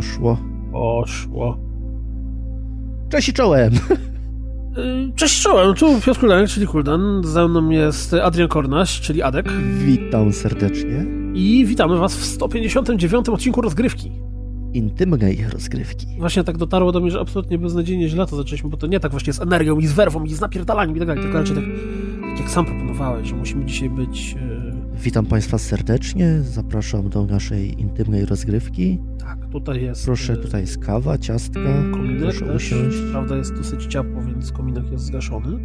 Poszło. Cześć czołem! Cześć czołem, tu Piotr Kuldan, czyli Kuldan. Ze mną jest Adrian Kornas, czyli Adek. Witam serdecznie. I witamy was w 159. odcinku rozgrywki. Intymnej rozgrywki. Właśnie tak dotarło do mnie, że absolutnie beznadziejnie źle to zaczęliśmy, bo to nie tak właśnie z energią i z werwą i z napierdalaniem i tak dalej, tylko raczej tak jak sam proponowałeś, że musimy dzisiaj być... Witam Państwa serdecznie, zapraszam do naszej intymnej rozgrywki. Tak, tutaj jest... Proszę, tutaj jest kawa, ciastka, kominek proszę też, usiąść. Prawda, jest dosyć ciepło, więc kominek jest zgaszony,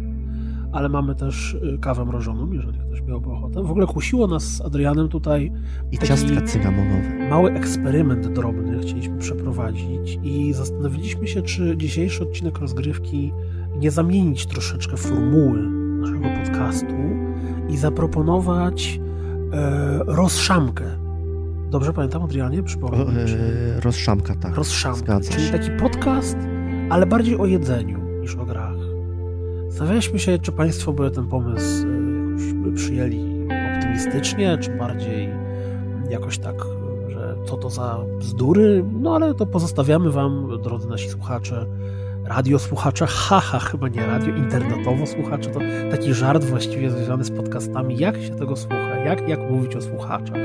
ale mamy też kawę mrożoną, jeżeli ktoś miałby ochotę. W ogóle kusiło nas z Adrianem tutaj... I ciastka cynamonowe. Mały eksperyment drobny chcieliśmy przeprowadzić i zastanowiliśmy się, czy dzisiejszy odcinek rozgrywki nie zamienić troszeczkę formuły naszego podcastu i zaproponować... rozszamkę. Dobrze pamiętam, Adrianie? Przypomnij. Rozszamka, tak. Rozszamka, czyli taki podcast, ale bardziej o jedzeniu niż o grach. Zastanawialiśmy się, czy Państwo by ten pomysł jakoś przyjęli optymistycznie, czy bardziej jakoś tak, że co to za bzdury, no ale to pozostawiamy Wam, drodzy nasi słuchacze, radiosłuchacze, haha, chyba nie radio, internetowo słuchacze, to taki żart właściwie związany z podcastami, jak się tego słucha, jak mówić o słuchaczach.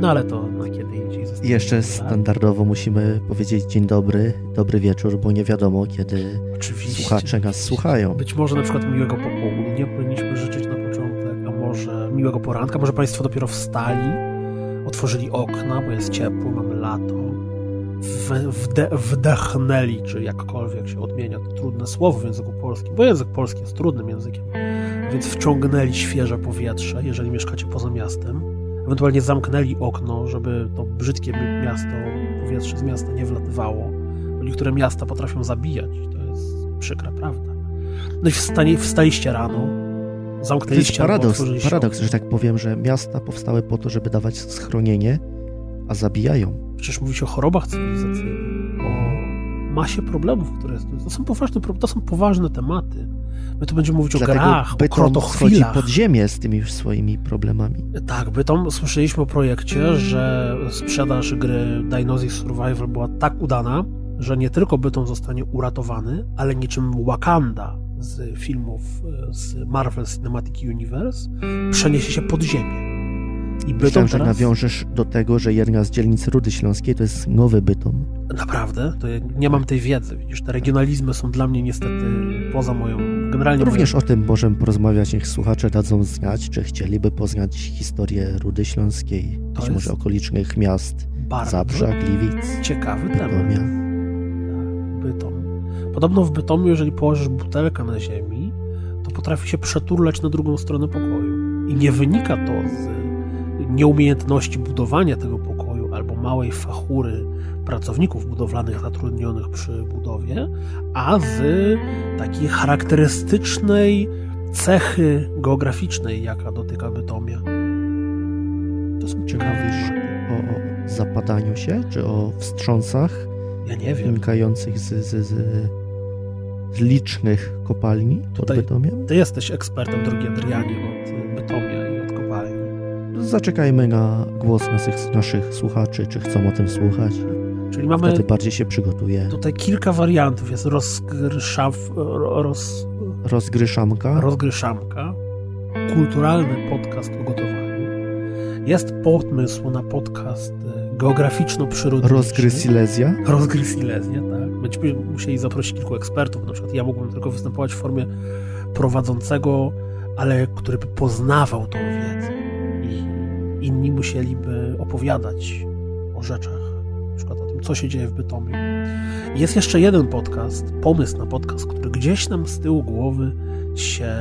No ale to na kiedy indziej. Jeszcze standardowo musimy powiedzieć dzień dobry, dobry wieczór, bo nie wiadomo, kiedy oczywiście słuchacze nas słuchają. Być może na przykład miłego popołudnia powinniśmy życzyć na początek, a może miłego poranka, może Państwo dopiero wstali, otworzyli okna, bo jest ciepło, mamy lato. Wdechnęli, czy jakkolwiek się odmienia to trudne słowo w języku polskim, bo język polski jest trudnym językiem, więc wciągnęli świeże powietrze, jeżeli mieszkacie poza miastem, ewentualnie zamknęli okno, żeby to brzydkie miasto, powietrze z miasta nie wlatywało, bo niektóre miasta potrafią zabijać, to jest przykra prawda. No i wstaliście rano, zamknęliście okno. To jest paradoks, że tak powiem, że miasta powstały po to, żeby dawać schronienie, a zabijają. Przecież mówi się o chorobach cywilizacyjnych, o masie problemów, które jest. To są poważne tematy. My tu będziemy mówić dlatego o grach, Bytom o krotochwilach. Chodzi pod ziemię z tymi swoimi problemami. Tak, Bytom, słyszeliśmy o projekcie, że sprzedaż gry Dino's Survival była tak udana, że nie tylko Bytom zostanie uratowany, ale niczym Wakanda z filmów z Marvel Cinematic Universe przeniesie się pod ziemię. I myślałem, że nawiążesz do tego, że jedna z dzielnic Rudy Śląskiej to jest nowy Bytom. Naprawdę? To ja nie mam tej wiedzy. Widzisz, te regionalizmy są dla mnie niestety poza moją... generalnie. Również moją... o tym możemy porozmawiać, niech słuchacze dadzą znać, czy chcieliby poznać historię Rudy Śląskiej, to być może okolicznych miast Zabrza, Gliwic, ciekawy Bytomia. Temat. Bytom. Podobno w Bytomiu, jeżeli położysz butelkę na ziemi, to potrafi się przeturlać na drugą stronę pokoju. I nie wynika to z nieumiejętności budowania tego pokoju albo małej fachury pracowników budowlanych zatrudnionych przy budowie, a z takiej charakterystycznej cechy geograficznej, jaka dotyka Bytomia. To są ciekawe. O zapadaniu się, czy o wstrząsach? Ja nie wiem. Wynikających z licznych kopalni pod Bytomiem? Ty jesteś ekspertem, drogi Adrianie, od Bytomia. Zaczekajmy na głos naszych słuchaczy, czy chcą o tym słuchać. Czyli mamy... Wtedy bardziej się przygotuje. Tutaj kilka wariantów. Jest rozgryszamka. Kulturalny podcast o gotowaniu. Jest pomysł na podcast geograficzno-przyrodniczy. Rozgry Silesia, tak. Będziemy musieli zaprosić kilku ekspertów. Na przykład ja mógłbym tylko występować w formie prowadzącego, ale który by poznawał tą wiedzę. Inni musieliby opowiadać o rzeczach, na przykład o tym, co się dzieje w Bytomiu. Jest jeszcze jeden podcast, pomysł na podcast, który gdzieś nam z tyłu głowy się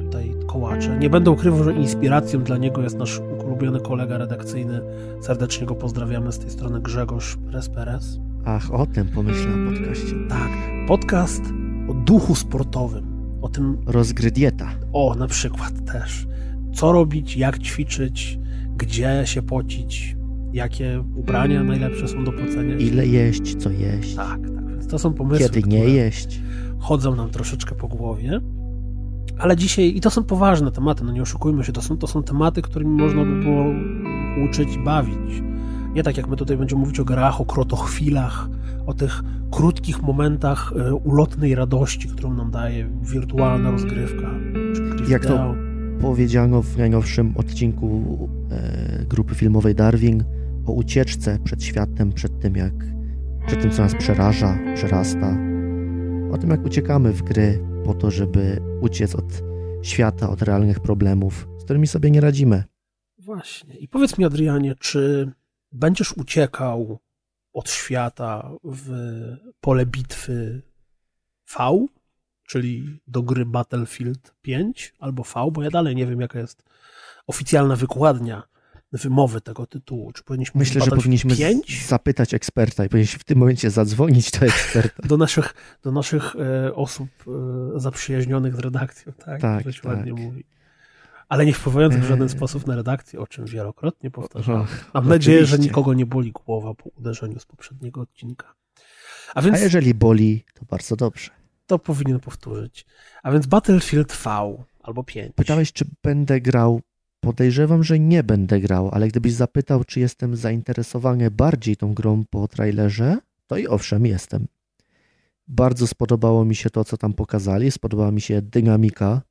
tutaj kołacze. Nie będę ukrywał, że inspiracją dla niego jest nasz ulubiony kolega redakcyjny. Serdecznie go pozdrawiamy z tej strony, Grzegorz Perez. Ach, o tym pomyślałem podcaście. Tak, podcast o duchu sportowym, o tym... Rozgrydieta. O, na przykład też. Co robić, jak ćwiczyć, gdzie się pocić, jakie ubrania najlepsze są do pocenia. Ile jeść, co jeść. Tak, więc to są pomysły, kiedy nie jeść. Chodzą nam troszeczkę po głowie, ale dzisiaj, i to są poważne tematy, no nie oszukujmy się, to są tematy, którymi można by było uczyć i bawić. Nie tak jak my tutaj będziemy mówić o grach, o krotochwilach, o tych krótkich momentach ulotnej radości, którą nam daje wirtualna rozgrywka. Jak to powiedziano w najnowszym odcinku grupy filmowej Darwin o ucieczce przed światem, przed tym, co nas przeraża, przerasta. O tym, jak uciekamy w gry po to, żeby uciec od świata, od realnych problemów, z którymi sobie nie radzimy. Właśnie. I powiedz mi, Adrianie, czy będziesz uciekał od świata w pole bitwy V, czyli do gry Battlefield 5 albo V, bo ja dalej nie wiem, jaka jest oficjalna wykładnia wymowy tego tytułu. Czy powinniśmy zapytać eksperta i powinniśmy w tym momencie zadzwonić do eksperta. do naszych osób zaprzyjaźnionych z redakcją, tak? To się ładnie mówi. Ale nie wpływających w żaden sposób na redakcję, o czym wielokrotnie powtarzam. Mam nadzieję, że nikogo nie boli głowa po uderzeniu z poprzedniego odcinka. A jeżeli boli, to bardzo dobrze. To powinien powtórzyć. A więc Battlefield V albo 5. Pytałeś, czy będę grał. Podejrzewam, że nie będę grał, ale gdybyś zapytał, czy jestem zainteresowany bardziej tą grą po trailerze, to i owszem, jestem. Bardzo spodobało mi się to, co tam pokazali, spodobała mi się dynamika,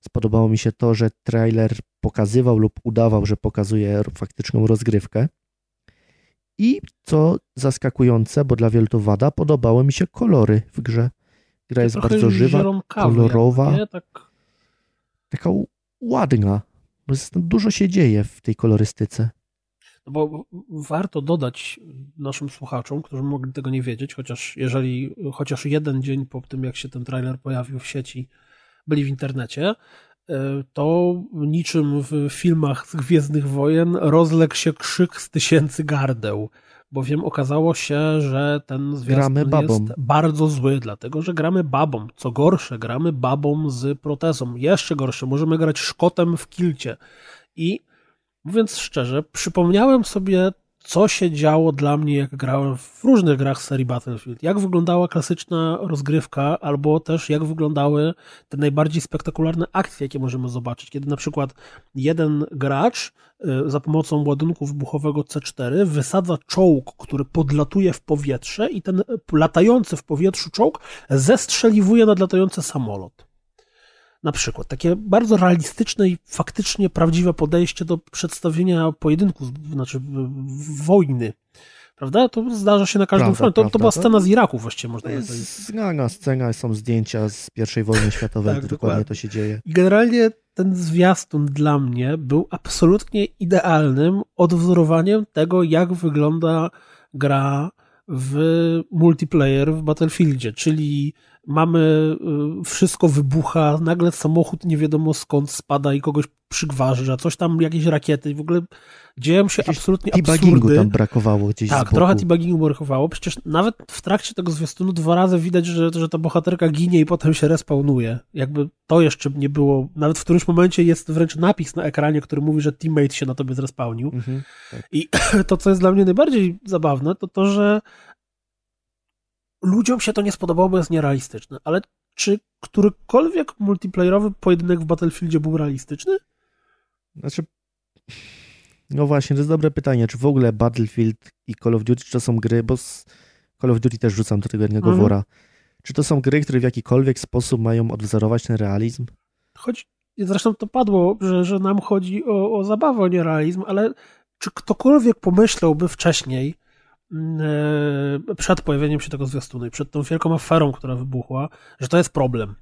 spodobało mi się to, że trailer pokazywał lub udawał, że pokazuje faktyczną rozgrywkę. I co zaskakujące, bo dla wielu to wada, podobały mi się kolory w grze. Gra jest bardzo żywa, kolorowa, taka ładna. Dużo się dzieje w tej kolorystyce. No bo warto dodać naszym słuchaczom, którzy mogli tego nie wiedzieć, chociaż jeden dzień po tym, jak się ten trailer pojawił w sieci, byli w internecie, to niczym w filmach z Gwiezdnych Wojen rozległ się krzyk z tysięcy gardeł, bowiem okazało się, że ten zwiastun jest bardzo zły, dlatego że gramy babą. Co gorsze, gramy babą z protezą. Jeszcze gorsze, możemy grać Szkotem w kilcie. I mówiąc szczerze, przypomniałem sobie, co się działo dla mnie, jak grałem w różnych grach serii Battlefield. Jak wyglądała klasyczna rozgrywka, albo też jak wyglądały te najbardziej spektakularne akcje, jakie możemy zobaczyć. Kiedy na przykład jeden gracz za pomocą ładunku wybuchowego C4 wysadza czołg, który podlatuje w powietrze i ten latający w powietrzu czołg zestrzeliwuje nadlatający samolot. Na przykład takie bardzo realistyczne i faktycznie prawdziwe podejście do przedstawienia pojedynku, znaczy wojny, prawda? To zdarza się na każdym froncie. To była scena z Iraku właściwie, można powiedzieć. To jest znana scena, są zdjęcia z I wojny światowej, tak, dokładnie to się dzieje. I generalnie ten zwiastun dla mnie był absolutnie idealnym odwzorowaniem tego, jak wygląda gra w multiplayer w Battlefieldzie, czyli mamy, wszystko wybucha, nagle samochód nie wiadomo skąd spada i kogoś przygwarza, coś tam, jakieś rakiety, w ogóle dzieją się absolutnie absurdy. Debuggingu tam brakowało gdzieś z boku. Trochę debuggingu brakowało, przecież nawet w trakcie tego zwiastunu 2 razy widać, że ta bohaterka ginie i potem się respawnuje. Jakby to jeszcze nie było, nawet w którymś momencie jest wręcz napis na ekranie, który mówi, że teammate się na tobie zrespawnił. Mhm, tak. I to, co jest dla mnie najbardziej zabawne, to to, że ludziom się to nie spodobało, bo jest nierealistyczne, ale czy którykolwiek multiplayerowy pojedynek w Battlefieldzie był realistyczny? Znaczy, no właśnie, to jest dobre pytanie, czy w ogóle Battlefield i Call of Duty, czy to są gry, bo z Call of Duty też rzucam do tego jednego wora, czy to są gry, które w jakikolwiek sposób mają odwzorować ten realizm? Choć zresztą to padło, że nam chodzi o zabawę, o nierealizm, ale czy ktokolwiek pomyślałby wcześniej, przed pojawieniem się tego zwiastunu i przed tą wielką aferą, która wybuchła, że to jest problem.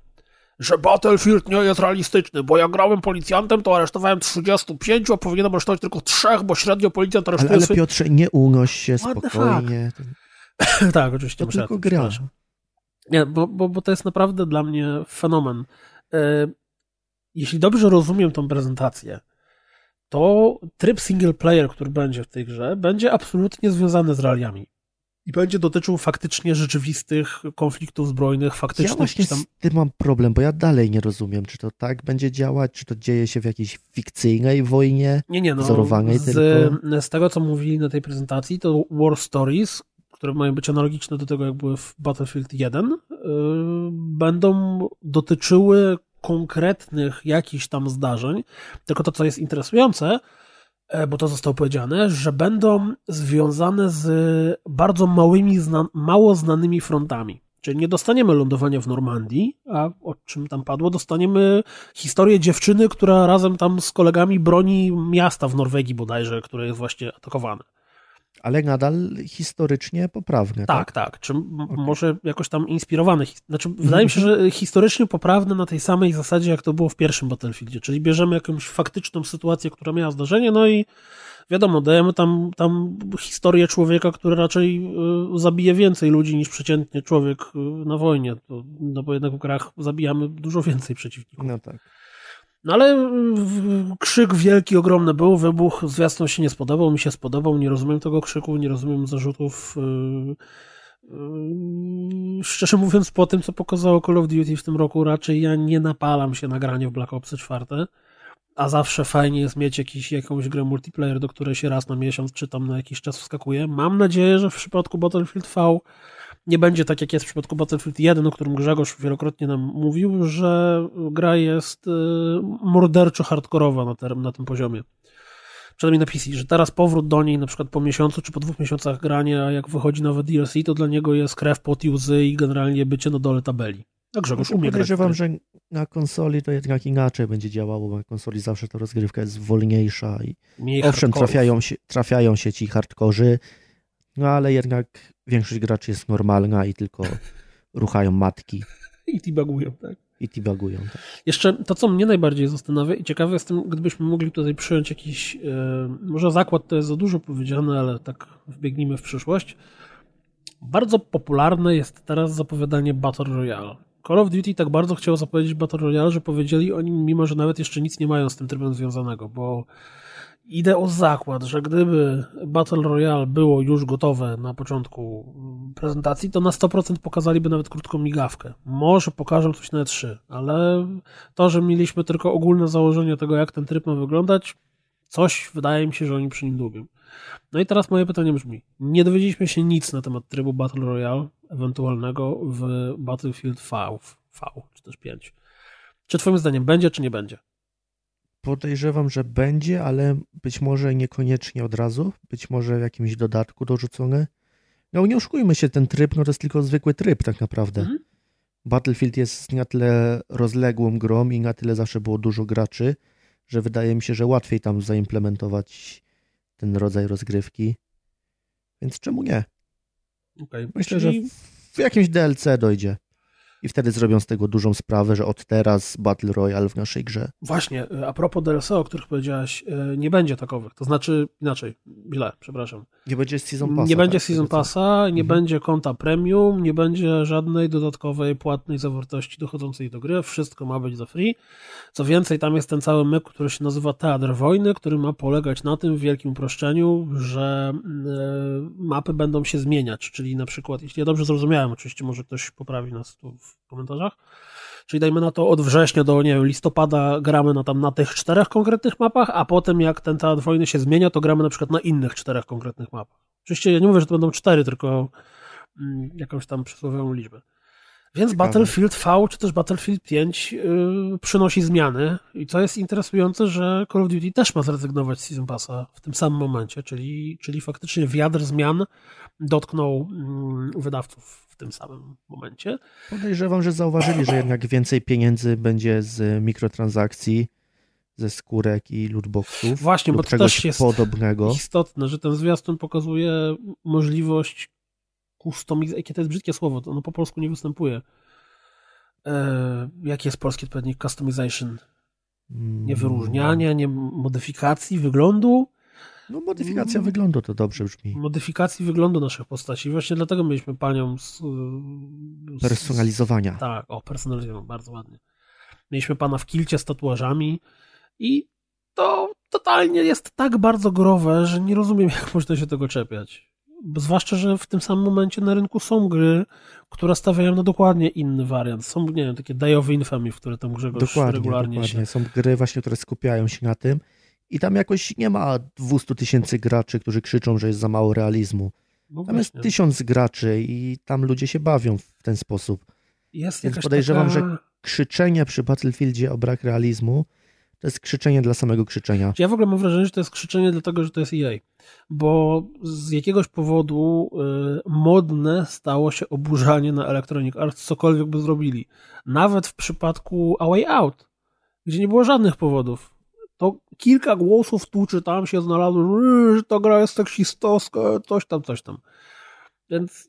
Że Battlefield nie jest realistyczny, bo ja grałem policjantem, to aresztowałem 35, a powinienem aresztować tylko 3, bo średnio policjant aresztuje... Ale Piotrze, nie unoś się, spokojnie. Tak, oczywiście. To tylko gra. Nie, bo to jest naprawdę dla mnie fenomen. Jeśli dobrze rozumiem tą prezentację, to tryb single player, który będzie w tej grze, będzie absolutnie związany z realiami. I będzie dotyczył faktycznie rzeczywistych konfliktów zbrojnych, faktycznych. Ja właśnie z tym mam problem, bo ja dalej nie rozumiem, czy to tak będzie działać, czy to dzieje się w jakiejś fikcyjnej wojnie, wzorowanej tylko. Z tego, co mówili na tej prezentacji, to War Stories, które mają być analogiczne do tego, jak były w Battlefield 1, będą dotyczyły konkretnych jakichś tam zdarzeń, tylko to, co jest interesujące, bo to zostało powiedziane, że będą związane z bardzo mało znanymi frontami. Czyli nie dostaniemy lądowania w Normandii, a o czym tam padło, dostaniemy historię dziewczyny, która razem tam z kolegami broni miasta w Norwegii bodajże, które jest właśnie atakowane. Ale nadal historycznie poprawne. Tak. Czy okay. Może jakoś tam inspirowane. Znaczy, wydaje mi się, że historycznie poprawne na tej samej zasadzie, jak to było w pierwszym Battlefieldzie. Czyli bierzemy jakąś faktyczną sytuację, która miała zdarzenie, no i wiadomo, dajemy tam historię człowieka, który raczej zabije więcej ludzi niż przeciętnie człowiek na wojnie. No bo jednak w grach zabijamy dużo więcej przeciwników. No tak. No ale krzyk wielki, ogromny był, wybuch z jasną się nie spodobał, mi się spodobał, nie rozumiem tego krzyku, nie rozumiem zarzutów. Szczerze mówiąc, po tym, co pokazało Call of Duty w tym roku, raczej ja nie napalam się na granie w Black Opsy 4, a zawsze fajnie jest mieć jakąś grę multiplayer, do której się raz na miesiąc czy tam na jakiś czas wskakuje. Mam nadzieję, że w przypadku Battlefield V nie będzie tak, jak jest w przypadku Battlefield 1, o którym Grzegorz wielokrotnie nam mówił, że gra jest morderczo hardkorowa na tym poziomie. Przynajmniej na PC, że teraz powrót do niej na przykład po miesiącu czy po 2 miesiącach grania, a jak wychodzi nowe DLC, to dla niego jest krew, pot i łzy i generalnie bycie na dole tabeli. A Grzegorz umie grać. Podejrzewam, że na konsoli to jednak inaczej będzie działało, bo na konsoli zawsze ta rozgrywka jest wolniejsza i mniej owszem, trafiają się ci hardkorzy, no ale jednak większość graczy jest normalna i tylko ruchają matki. I tibagują, tak? Jeszcze to, co mnie najbardziej zastanawia i ciekawe jestem, gdybyśmy mogli tutaj przyjąć jakiś, może zakład to jest za dużo powiedziane, ale tak wbiegnijmy w przyszłość. Bardzo popularne jest teraz zapowiadanie Battle Royale. Call of Duty tak bardzo chciało zapowiedzieć Battle Royale, że powiedzieli o nim, mimo że nawet jeszcze nic nie mają z tym trybem związanego, bo idę o zakład, że gdyby Battle Royale było już gotowe na początku prezentacji, to na 100% pokazaliby nawet krótką migawkę. Może pokażą coś na E3, ale to, że mieliśmy tylko ogólne założenie tego, jak ten tryb ma wyglądać, coś wydaje mi się, że oni przy nim lubią. No i teraz moje pytanie brzmi, nie dowiedzieliśmy się nic na temat trybu Battle Royale ewentualnego w Battlefield V czy też 5. Czy twoim zdaniem będzie, czy nie będzie? Podejrzewam, że będzie, ale być może niekoniecznie od razu, być może w jakimś dodatku dorzucone. No nie oszukujmy się, ten tryb no to jest tylko zwykły tryb tak naprawdę. Battlefield jest na tyle rozległą grą i na tyle zawsze było dużo graczy, że wydaje mi się, że łatwiej tam zaimplementować ten rodzaj rozgrywki, więc czemu nie? Okay. Myślę, czyli że w jakimś DLC dojdzie i wtedy zrobią z tego dużą sprawę, że od teraz Battle Royale w naszej grze. Właśnie, a propos DLC, o których powiedziałaś, nie będzie takowych, to znaczy inaczej, przepraszam. Nie będzie Season Passa. Nie będzie konta premium, nie będzie żadnej dodatkowej płatnej zawartości dochodzącej do gry, wszystko ma być za free. Co więcej, tam jest ten cały myk, który się nazywa Teatr Wojny, który ma polegać na tym w wielkim uproszczeniu, że mapy będą się zmieniać, czyli na przykład, jeśli ja dobrze zrozumiałem, oczywiście może ktoś poprawi nas tu w komentarzach, czyli dajmy na to od września do, nie wiem, listopada gramy na tych 4 konkretnych mapach, a potem jak ten teatr wojny się zmienia, to gramy na przykład na innych 4 konkretnych mapach. Oczywiście ja nie mówię, że to będą 4, tylko jakąś tam przysłowiową liczbę. Więc ciekawe. Battlefield V czy też Battlefield 5 przynosi zmiany i co jest interesujące, że Call of Duty też ma zrezygnować z Season Passa w tym samym momencie, czyli faktycznie wiatr zmian dotknął wydawców w tym samym momencie. Podejrzewam, że zauważyli, że jednak więcej pieniędzy będzie z mikrotransakcji, ze skórek i lootboxów. Właśnie, bo to też jest podobnego. Istotne, że ten zwiastun pokazuje możliwość kustomizacji, jakie to jest brzydkie słowo, to ono po polsku nie występuje. Jaki jest polski odpowiednik? Customization. Nie wyróżniania, nie modyfikacji wyglądu. No modyfikacja wyglądu to dobrze brzmi. Modyfikacji wyglądu naszych postaci. Właśnie dlatego mieliśmy panią z personalizowania. Tak, personalizowania, bardzo ładnie. Mieliśmy pana w kilcie z tatuażami i to totalnie jest tak bardzo growe, że nie rozumiem, jak można się tego czepiać. Zwłaszcza, że w tym samym momencie na rynku są gry, które stawiają na dokładnie inny wariant. Są, nie wiem, takie Day of Infamy, w które tam Grzegorz regularnie. Są gry właśnie, które skupiają się na tym. I tam jakoś nie ma 200 tysięcy graczy, którzy krzyczą, że jest za mało realizmu. No tam jest 1000 graczy i tam ludzie się bawią w ten sposób. Więc podejrzewam, że krzyczenie przy Battlefieldzie o brak realizmu To jest krzyczenie dla samego krzyczenia. Ja w ogóle mam wrażenie, że to jest krzyczenie dlatego, że to jest EA. Bo z jakiegoś powodu modne stało się oburzanie na Electronic Arts, cokolwiek by zrobili. Nawet w przypadku A Way Out, gdzie nie było żadnych powodów. To kilka głosów tu czy tam się znalazło, że ta gra jest seksistowska, coś tam, coś tam. Więc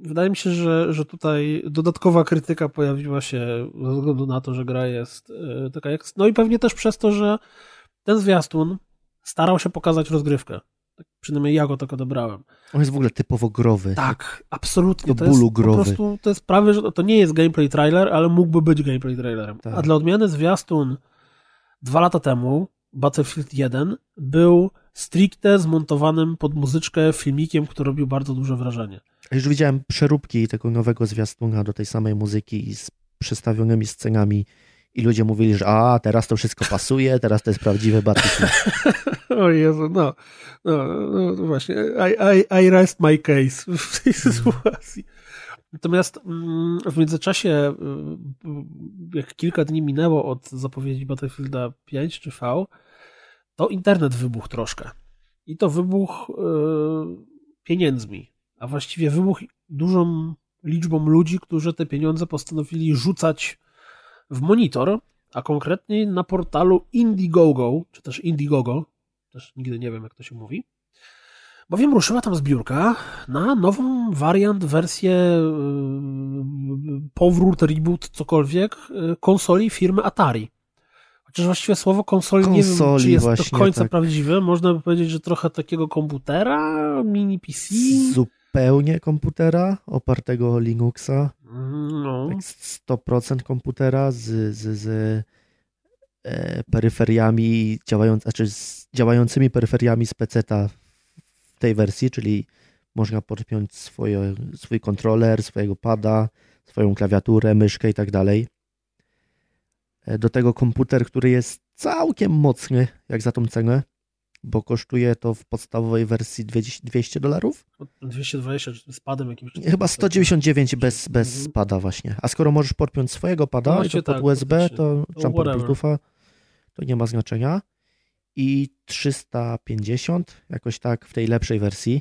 wydaje mi się, że tutaj dodatkowa krytyka pojawiła się ze względu na to, że gra jest taka jak... No i pewnie też przez to, że ten zwiastun starał się pokazać rozgrywkę. Tak, przynajmniej ja go tak odebrałem. On jest w ogóle typowo growy. Tak, absolutnie. Do bólu growy. Po prostu to jest prawie, że to nie jest gameplay trailer, ale mógłby być gameplay trailerem. Tak. A dla odmiany zwiastun 2 lata temu, Battlefield 1, był stricte zmontowanym pod muzyczkę filmikiem, który robił bardzo duże wrażenie. Już widziałem przeróbki tego nowego zwiastuna do tej samej muzyki i z przestawionymi scenami i ludzie mówili, że a, teraz to wszystko pasuje, teraz to jest prawdziwe Battlefield. O Jezu, no właśnie, I rest my case w tej sytuacji. Natomiast w międzyczasie, jak kilka dni minęło od zapowiedzi Battlefielda 5 czy V, to internet wybuchł troszkę. I to wybuchł pieniędzmi, a właściwie wybuchł dużą liczbą ludzi, którzy te pieniądze postanowili rzucać w monitor, a konkretnie na portalu Indiegogo, czy też Indiegogo, też nigdy nie wiem jak to się mówi, bowiem ruszyła tam zbiórka na nową wariant, wersję, powrót, reboot, cokolwiek, konsoli firmy Atari. Chociaż właściwie słowo konsoli nie wiem, czy jest właśnie, do końca tak prawdziwe. Można by powiedzieć, że trochę takiego komputera, mini PC. Zupełnie komputera, opartego o Linuxa. No. Tak 100% komputera z peryferiami, działającymi peryferiami z PC-ta w tej wersji, czyli można podpiąć swój kontroler, swojego pada, swoją klawiaturę, myszkę i tak dalej. Do tego komputer, który jest całkiem mocny, jak za tą cenę, bo kosztuje to w podstawowej wersji $200. 220 z padem jakimś. Chyba 199 bez pada właśnie. A skoro możesz podpiąć swojego pada, no to pod tak, USB, to tam pod Bluetootha, to nie ma znaczenia. I 350, jakoś tak, w tej lepszej wersji.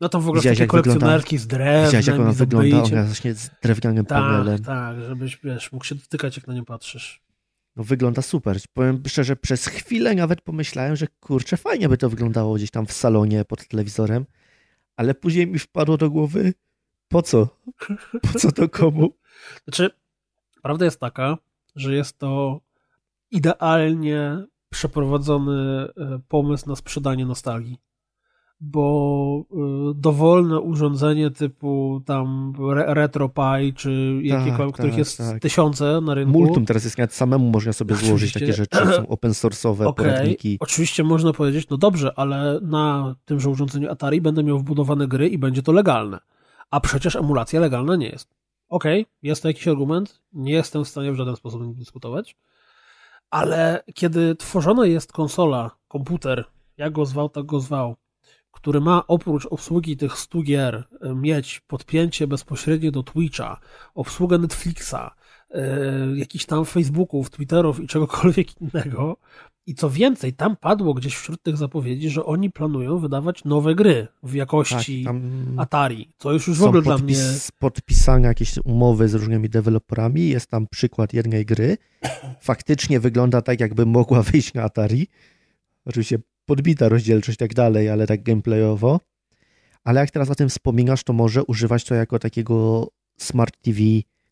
No to w ogóle widziałeś, takie kolekcjonerki z drewnem. Widziałeś, jak ona wygląda, ona właśnie z drewnianym panelem. Tak, żebyś, mógł się dotykać, jak na nią patrzysz. No wygląda super. Powiem szczerze, przez chwilę nawet pomyślałem, że kurczę, fajnie by to wyglądało gdzieś tam w salonie pod telewizorem, ale później mi wpadło do głowy, po co? Po co to komu? Znaczy, prawda jest taka, że jest to idealnie przeprowadzony pomysł na sprzedanie nostalgii, bo dowolne urządzenie typu tam RetroPie czy jakiekolwiek, których jest tysiące na rynku. Multum teraz jest, nawet samemu można sobie złożyć takie rzeczy, są open source'owe poradniki. Oczywiście można powiedzieć, no dobrze, ale na tymże urządzeniu Atari będę miał wbudowane gry i będzie to legalne. A przecież emulacja legalna nie jest. Okej, jest to jakiś argument, nie jestem w stanie w żaden sposób o nim dyskutować, ale kiedy tworzona jest konsola, komputer, jak go zwał, tak go zwał, który ma oprócz obsługi tych 100 gier mieć podpięcie bezpośrednie do Twitcha, obsługę Netflixa, jakichś tam Facebooków, Twitterów i czegokolwiek innego. I co więcej, tam padło gdzieś wśród tych zapowiedzi, że oni planują wydawać nowe gry w jakości Atari, co już w ogóle dla mnie... podpisane jakieś umowy z różnymi deweloperami, jest tam przykład jednej gry, faktycznie wygląda tak, jakby mogła wyjść na Atari. Oczywiście podbita rozdzielczość i tak dalej, ale tak gameplayowo. Ale jak teraz o tym wspominasz, to może używać to jako takiego smart TV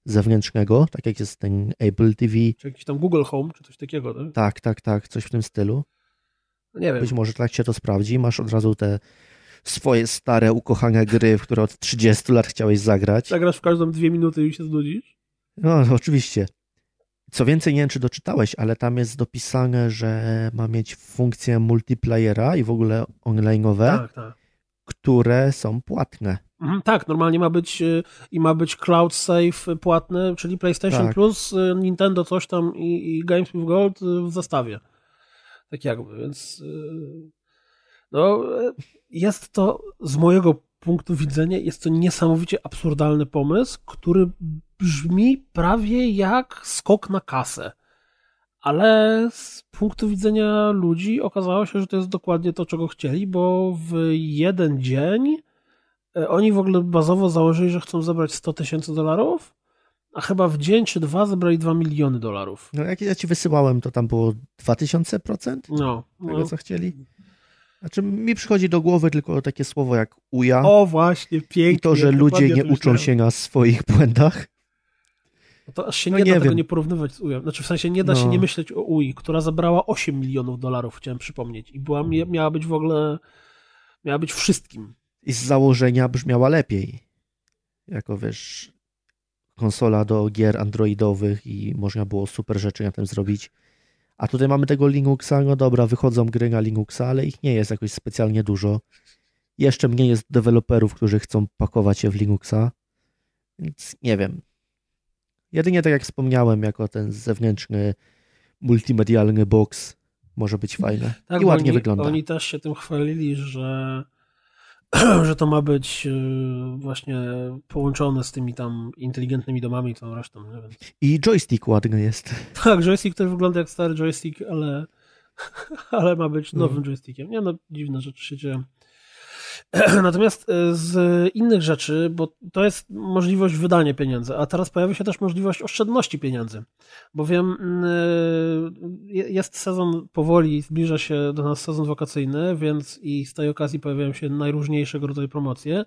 zewnętrznego, tak jak jest ten Apple TV. Czy jakiś tam Google Home, czy coś takiego, tak? Tak, coś w tym stylu. Nie wiem. Być może tak się to sprawdzi. Masz od razu te swoje stare, ukochane gry, w które od 30 lat chciałeś zagrać. Zagrasz w każdą 2 minuty i się znudzisz? No, oczywiście. Co więcej, nie wiem, czy doczytałeś, ale tam jest dopisane, że ma mieć funkcję multiplayera i w ogóle online'owe, które są płatne. Tak, normalnie ma być i ma być cloud save płatne, czyli PlayStation Plus, Nintendo coś tam i Games with Gold w zestawie. Tak jakby, więc no, jest to z mojego punktu widzenia, jest to niesamowicie absurdalny pomysł, który brzmi prawie jak skok na kasę. ale z punktu widzenia ludzi okazało się, że to jest dokładnie to, czego chcieli, bo w jeden dzień oni w ogóle bazowo założyli, że chcą zebrać $100,000, a chyba w dzień czy dwa zebrali $2 miliony. No jak ja ci wysyłałem, to tam było 2000% tego, co chcieli. Znaczy mi przychodzi do głowy tylko takie słowo jak uja. O właśnie, pięknie. I to, że ludzie nie uczą się na swoich błędach. No to aż się nie da tego nie porównywać z ujem. Znaczy w sensie nie da się nie myśleć o UI, która zabrała $8 miliony, chciałem przypomnieć. I miała być w ogóle, miała być wszystkim. I z założenia brzmiała lepiej. Jako wiesz, konsola do gier androidowych i można było super rzeczy na tym zrobić. A tutaj mamy tego Linuxa, no dobra, wychodzą gry na Linuxa, ale ich nie jest jakoś specjalnie dużo. Jeszcze mniej jest deweloperów, którzy chcą pakować się w Linuxa. Więc nie wiem. Jedynie tak jak wspomniałem, jako ten zewnętrzny, multimedialny box może być fajny. Tak, i ładnie wygląda. Oni też się tym chwalili, że to ma być właśnie połączone z tymi tam inteligentnymi domami i tą resztą. Nie wiem. I joystick ładny jest. Tak, joystick też wygląda jak stary joystick, ale ma być nowym joystickiem. Nie, no dziwne rzeczy się dzieją. Natomiast z innych rzeczy, bo to jest możliwość wydania pieniędzy, a teraz pojawia się też możliwość oszczędności pieniędzy, bowiem jest sezon powoli, zbliża się do nas sezon wakacyjny, więc i z tej okazji pojawiają się najróżniejszego rodzaju promocje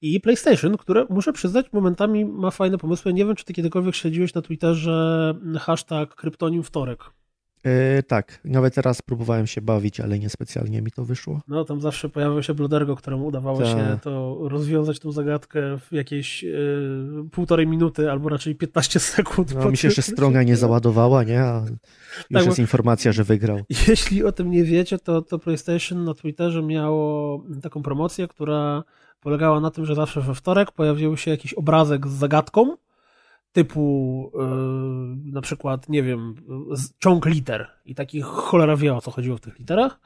i PlayStation, które muszę przyznać momentami ma fajne pomysły. Nie wiem, czy ty kiedykolwiek śledziłeś na Twitterze hashtag kryptonimwtorek. Tak, nawet teraz próbowałem się bawić, ale niespecjalnie mi to wyszło. No tam zawsze pojawiał się blodergo, któremu udawało się to rozwiązać tą zagadkę w jakieś 1,5 minuty albo raczej 15 sekund. No, mi się jeszcze strona nie załadowała, nie? A już tak, jest informacja, że wygrał. Jeśli o tym nie wiecie, to PlayStation na Twitterze miało taką promocję, która polegała na tym, że zawsze we wtorek pojawił się jakiś obrazek z zagadką, typu na przykład, nie wiem, ciąg liter i takich cholera wie, o co chodziło w tych literach.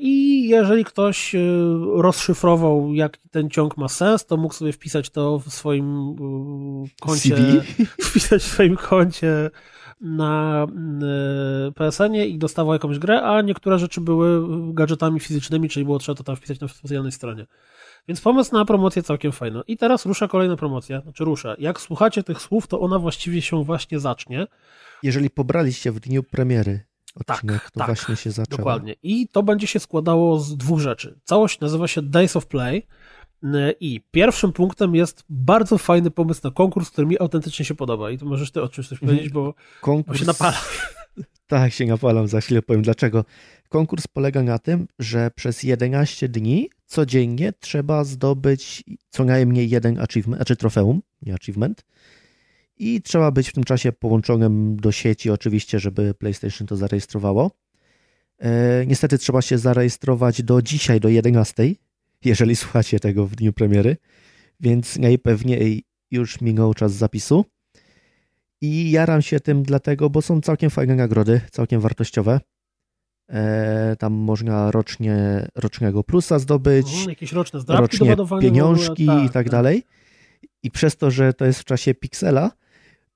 I jeżeli ktoś rozszyfrował, jak ten ciąg ma sens, to mógł sobie wpisać to w swoim koncie CD? Wpisać w swoim koncie na PSN-ie i dostawał jakąś grę, a niektóre rzeczy były gadżetami fizycznymi, czyli było trzeba to tam wpisać na specjalnej stronie. Więc pomysł na promocję całkiem fajny. I teraz rusza kolejna promocja, znaczy rusza. Jak słuchacie tych słów, to ona właściwie się właśnie zacznie. Jeżeli pobraliście w dniu premiery odcinek, to właśnie się zaczęło. Dokładnie. I to będzie się składało z dwóch rzeczy. Całość nazywa się Days of Play i pierwszym punktem jest bardzo fajny pomysł na konkurs, który mi autentycznie się podoba. I to możesz ty o czymś coś powiedzieć, bo konkurs... się napala. Tak, się napalam, za chwilę powiem dlaczego. Konkurs polega na tym, że przez 11 dni codziennie trzeba zdobyć co najmniej jeden achievement, znaczy trofeum, nie achievement. I trzeba być w tym czasie połączonym do sieci oczywiście, żeby PlayStation to zarejestrowało. Niestety trzeba się zarejestrować do dzisiaj, do 11, jeżeli słuchacie tego w dniu premiery, więc najpewniej już minął czas zapisu. I jaram się tym dlatego, bo są całkiem fajne nagrody, całkiem wartościowe. Tam można rocznego plusa zdobyć, jakieś roczne zdrabki rocznie pieniążki ogóle, i tak dalej. I przez to, że to jest w czasie Pixela,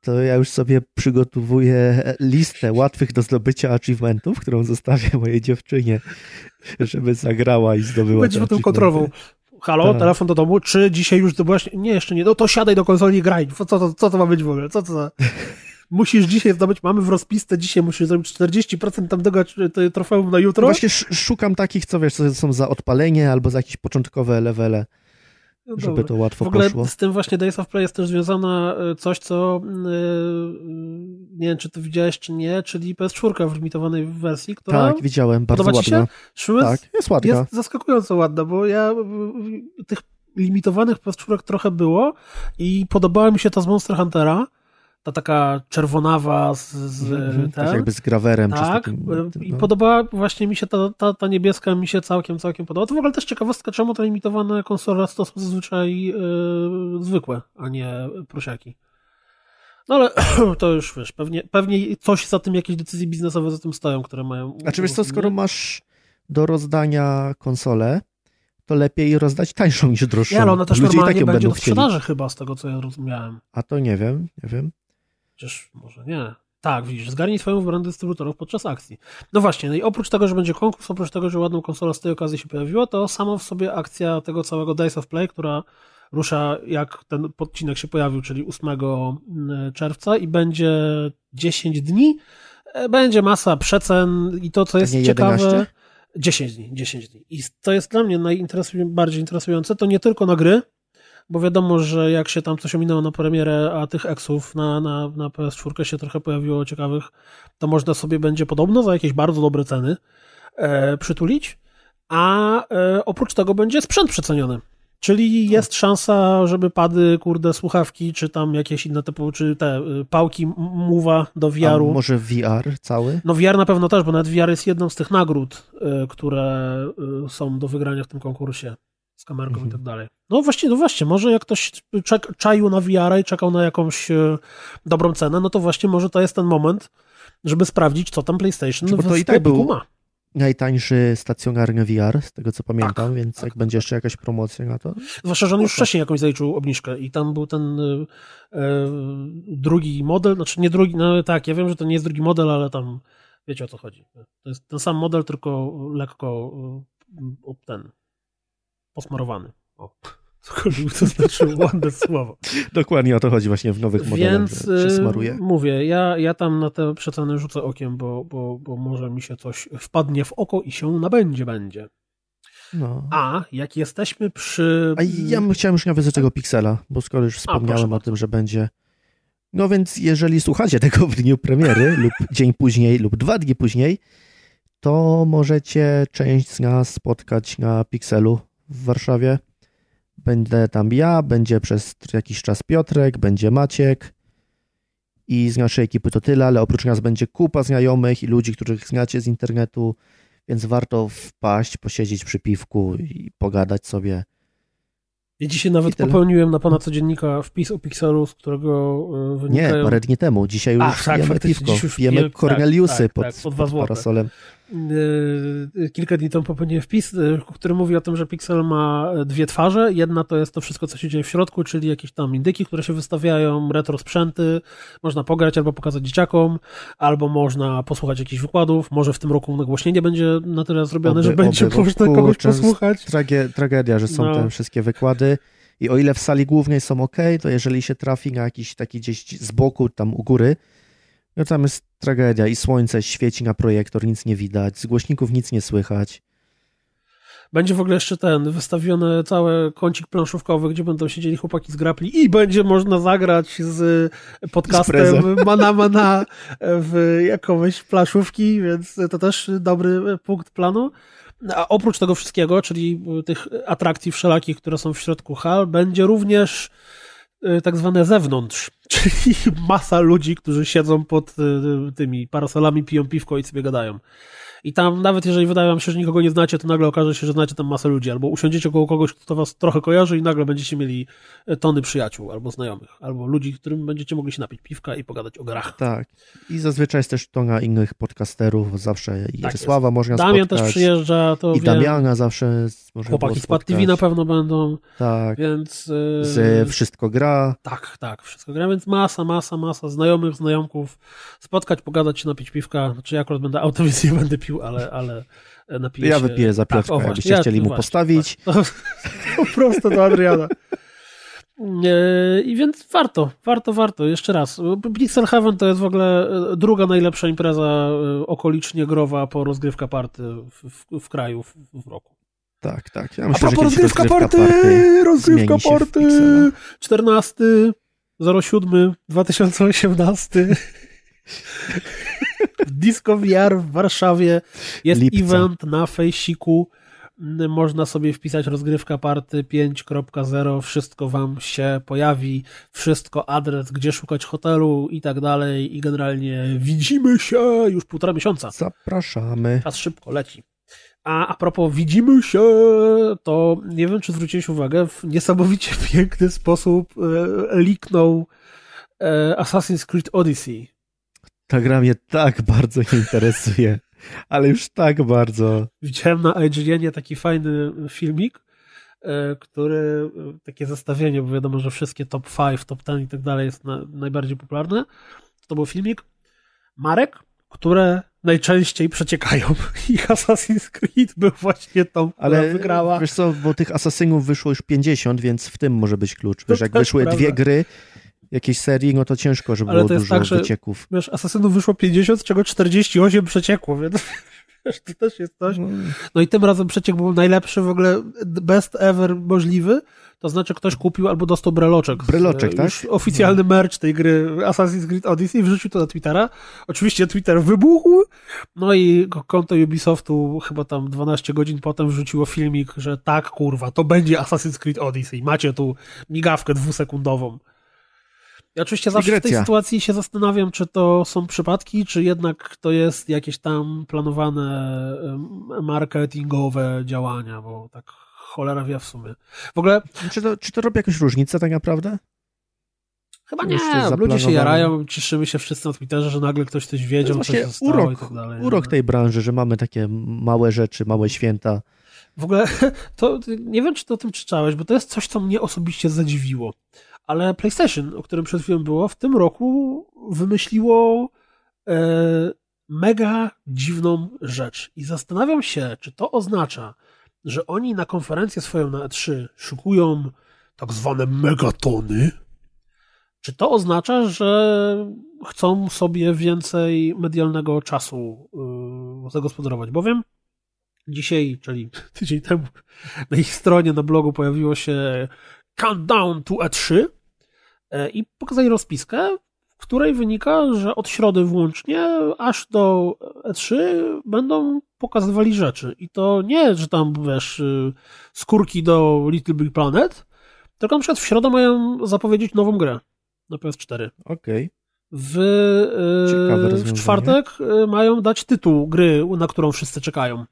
to ja już sobie przygotowuję listę łatwych do zdobycia achievementów, którą zostawię mojej dziewczynie, żeby zagrała i zdobyła. Będziemy tą kontrową. Halo, telefon do domu, czy dzisiaj już zdobyłaś? Nie, jeszcze nie, no to siadaj do konsoli i graj. Co to ma być w ogóle? Musisz dzisiaj zdobyć, mamy w rozpisce, dzisiaj musisz zrobić 40% tamtego trofeum na jutro. Właśnie szukam takich, co wiesz, co są za odpalenie albo za jakieś początkowe levele, no żeby to łatwo poszło. W ogóle poszło. Z tym właśnie Days of Play jest też związana coś, co nie wiem, czy to widziałeś, czy nie, czyli PS4 w limitowanej wersji, która... Tak, widziałem, bardzo ładna. Się? Tak, jest ładna. Jest zaskakująco ładna, bo ja tych limitowanych PS4 trochę było i podobała mi się ta z Monster Huntera, ta taka czerwonawa tak jakby z grawerem. Tak, czy z takim, i podobała właśnie mi się ta niebieska, mi się całkiem podoba. To w ogóle też ciekawostka, czemu te limitowane konsole to są zazwyczaj zwykłe, a nie prosiaki. No ale to już wiesz, pewnie coś za tym, jakieś decyzje biznesowe za tym stoją, które mają... Znaczy wiesz co, skoro masz do rozdania konsolę, to lepiej rozdać tańszą niż droższą. Nie, ale ona też ludzie normalnie i będzie do sprzedaży chyba, z tego co ja rozumiałem. A to nie wiem. Przecież może nie. Tak, widzisz, zgarnij swoją wybraną dystrybutorów podczas akcji. No właśnie, no i oprócz tego, że będzie konkurs, oprócz tego, że ładną konsolę z tej okazji się pojawiła, to sama w sobie akcja tego całego Days of Play, która rusza, jak ten odcinek się pojawił, czyli 8 czerwca i będzie 10 dni, będzie masa przecen i to, co jest ciekawe... 10 dni. I to jest dla mnie najbardziej interesujące, to nie tylko na gry, bo wiadomo, że jak się tam coś ominęło na premierę, a tych eksów na PS4 się trochę pojawiło ciekawych, to można sobie będzie podobno za jakieś bardzo dobre ceny przytulić, a oprócz tego będzie sprzęt przeceniony. Czyli jest szansa, żeby pady, słuchawki, czy tam jakieś inne typu, czy te pałki mowa do VR-u. A może VR cały? No VR na pewno też, bo nawet VR jest jedną z tych nagród, które są do wygrania w tym konkursie z kamerką i tak dalej. No właśnie, może jak ktoś czaił na VR-a i czekał na jakąś dobrą cenę, no to właśnie może to jest ten moment, żeby sprawdzić, co tam PlayStation w sklepiku ma. Najtańszy stacjonarny VR, z tego co pamiętam, tak, więc tak, jak będzie jeszcze jakaś promocja na to... Zwłaszcza, że on już wcześniej jakąś zaliczył obniżkę i tam był ten drugi model, znaczy nie drugi, no tak, ja wiem, że to nie jest drugi model, ale tam wiecie o co chodzi. To jest ten sam model, tylko lekko posmarowany. O, cokolwiek to znaczy ładne słowo. Dokładnie o to chodzi właśnie w nowych modelach, więc się smaruje. Mówię, ja tam na te przeceny rzucę okiem, bo może mi się coś wpadnie w oko i się nabędzie. No. A jak jesteśmy przy... A ja chciałem już nawiązać tego Pixela, bo skoro już wspomniałem o tym, że będzie... No więc jeżeli słuchacie tego w dniu premiery lub dzień później lub 2 dni później, to możecie część z nas spotkać na Pixelu w Warszawie. Będę tam ja, będzie przez jakiś czas Piotrek, będzie Maciek i z naszej ekipy to tyle, ale oprócz nas będzie kupa znajomych i ludzi, których znacie z internetu, więc warto wpaść, posiedzieć przy piwku i pogadać sobie. Ja dzisiaj nawet popełniłem na pana codziennika wpis o Pixelu, z którego wynikają... Nie, parę dni temu. Dzisiaj już pijemy piwko, pijemy Corneliusy pod parasolem. Kilka dni temu popełniłem wpis, który mówi o tym, że Pixel ma 2 twarze. Jedna to jest to wszystko, co się dzieje w środku, czyli jakieś tam indyki, które się wystawiają, retro sprzęty, można pograć albo pokazać dzieciakom, albo można posłuchać jakichś wykładów. Może w tym roku nagłośnienie będzie na tyle zrobione, że będzie można kogoś posłuchać. Tragedia, że są te wszystkie wykłady i o ile w sali głównej są okej, to jeżeli się trafi na jakiś taki gdzieś z boku, tam u góry, no tam jest tragedia i słońce świeci na projektor, nic nie widać, z głośników nic nie słychać. Będzie w ogóle jeszcze wystawiony cały kącik planszówkowy, gdzie będą siedzieli chłopaki z Grapli i będzie można zagrać z podcastem Mana w jakąś planszówki, więc to też dobry punkt planu. A oprócz tego wszystkiego, czyli tych atrakcji wszelakich, które są w środku hal, będzie również tak zwane zewnątrz, czyli masa ludzi, którzy siedzą pod tymi parasolami, piją piwko i sobie gadają. I tam nawet jeżeli wydaje wam się, że nikogo nie znacie, to nagle okaże się, że znacie tam masę ludzi, albo usiądziecie koło kogoś, kto was trochę kojarzy i nagle będziecie mieli tony przyjaciół, albo znajomych, albo ludzi, którym będziecie mogli się napić piwka i pogadać o grach. Tak. I zazwyczaj jest też tona innych podcasterów, zawsze i Jarosława można spotkać. Damian też przyjeżdża, to Damiana zawsze można chłopaki z Pad TV na pewno będą. Tak. Więc... Z Wszystko Gra. Tak, Wszystko Gra, więc masa znajomych, znajomków. Spotkać, pogadać się, napić piwka. Znaczy ja akurat będę auto, więc nie będę pił, ale napiję się. Ja wypiję za Piotrka, jakbyście chcieli mu postawić. To prosto do Adriana. I więc warto. Jeszcze raz. Pixel Heaven to jest w ogóle druga najlepsza impreza okolicznie growa po rozgrywka party w kraju w roku. Tak. Ja myślę, a propos rozgrywka party 14.07.2018 Disco VR w Warszawie. Jest event na fejsiku. Można sobie wpisać rozgrywka party 5.0. Wszystko wam się pojawi. Wszystko, adres, gdzie szukać hotelu i tak dalej. I generalnie widzimy się już 1,5 miesiąca. Zapraszamy. Czas szybko leci. A propos widzimy się, to nie wiem, czy zwróciłeś uwagę, w niesamowicie piękny sposób liknął Assassin's Creed Odyssey. Ta gra mnie tak bardzo nie interesuje, ale już tak bardzo. Widziałem na IGN-ie taki fajny filmik, który, takie zestawienie, bo wiadomo, że wszystkie top 5, top 10 i tak dalej jest najbardziej popularne. To był filmik, marek, które najczęściej przeciekają. I Assassin's Creed był właśnie tą, która wygrała. Wiesz co, bo tych Assassinów wyszło już 50, więc w tym może być klucz. Wiesz, jak wyszły dwie gry jakiejś serii, no to ciężko, żeby było dużo wycieków. Wiesz, Assassinów wyszło 50, z czego 48 przeciekło, więc wiesz, to też jest coś. No i tym razem przeciek był najlepszy w ogóle, best ever możliwy. To znaczy ktoś kupił albo dostał breloczek. Breloczek, tak? Już oficjalny merch tej gry Assassin's Creed Odyssey i wrzucił to na Twittera. Oczywiście Twitter wybuchł, no i konto Ubisoftu chyba tam 12 godzin potem wrzuciło filmik, że tak, kurwa, to będzie Assassin's Creed Odyssey. Macie tu migawkę 2-sekundową. Ja oczywiście zawsze w tej sytuacji się zastanawiam, czy to są przypadki, czy jednak to jest jakieś tam planowane marketingowe działania, bo tak cholera wie w sumie. W ogóle... Czy to robi jakąś różnicę tak naprawdę? Chyba nie. Ludzie się jarają, cieszymy się wszyscy na Twitterze, że nagle ktoś coś wiedział, coś się stało urok, i tak dalej. Urok tej branży, że mamy takie małe rzeczy, małe święta. W ogóle to nie wiem, czy ty o tym czytałeś, bo to jest coś, co mnie osobiście zadziwiło. Ale PlayStation, o którym przed chwilą było, w tym roku wymyśliło mega dziwną rzecz. I zastanawiam się, czy to oznacza, że oni na konferencję swoją na E3 szykują tak zwane megatony. Czy to oznacza, że chcą sobie więcej medialnego czasu zagospodarować? Bowiem dzisiaj, czyli tydzień temu, na ich stronie, na blogu pojawiło się Countdown to E3 i pokazali rozpiskę, w której wynika, że od środy włącznie aż do E3 będą pokazywali rzeczy. I to nie, że tam, wiesz, skórki do Little Big Planet, tylko na przykład w środę mają zapowiedzieć nową grę na PS4. Okej. W czwartek mają dać tytuł gry, na którą wszyscy czekają.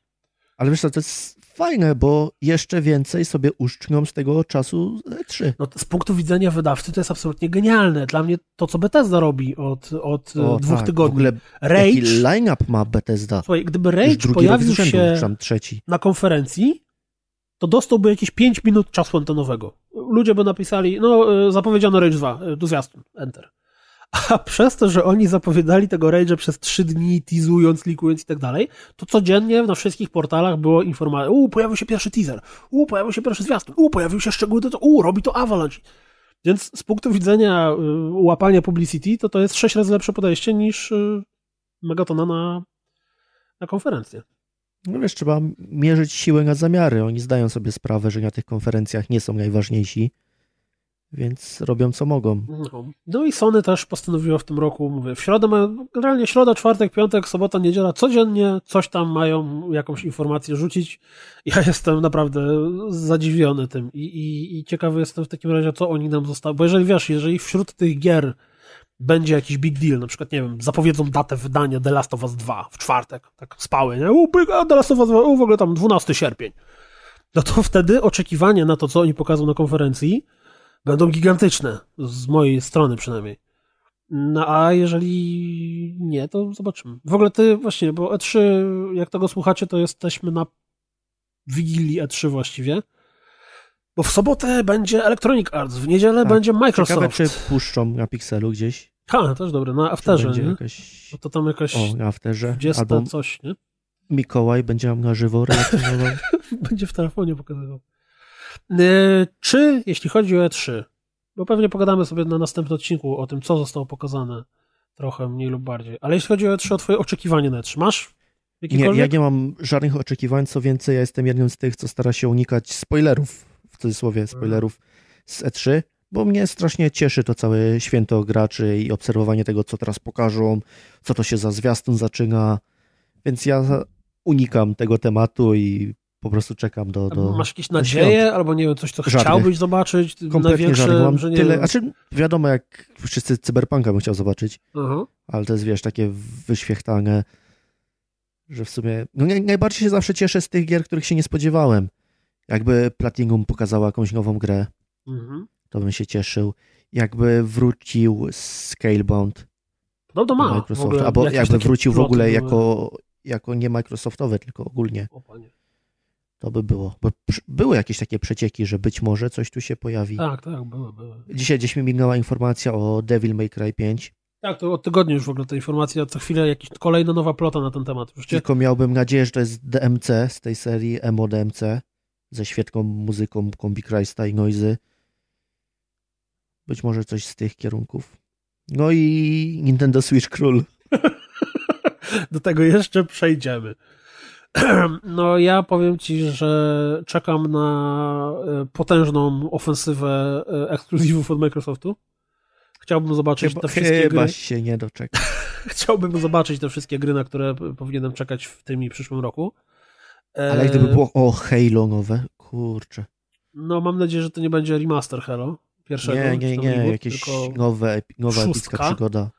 Ale wiesz co, to jest fajne, bo jeszcze więcej sobie uszcznią z tego czasu E3. No, z punktu widzenia wydawcy to jest absolutnie genialne. Dla mnie to, co Bethesda robi od 2 tygodni. W ogóle Rage, jaki line-up ma Bethesda? Słuchaj, gdyby Rage pojawił się na konferencji, to dostałby jakieś 5 minut czasu antenowego. Ludzie by napisali, no zapowiedziano Rage 2, do zwiastun, enter. A przez to, że oni zapowiadali tego Rage'a przez 3 dni, teasując, likując i tak dalej, to codziennie na wszystkich portalach było informacja, pojawił się pierwszy teaser, pojawił się pierwszy zwiastun, pojawił się szczegóły, to robi to Avalanche. Więc z punktu widzenia łapania publicity, to jest 6 razy lepsze podejście niż megatona na konferencję. No wiesz, trzeba mierzyć siłę na zamiary. Oni zdają sobie sprawę, że na tych konferencjach nie są najważniejsi, więc robią co mogą. No i Sony też postanowiło w tym roku, mówię, w środę mają, generalnie środa, czwartek, piątek, sobota, niedziela, codziennie coś tam mają, jakąś informację rzucić. Ja jestem naprawdę zadziwiony tym i ciekawy jestem w takim razie, co oni nam zostało, bo jeżeli wśród tych gier będzie jakiś big deal, na przykład, nie wiem, zapowiedzą datę wydania The Last of Us 2 w czwartek, tak spały, nie? The Last of Us 2, w ogóle tam 12 sierpień. No to wtedy oczekiwania na to, co oni pokazują na konferencji, będą gigantyczne, z mojej strony przynajmniej. No a jeżeli nie, to zobaczymy. W ogóle ty właśnie, bo E3, jak tego słuchacie, to jesteśmy na wigilii E3 właściwie, bo w sobotę będzie Electronic Arts, w niedzielę będzie Microsoft. Ciekawe, czy puszczą na Pixelu gdzieś. Też dobre, na Afterze, nie? Jakaś... Bo to tam jakaś na Afterze. 20 albo coś, nie? Mikołaj będzie nam na żywo relacjonował. Będzie w telefonie pokazywał. Czy, jeśli chodzi o E3, bo pewnie pogadamy sobie na następnym odcinku o tym, co zostało pokazane trochę mniej lub bardziej, ale jeśli chodzi o E3, o twoje oczekiwanie na E3, masz jakiekolwiek? Nie, ja nie mam żadnych oczekiwań, co więcej, ja jestem jednym z tych, co stara się unikać spoilerów, w cudzysłowie spoilerów z E3, bo mnie strasznie cieszy to całe święto graczy i obserwowanie tego, co teraz pokażą, co to się za zwiastun zaczyna, więc ja unikam tego tematu i po prostu czekam do masz jakieś nadzieje, świąt. Albo nie wiem, coś, co chciałbyś zobaczyć? Kompletnie żadnych. Że nie tyle, wiadomo, jak wszyscy Cyberpunka bym chciał zobaczyć, ale to jest, wiesz, takie wyświechtane, że w sumie... No, najbardziej się zawsze cieszę z tych gier, których się nie spodziewałem. Jakby Platinum pokazała jakąś nową grę, to bym się cieszył. Jakby wrócił Scalebound do Microsoft, albo jakby wrócił w ogóle jako nie Microsoftowe, tylko ogólnie. To by było. Bo były jakieś takie przecieki, że być może coś tu się pojawi. Tak, były. Dzisiaj gdzieś mi mignęła informacja o Devil May Cry 5. Tak, to od tygodnia już w ogóle te informacje, a co chwilę jakaś kolejna nowa plota na ten temat. Wiesz, tylko miałbym nadzieję, że to jest DMC z tej serii, Emo DMC, ze świetką, muzyką, kombi Christa i Noizy. Być może coś z tych kierunków. No i Nintendo Switch Król. Do tego jeszcze przejdziemy. No ja powiem Ci, że czekam na potężną ofensywę ekskluzywów od Microsoftu. Chciałbym zobaczyć te wszystkie gry. Chyba się nie doczeka. Chciałbym zobaczyć te wszystkie gry, na które powinienem czekać w tym i przyszłym roku. Ale gdyby było Halo nowe, kurczę. No mam nadzieję, że to nie będzie remaster Halo. Nie, jakieś nowa epicka przygoda.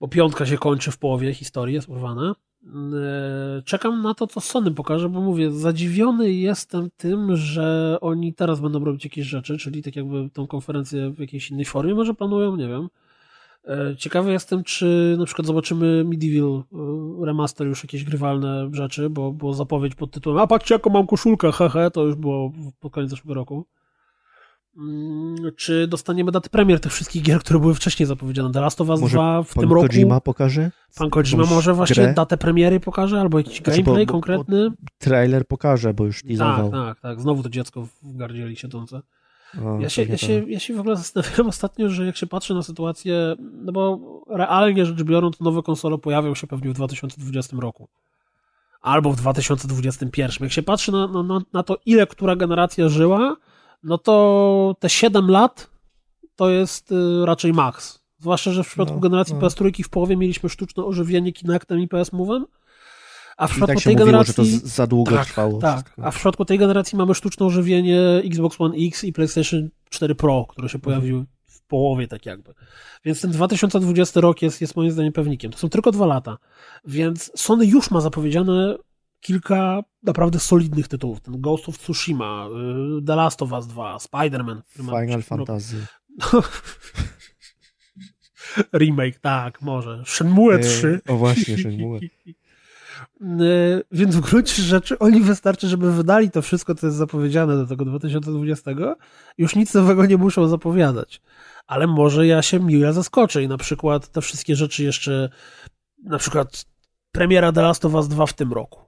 Bo piątka się kończy w połowie, historii jest urwana. Czekam na to, co Sony pokaże, bo mówię, zadziwiony jestem tym, że oni teraz będą robić jakieś rzeczy, czyli tak jakby tą konferencję w jakiejś innej formie może planują, nie wiem. Ciekawy jestem, czy na przykład zobaczymy Medieval remaster, już jakieś grywalne rzeczy, bo zapowiedź pod tytułem "A patrzcie, jaką mam koszulkę, hehe", to już było pod koniec zeszłego roku. Czy dostaniemy daty premier tych wszystkich gier, które były wcześniej zapowiedziane? The Last of Us 2 w tym roku. Kojima pokaże? Pan Kojima może właśnie grę? Datę premiery pokaże? Albo jakiś gameplay konkretny? Trailer pokaże, bo już teasował. Tak. Znowu to dziecko w gardzieli siedzące. Ja się w ogóle zastanawiam ostatnio, że jak się patrzy na sytuację, no bo realnie rzecz biorąc, nowe konsole pojawią się pewnie w 2020 roku. Albo w 2021. Jak się patrzy na to, ile która generacja żyła, no to te 7 lat to jest raczej maks. Zwłaszcza, że w przypadku generacji PS3 w połowie mieliśmy sztuczne ożywienie Kinectem i PS Move'em, a w przypadku tej generacji... Mówiło, że to za długo trwało. Tak, a w przypadku tej generacji mamy sztuczne ożywienie Xbox One X i PlayStation 4 Pro, które się pojawiły w połowie tak jakby. Więc ten 2020 rok jest moim zdaniem pewnikiem. To są tylko 2 lata. Więc Sony już ma zapowiedziane kilka naprawdę solidnych tytułów. Ten Ghost of Tsushima, The Last of Us 2, Spider-Man. Final Fantasy. Remake, tak, może. Shenmue 3. O właśnie, Shenmue. Więc w gruncie rzeczy oni wystarczy, żeby wydali to wszystko, co jest zapowiedziane do tego 2020. Już nic nowego nie muszą zapowiadać. Ale może ja się miło zaskoczę i na przykład te wszystkie rzeczy jeszcze, na przykład premiera The Last of Us 2 w tym roku.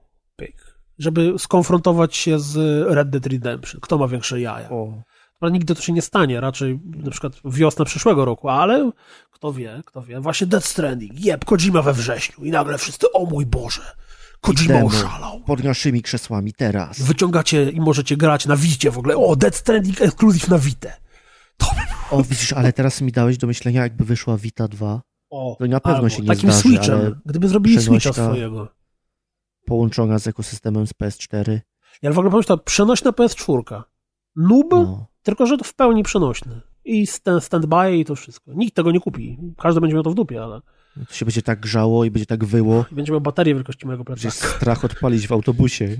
Żeby skonfrontować się z Red Dead Redemption. Kto ma większe jaja? No, nigdy to się nie stanie, raczej na przykład wiosna przyszłego roku, ale kto wie. Właśnie Death Stranding, Kojima we wrześniu i nagle wszyscy, o mój Boże, Kojima oszalał. Pod naszymi krzesłami teraz. Wyciągacie i możecie grać na Wicie w ogóle. O, Death Stranding Exclusive na Witę. Widzisz, ale teraz mi dałeś do myślenia, jakby wyszła Vita 2. To na pewno się nie takim zdarzy. Takim Switchem, gdyby zrobili Switcha swojego. Połączona z ekosystemem z PS4. Ja w ogóle pamiętam, przenośna PS4. Tylko że to w pełni przenośny. I stand-by i to wszystko. Nikt tego nie kupi. Każdy będzie miał to w dupie, ale... To się będzie tak grzało i będzie tak wyło. I będzie miał baterię wielkości mojego plecaka. Będzie strach odpalić w autobusie.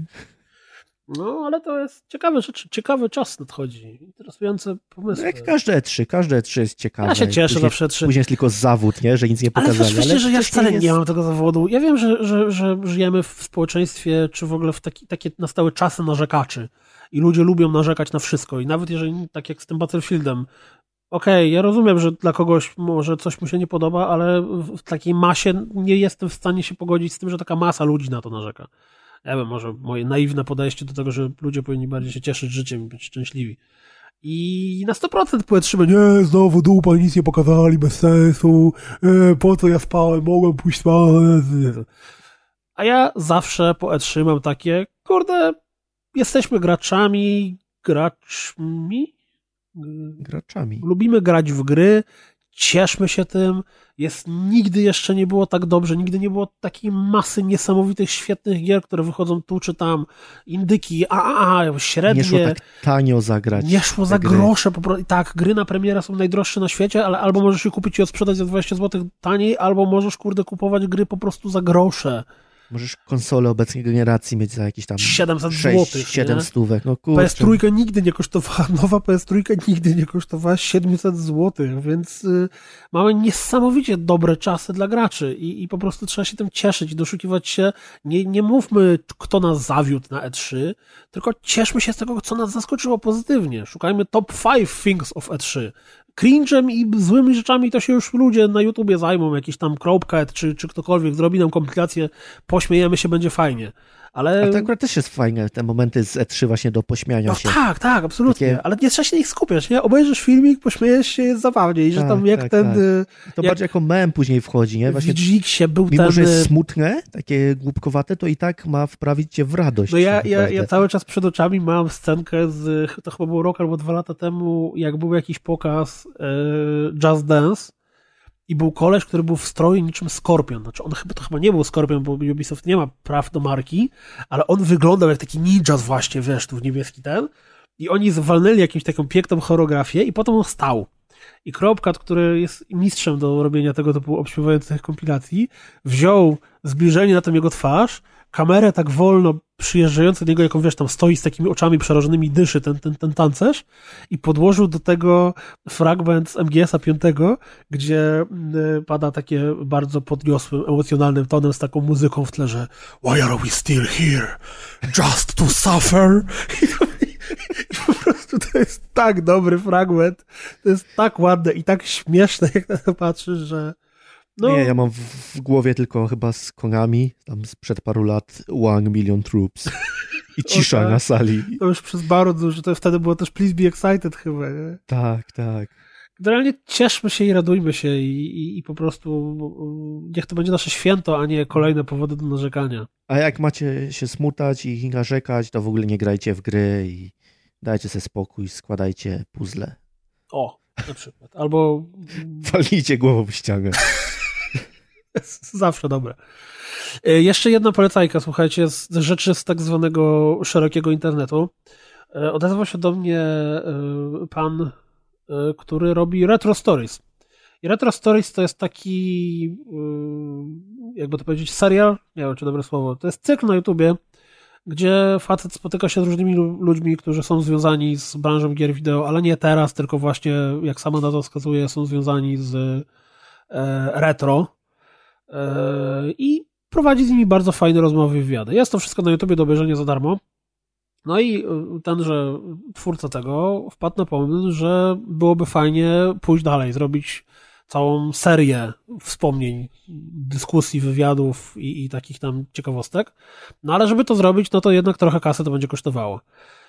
No, ale to jest ciekawe rzeczy. Ciekawy czas nadchodzi. Interesujące pomysły. Jak każde E3. Każde E3 jest ciekawe. Ja się cieszę zawsze E3. Później jest tylko zawód, nie? Że nic nie pokazali. Ale myślę, że ja wcale nie mam tego zawodu. Ja wiem, że żyjemy w społeczeństwie, czy w ogóle w takie nastały czasy narzekaczy. I ludzie lubią narzekać na wszystko. I nawet jeżeli, tak jak z tym Battlefieldem, ja rozumiem, że dla kogoś może coś mu się nie podoba, ale w takiej masie nie jestem w stanie się pogodzić z tym, że taka masa ludzi na to narzeka. Ja wiem, może moje naiwne podejście do tego, że ludzie powinni bardziej się cieszyć życiem i być szczęśliwi. I na 100% powiedzmy, nie, znowu dupa, nic nie pokazali, bez sensu, po co ja spałem, mogłem pójść spać. A ja zawsze po E3 mam takie, jesteśmy graczami. Lubimy grać w gry, cieszmy się tym, nigdy jeszcze nie było tak dobrze, nigdy nie było takiej masy niesamowitych, świetnych gier, które wychodzą tu czy tam, indyki, średnie. Nie szło tak tanio zagrać. Nie szło za grosze, po prostu. Tak, gry na premierę są najdroższe na świecie, ale albo możesz je kupić i odsprzedać za 20 zł taniej, albo możesz, kupować gry po prostu za grosze. Możesz konsolę obecnej generacji mieć za jakieś tam 700 zł, 7 stówek. No kurczę. PS3 nigdy nie kosztowała, nowa PS3 nigdy nie kosztowała 700 zł, więc mamy niesamowicie dobre czasy dla graczy i po prostu trzeba się tym cieszyć i doszukiwać się. Nie mówmy, kto nas zawiódł na E3, tylko cieszmy się z tego, co nas zaskoczyło pozytywnie. Szukajmy top 5 things of E3. cringe'em i złymi rzeczami to się już ludzie na YouTubie zajmą, jakiś tam Kropket czy ktokolwiek zrobi nam kompilację, pośmiejemy się, będzie fajnie. Ale to akurat też jest fajne, te momenty z E3 właśnie do pośmiania się. Tak, absolutnie. Takie... Ale nie trzeba się na nich skupiać, nie? Obejrzysz filmik, pośmiejesz się, jest zabawniej. Tak, że tam jak tak, ten... Tak. To jak... bardziej jako mem później wchodzi, nie? Właśnie w Dżiksie był mimo, ten... że jest smutne, takie głupkowate, to i tak ma wprawić cię w radość. No ja cały czas przed oczami mam scenkę z... To chyba był rok albo 2 lata temu, jak był jakiś pokaz Just Dance. I był koleś, który był w stroju niczym Skorpion. Znaczy, on chyba nie był Skorpion, bo Ubisoft nie ma praw do marki, ale on wyglądał jak taki ninja właśnie, wiesz, tu w niebieski ten. I oni zwalnęli jakimś taką piękną choreografię i potem on stał. I Kropkat, który jest mistrzem do robienia tego typu obśmiewających kompilacji, wziął zbliżenie na tą jego twarz, kamerę tak wolno przyjeżdżającą do niego, jaką wiesz, tam stoi z takimi oczami przerażonymi, dyszy ten tancerz i podłożył do tego fragment z MGS-a 5, gdzie pada takie bardzo podniosłym, emocjonalnym tonem z taką muzyką w tle, że why are we still here? Just to suffer? I po prostu to jest tak dobry fragment, to jest tak ładne i tak śmieszne, jak na to patrzysz, że no. Nie, ja mam w głowie tylko chyba z Konami, tam sprzed paru lat 1 Million Troops i cisza tak. Na sali. To już przez bardzo, że to wtedy było też Please Be Excited chyba, nie? Tak. Generalnie cieszmy się i radujmy się i po prostu niech to będzie nasze święto, a nie kolejne powody do narzekania. A jak macie się smutać i narzekać, to w ogóle nie grajcie w gry i dajcie sobie spokój, składajcie puzzle. O, na przykład. Albo... walnijcie głową w ścianę. Zawsze dobre. Jeszcze jedna polecajka, słuchajcie, z rzeczy z tak zwanego szerokiego internetu. Odezwał się do mnie pan, który robi Retro Stories. I Retro Stories to jest taki, jakby to powiedzieć, serial, nie wiem, czy dobre słowo, to jest cykl na YouTubie, gdzie facet spotyka się z różnymi ludźmi, którzy są związani z branżą gier wideo, ale nie teraz, tylko właśnie, jak sama nazwa wskazuje, są związani z retro. I prowadzi z nimi bardzo fajne rozmowy i wywiady. Jest to wszystko na YouTubie do obejrzenia za darmo. No i tenże twórca tego wpadł na pomysł, że byłoby fajnie pójść dalej, zrobić całą serię wspomnień, dyskusji, wywiadów i takich tam ciekawostek. No ale żeby to zrobić, no to jednak trochę kasy to będzie kosztowało.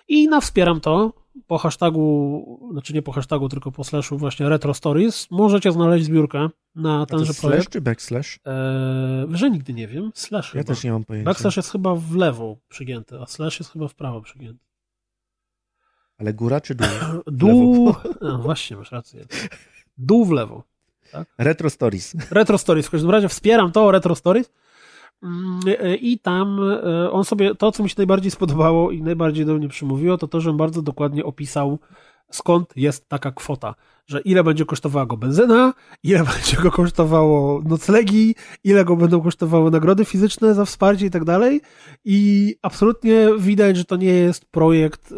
I na wspieram to po hashtagu, znaczy nie po hashtagu, tylko po slashu właśnie Retro Stories. Możecie znaleźć zbiórkę na tenże projekt. Slash czy backslash? Że nigdy nie wiem. Slash ja chyba. Też nie mam pojęcia. Backslash jest chyba w lewo przygięty, a slash jest chyba w prawo przygięty. Ale góra czy dół? Dół. No, właśnie, masz rację. Dół w lewo. Tak? Retro Stories. Retro Stories. W każdym razie wspieram to Retro Stories. I tam on sobie, to co mi się najbardziej spodobało i najbardziej do mnie przymówiło, to to, że on bardzo dokładnie opisał, skąd jest taka kwota, że ile będzie kosztowała go benzyna, ile będzie go kosztowało noclegi, ile go będą kosztowały nagrody fizyczne za wsparcie i tak dalej. I absolutnie widać, że to nie jest projekt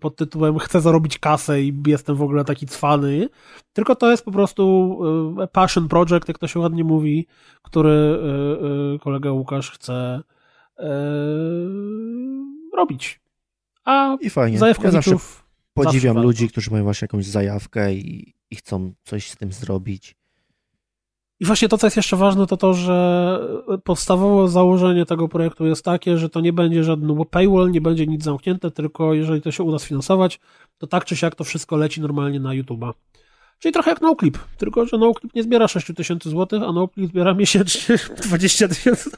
pod tytułem chcę zarobić kasę i jestem w ogóle taki cwany, tylko to jest po prostu passion project, jak to się ładnie mówi, który kolega Łukasz chce robić. A i fajnie. Podziwiam ludzi, którzy mają właśnie jakąś zajawkę i chcą coś z tym zrobić. I właśnie to, co jest jeszcze ważne, to to, że podstawowe założenie tego projektu jest takie, że to nie będzie żaden paywall, nie będzie nic zamknięte, tylko jeżeli to się uda sfinansować, to tak czy siak to wszystko leci normalnie na YouTube'a. Czyli trochę jak Noclip, tylko że Noclip nie zbiera 6 000 zł, a Noclip zbiera miesięcznie 20 000 dolarów.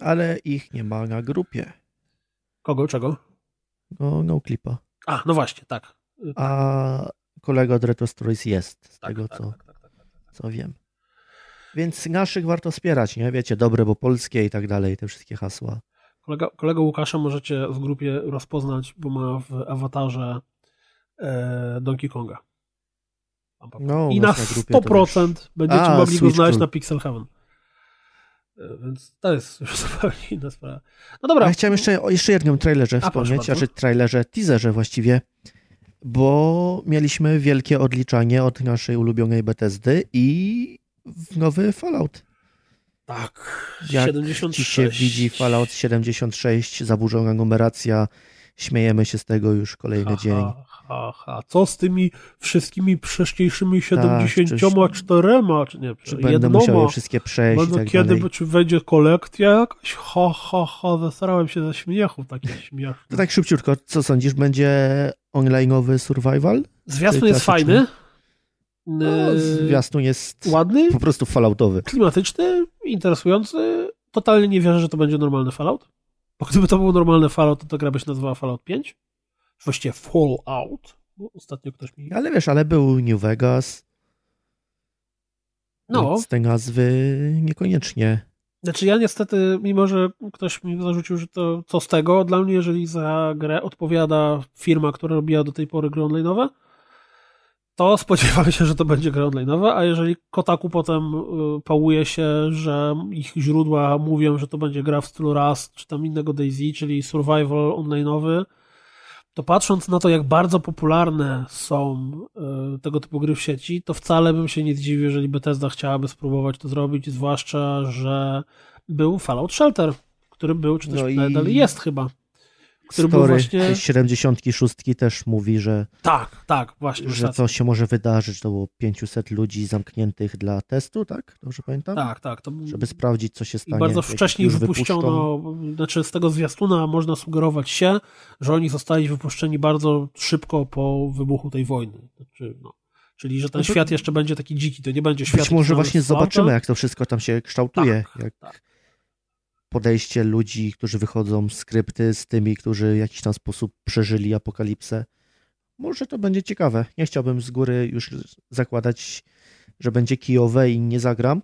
Ale ich nie ma na grupie. Kogo? Czego? No, Noclipa. A, no właśnie, tak. A kolega od Retro Stories jest, z tego co wiem. Więc naszych warto wspierać, nie? Wiecie, dobre, bo polskie i tak dalej, te wszystkie hasła. Kolego Łukasza możecie w grupie rozpoznać, bo ma w awatarze Donkey Konga. No, i na 100% będziecie mogli go znaleźć na Pixel Heaven. Więc to jest już zupełnie inna sprawa. No dobra. Ja chciałem jeszcze jednym trailerze wspomnieć, teaserze właściwie, bo mieliśmy wielkie odliczanie od naszej ulubionej Bethesdy i nowy Fallout. Tak, 76. Jak ci się widzi Fallout 76, zaburzona numeracja, śmiejemy się z tego już kolejny dzień. A co z tymi wszystkimi wcześniejszymi 74, czy będę musiał je wszystkie przejść i tak kiedy dalej. Czy wejdzie kolekcja jakaś? Zesrałem się ze śmiechu, takie śmieszne. To tak szybciutko, co sądzisz, będzie online'owy survival? Zwiastun jest fajny. No, zwiastun jest ładny, po prostu falloutowy. Klimatyczny, interesujący. Totalnie nie wierzę, że to będzie normalny Fallout. Bo gdyby to był normalny Fallout, to ta gra by się nazywała Fallout 5. Właściwie Fallout. Bo ostatnio ktoś mi... Ale wiesz, ale był New Vegas. No. Więc te nazwy niekoniecznie. Znaczy ja niestety, mimo że ktoś mi zarzucił, że to co z tego, dla mnie, jeżeli za grę odpowiada firma, która robiła do tej pory gry online'owe, to spodziewam się, że to będzie gra online'owa, a jeżeli Kotaku potem pałuje się, że ich źródła mówią, że to będzie gra w stylu Rust, czy tam innego DayZ, czyli survival online'owy, to patrząc na to, jak bardzo popularne są tego typu gry w sieci, to wcale bym się nie zdziwił, jeżeli Bethesda chciałaby spróbować to zrobić, zwłaszcza, że był Fallout Shelter, który był, czy też nadal jest chyba. Który story był właśnie... 76 też mówi, że tak, właśnie, że coś się może wydarzyć. To było 500 ludzi zamkniętych dla testu, tak? Dobrze pamiętam? Tak. To... Żeby sprawdzić, co się stanie. I bardzo wcześnie już wypuszczono, znaczy z tego zwiastuna można sugerować się, że oni zostali wypuszczeni bardzo szybko po wybuchu tej wojny. Znaczy, no. Czyli, że ten świat jeszcze będzie taki dziki, to nie będzie świat. Być może właśnie zobaczymy, jak to wszystko tam się kształtuje. Podejście ludzi, którzy wychodzą z krypty, z tymi, którzy w jakiś tam sposób przeżyli apokalipsę. Może to będzie ciekawe. Nie chciałbym z góry już zakładać, że będzie kijowe i nie zagram,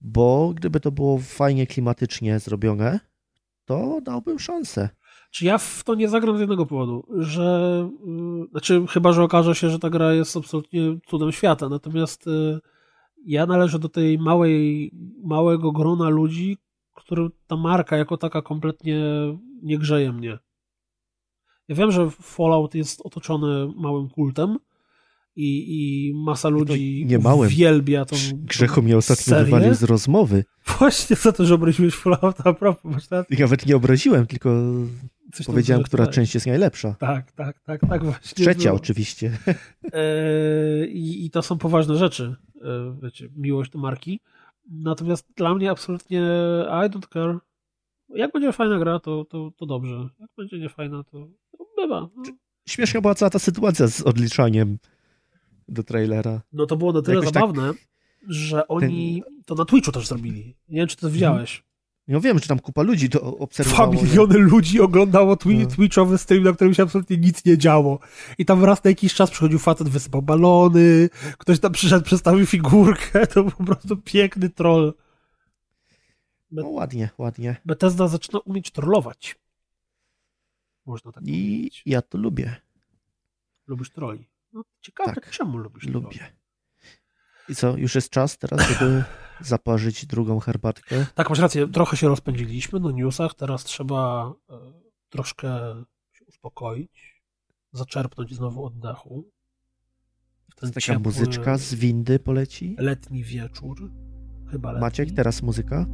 bo gdyby to było fajnie klimatycznie zrobione, to dałbym szansę. Czy ja w to nie zagram z jednego powodu, że znaczy chyba, że okaże się, że ta gra jest absolutnie cudem świata, natomiast ja należę do tej małego grona ludzi, który ta marka jako taka kompletnie nie grzeje mnie. Ja wiem, że Fallout jest otoczony małym kultem i masa ludzi uwielbia tą Grzechu mnie ostatnio wywalił z rozmowy. Właśnie za to, że obraziłeś Fallouta, a propos. Ja nawet nie obraziłem, tylko coś powiedziałem, która część jest najlepsza. Tak właśnie. Trzecia było. Oczywiście. I to są poważne rzeczy. Wiecie, miłość do marki. Natomiast dla mnie absolutnie I don't care. Jak będzie fajna gra, to dobrze. Jak będzie niefajna, to bywa. No. Śmieszna była cała ta sytuacja z odliczaniem do trailera. No to było na tyle zabawne, tak, że oni to na Twitchu też zrobili. Nie wiem, czy to widziałeś. No wiem, że tam kupa ludzi to obserwowało. 2 miliony ludzi oglądało Twitchowy stream, na którym się absolutnie nic nie działo. I tam raz na jakiś czas przychodził facet, wysypał balony, ktoś tam przyszedł, przedstawił figurkę, to był po prostu piękny troll. No ładnie. Bethesda zaczyna umieć trollować. Można tak powiedzieć. Ja to lubię. Lubisz trolli? No, ciekawe, czemu lubisz trolli? Lubię. I co, już jest czas teraz, żeby zaparzyć drugą herbatkę? Tak, masz rację, trochę się rozpędziliśmy na newsach, teraz trzeba troszkę się uspokoić, zaczerpnąć znowu oddechu. Taka ciepły, muzyczka z windy poleci? Letni wieczór, chyba letni. Maciek, teraz muzyka?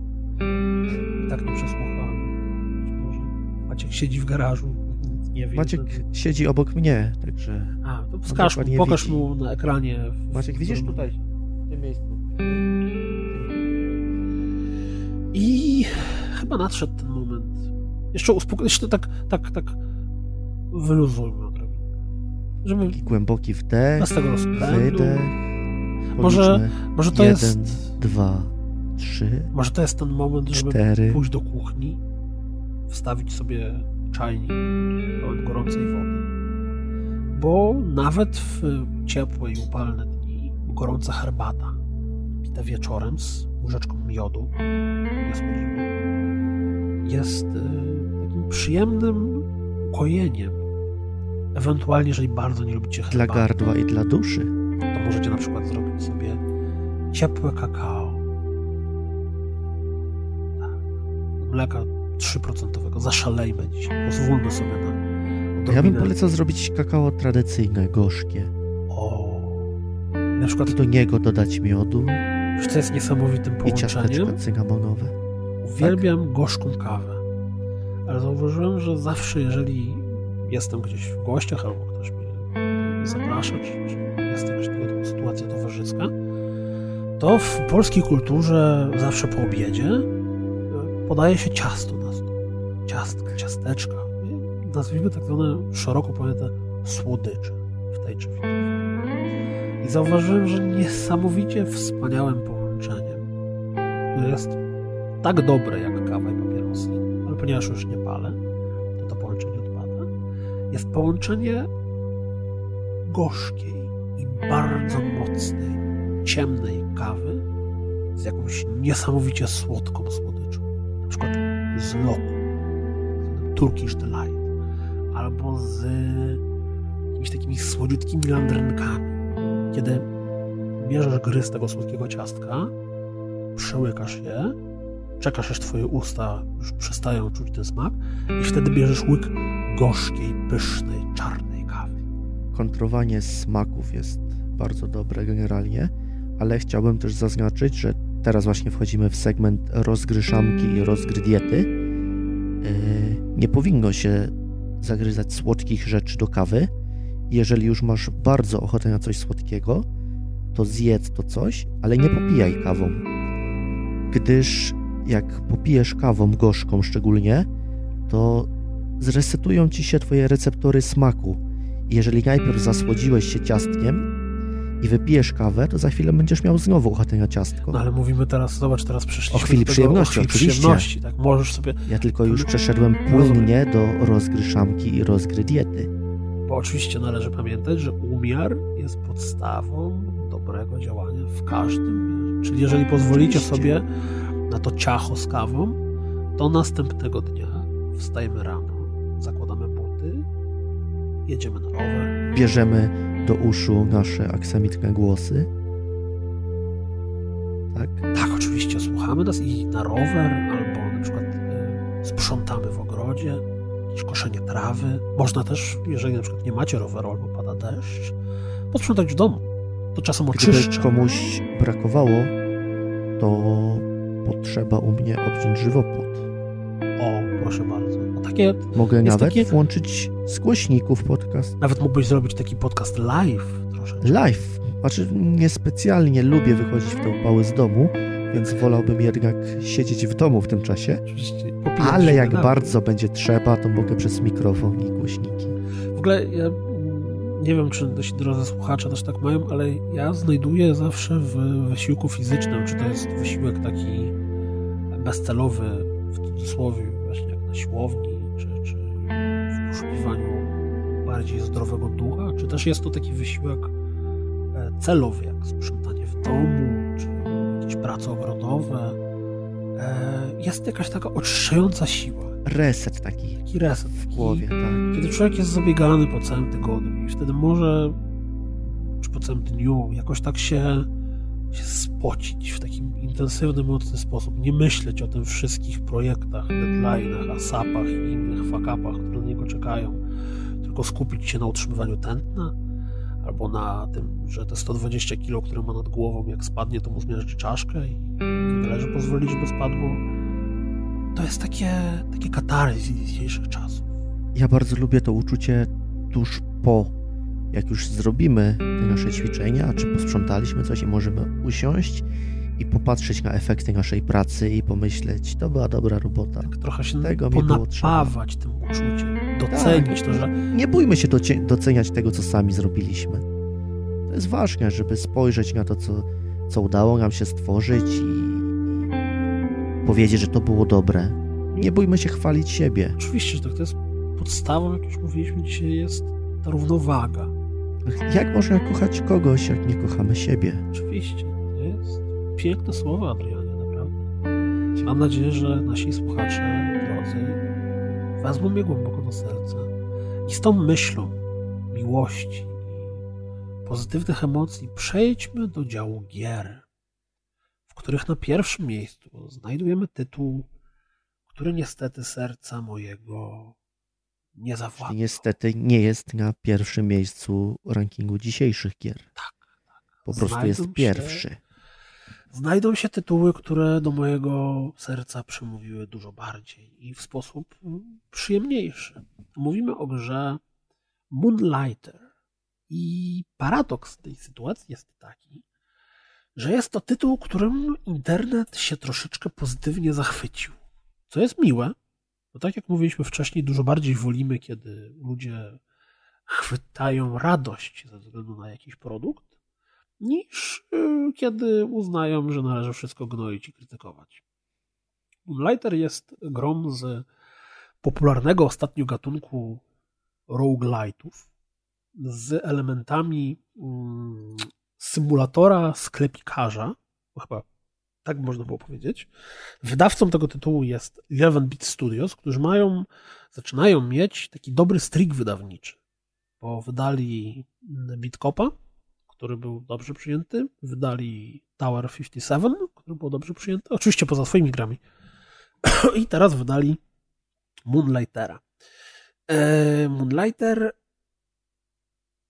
Tak, nie przesłuchałem. Maciek siedzi w garażu, nie wiem. Maciek siedzi obok mnie, także... to pokaż mu na ekranie. Maciek, widzisz tutaj, w tym miejscu? I chyba nadszedł ten moment. Jeszcze tak wyluzujmy odrobinę. Taki głęboki wdech, wydech. Może to jest 1, 2, 3. Może to jest ten moment, żeby 4. Pójść do kuchni, wstawić sobie czajnik pełen gorącej wody. Bo nawet w ciepłe i upalne dni gorąca herbata pita wieczorem z łyżeczką miodu jest takim przyjemnym ukojeniem. Ewentualnie, jeżeli bardzo nie lubicie herbaty, dla gardła i dla duszy, to możecie na przykład zrobić sobie ciepłe kakao. Tak. Mleka 3%. Zaszalejmy dzisiaj. Pozwólmy sobie na odrobinę. Ja bym polecał zrobić kakao tradycyjne, gorzkie. Na przykład... I do niego dodać miodu. To jest niesamowitym połączeniem. I ciasteczka cynamonowe. Uwielbiam gorzką kawę. Ale zauważyłem, że zawsze, jeżeli jestem gdzieś w gościach albo ktoś mnie zaprasza, czy jest jakaś taka sytuacja towarzyska, to w polskiej kulturze zawsze po obiedzie podaje się ciasto na stół. Ciastka, ciasteczka. Nazwijmy tak zwane szeroko pojęte słodycze w tej czy w innej. I zauważyłem, że niesamowicie wspaniałym połączeniem, które jest tak dobre jak kawa i papierosy, ale ponieważ już nie palę, to to połączenie odpada, jest połączenie gorzkiej i bardzo mocnej, ciemnej kawy z jakąś niesamowicie słodką słodyczą. Na przykład z loku, z Turkish Delight, albo z jakimiś takimi słodziutkimi landrynkami. Kiedy bierzesz gry z tego słodkiego ciastka, przełykasz je, czekasz aż twoje usta już przestają czuć ten smak i wtedy bierzesz łyk gorzkiej, pysznej, czarnej kawy. Kontrowanie smaków jest bardzo dobre generalnie, ale chciałbym też zaznaczyć, że teraz właśnie wchodzimy w segment rozgryszanki i rozgry diety. Nie powinno się zagryzać słodkich rzeczy do kawy. Jeżeli już masz bardzo ochotę na coś słodkiego, to zjedz to coś, ale nie popijaj kawą. Gdyż jak popijesz kawą gorzką szczególnie, to zresetują ci się twoje receptory smaku. Jeżeli najpierw zasłodziłeś się ciastkiem i wypijesz kawę, to za chwilę będziesz miał znowu ochotę na ciastko. No ale mówimy teraz, zobacz, teraz przeszliśmy o chwili przyjemności, tak? Możesz sobie... Ja tylko już przeszedłem płynnie do rozgryszanki i rozgry diety. Bo oczywiście należy pamiętać, że umiar jest podstawą dobrego działania w każdym mierze. Czyli jeżeli pozwolicie sobie na to ciacho z kawą, to następnego dnia wstajemy rano, zakładamy buty, jedziemy na rower. Bierzemy do uszu nasze aksamitne głosy. Tak? Tak, oczywiście słuchamy nas i na rower, albo na przykład sprzątamy w ogrodzie. Jakieś koszenie trawy. Można też, jeżeli na przykład nie macie roweru albo pada deszcz, posprzątać w domu. To czasem oczyszcza. Gdyby komuś brakowało, to potrzeba u mnie obciąć żywopłot. O, proszę bardzo. No takie, mogę nawet takie... włączyć z głośników podcast. Nawet mógłbyś zrobić taki podcast live troszeczkę. Live. Znaczy, niespecjalnie lubię wychodzić w te upały z domu, więc wolałbym jednak siedzieć w domu w tym czasie. Oczywiście. Ale jak bardzo będzie trzeba, to mogę przez mikrofon i głośniki. W ogóle ja nie wiem, czy nasi drodzy słuchacze też tak mają, ale ja znajduję zawsze w wysiłku fizycznym, czy to jest wysiłek taki bezcelowy, w cudzysłowie, właśnie jak na siłowni, czy w poszukiwaniu bardziej zdrowego ducha, czy też jest to taki wysiłek celowy, jak sprzątanie w domu, czy jakieś prace ogrodowe. Jest jakaś taka oczyszczająca siła. Reset taki. Taki reset. W głowie, tak. Kiedy człowiek jest zabiegany po całym tygodniu i wtedy może, czy po całym dniu, jakoś tak się spocić w takim intensywny, mocny sposób. Nie myśleć o tym wszystkich projektach, deadline'ach, asapach i innych fuck-upach, które na niego czekają. Tylko skupić się na utrzymywaniu tętna albo na tym, że te 120 kg, które ma nad głową, jak spadnie, to mu zmierzy czaszkę i należy pozwolić, by spadło. To jest takie katarzy dzisiejszych czasów. Ja bardzo lubię to uczucie tuż po, jak już zrobimy te nasze ćwiczenia, czy posprzątaliśmy coś i możemy usiąść i popatrzeć na efekty naszej pracy i pomyśleć, to była dobra robota. Tak, trochę się tego ponapawać tym uczuciem, docenić tak, to, że... Nie bójmy się doceniać tego, co sami zrobiliśmy. To jest ważne, żeby spojrzeć na to, co udało nam się stworzyć i powiedzieć, że to było dobre. Nie bójmy się chwalić siebie. Oczywiście, że tak. To jest podstawą, jak już mówiliśmy dzisiaj, jest ta równowaga. Jak można kochać kogoś, jak nie kochamy siebie? Oczywiście. To jest piękne słowa, Adrianie, naprawdę. Mam nadzieję, że nasi słuchacze, drodzy, wezmą mnie głęboko do serca i z tą myślą miłości, pozytywnych emocji przejdźmy do działu gier, w których na pierwszym miejscu znajdujemy tytuł, który niestety serca mojego nie zawładnął. Niestety nie jest na pierwszym miejscu rankingu dzisiejszych gier. Tak, tak. Po prostu jest pierwszy. znajdą się tytuły, które do mojego serca przemówiły dużo bardziej i w sposób przyjemniejszy. Mówimy o grze Moonlighter. I paradoks tej sytuacji jest taki, że jest to tytuł, którym internet się troszeczkę pozytywnie zachwycił. Co jest miłe, bo tak jak mówiliśmy wcześniej, dużo bardziej wolimy, kiedy ludzie chwytają radość ze względu na jakiś produkt, niż kiedy uznają, że należy wszystko gnoić i krytykować. Moonlighter jest grą z popularnego ostatnio gatunku roguelite'ów z elementami symulatora sklepikarza, chyba tak można było powiedzieć. Wydawcą tego tytułu jest 11-bit Studios, którzy zaczynają mieć taki dobry streak wydawniczy, bo wydali Bitcopa, który był dobrze przyjęty, wydali Tower 57, który był dobrze przyjęty, oczywiście poza swoimi grami, i teraz wydali Moonlightera. Moonlighter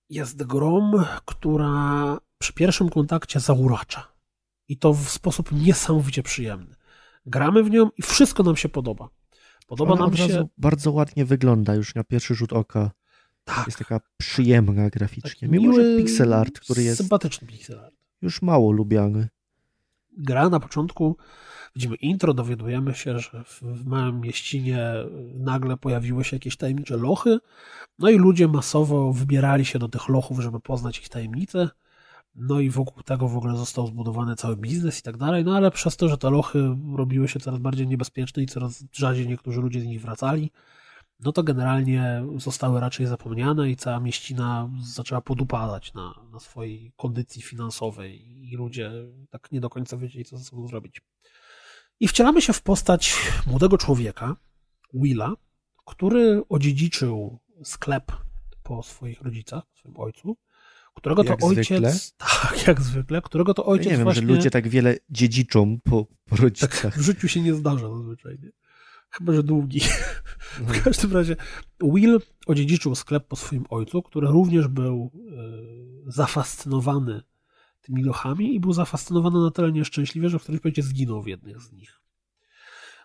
jest grą, która przy pierwszym kontakcie zauracza. I to w sposób niesamowicie przyjemny. Gramy w nią i wszystko nam się podoba. Bardzo ładnie wygląda już na pierwszy rzut oka. Tak. Jest taka przyjemna graficznie. Taki mimo, że pixel art, który jest sympatyczny pixel art, już mało lubiany. Gra na początku, widzimy intro, dowiadujemy się, że w małym mieścinie nagle pojawiły się jakieś tajemnicze lochy, no i ludzie masowo wybierali się do tych lochów, żeby poznać ich tajemnice, no i wokół tego w ogóle został zbudowany cały biznes i tak dalej, no ale przez to, że te lochy robiły się coraz bardziej niebezpieczne i coraz rzadziej niektórzy ludzie z nich wracali, no to generalnie zostały raczej zapomniane i cała mieścina zaczęła podupadać na swojej kondycji finansowej i ludzie tak nie do końca wiedzieli, co ze sobą zrobić. I wcielamy się w postać młodego człowieka, Willa, który odziedziczył sklep po swoich rodzicach, swoim ojcu, którego to ojciec... Zwykle? Tak, jak zwykle, którego to ojciec nie wiem, że ludzie tak wiele dziedziczą po rodzicach. Tak w życiu się nie zdarza zwyczajnie. Chyba że długi. W każdym razie Will odziedziczył sklep po swoim ojcu, który również był zafascynowany tymi lochami i był zafascynowany na tyle nieszczęśliwie, że w którymś momencie zginął w jednych z nich.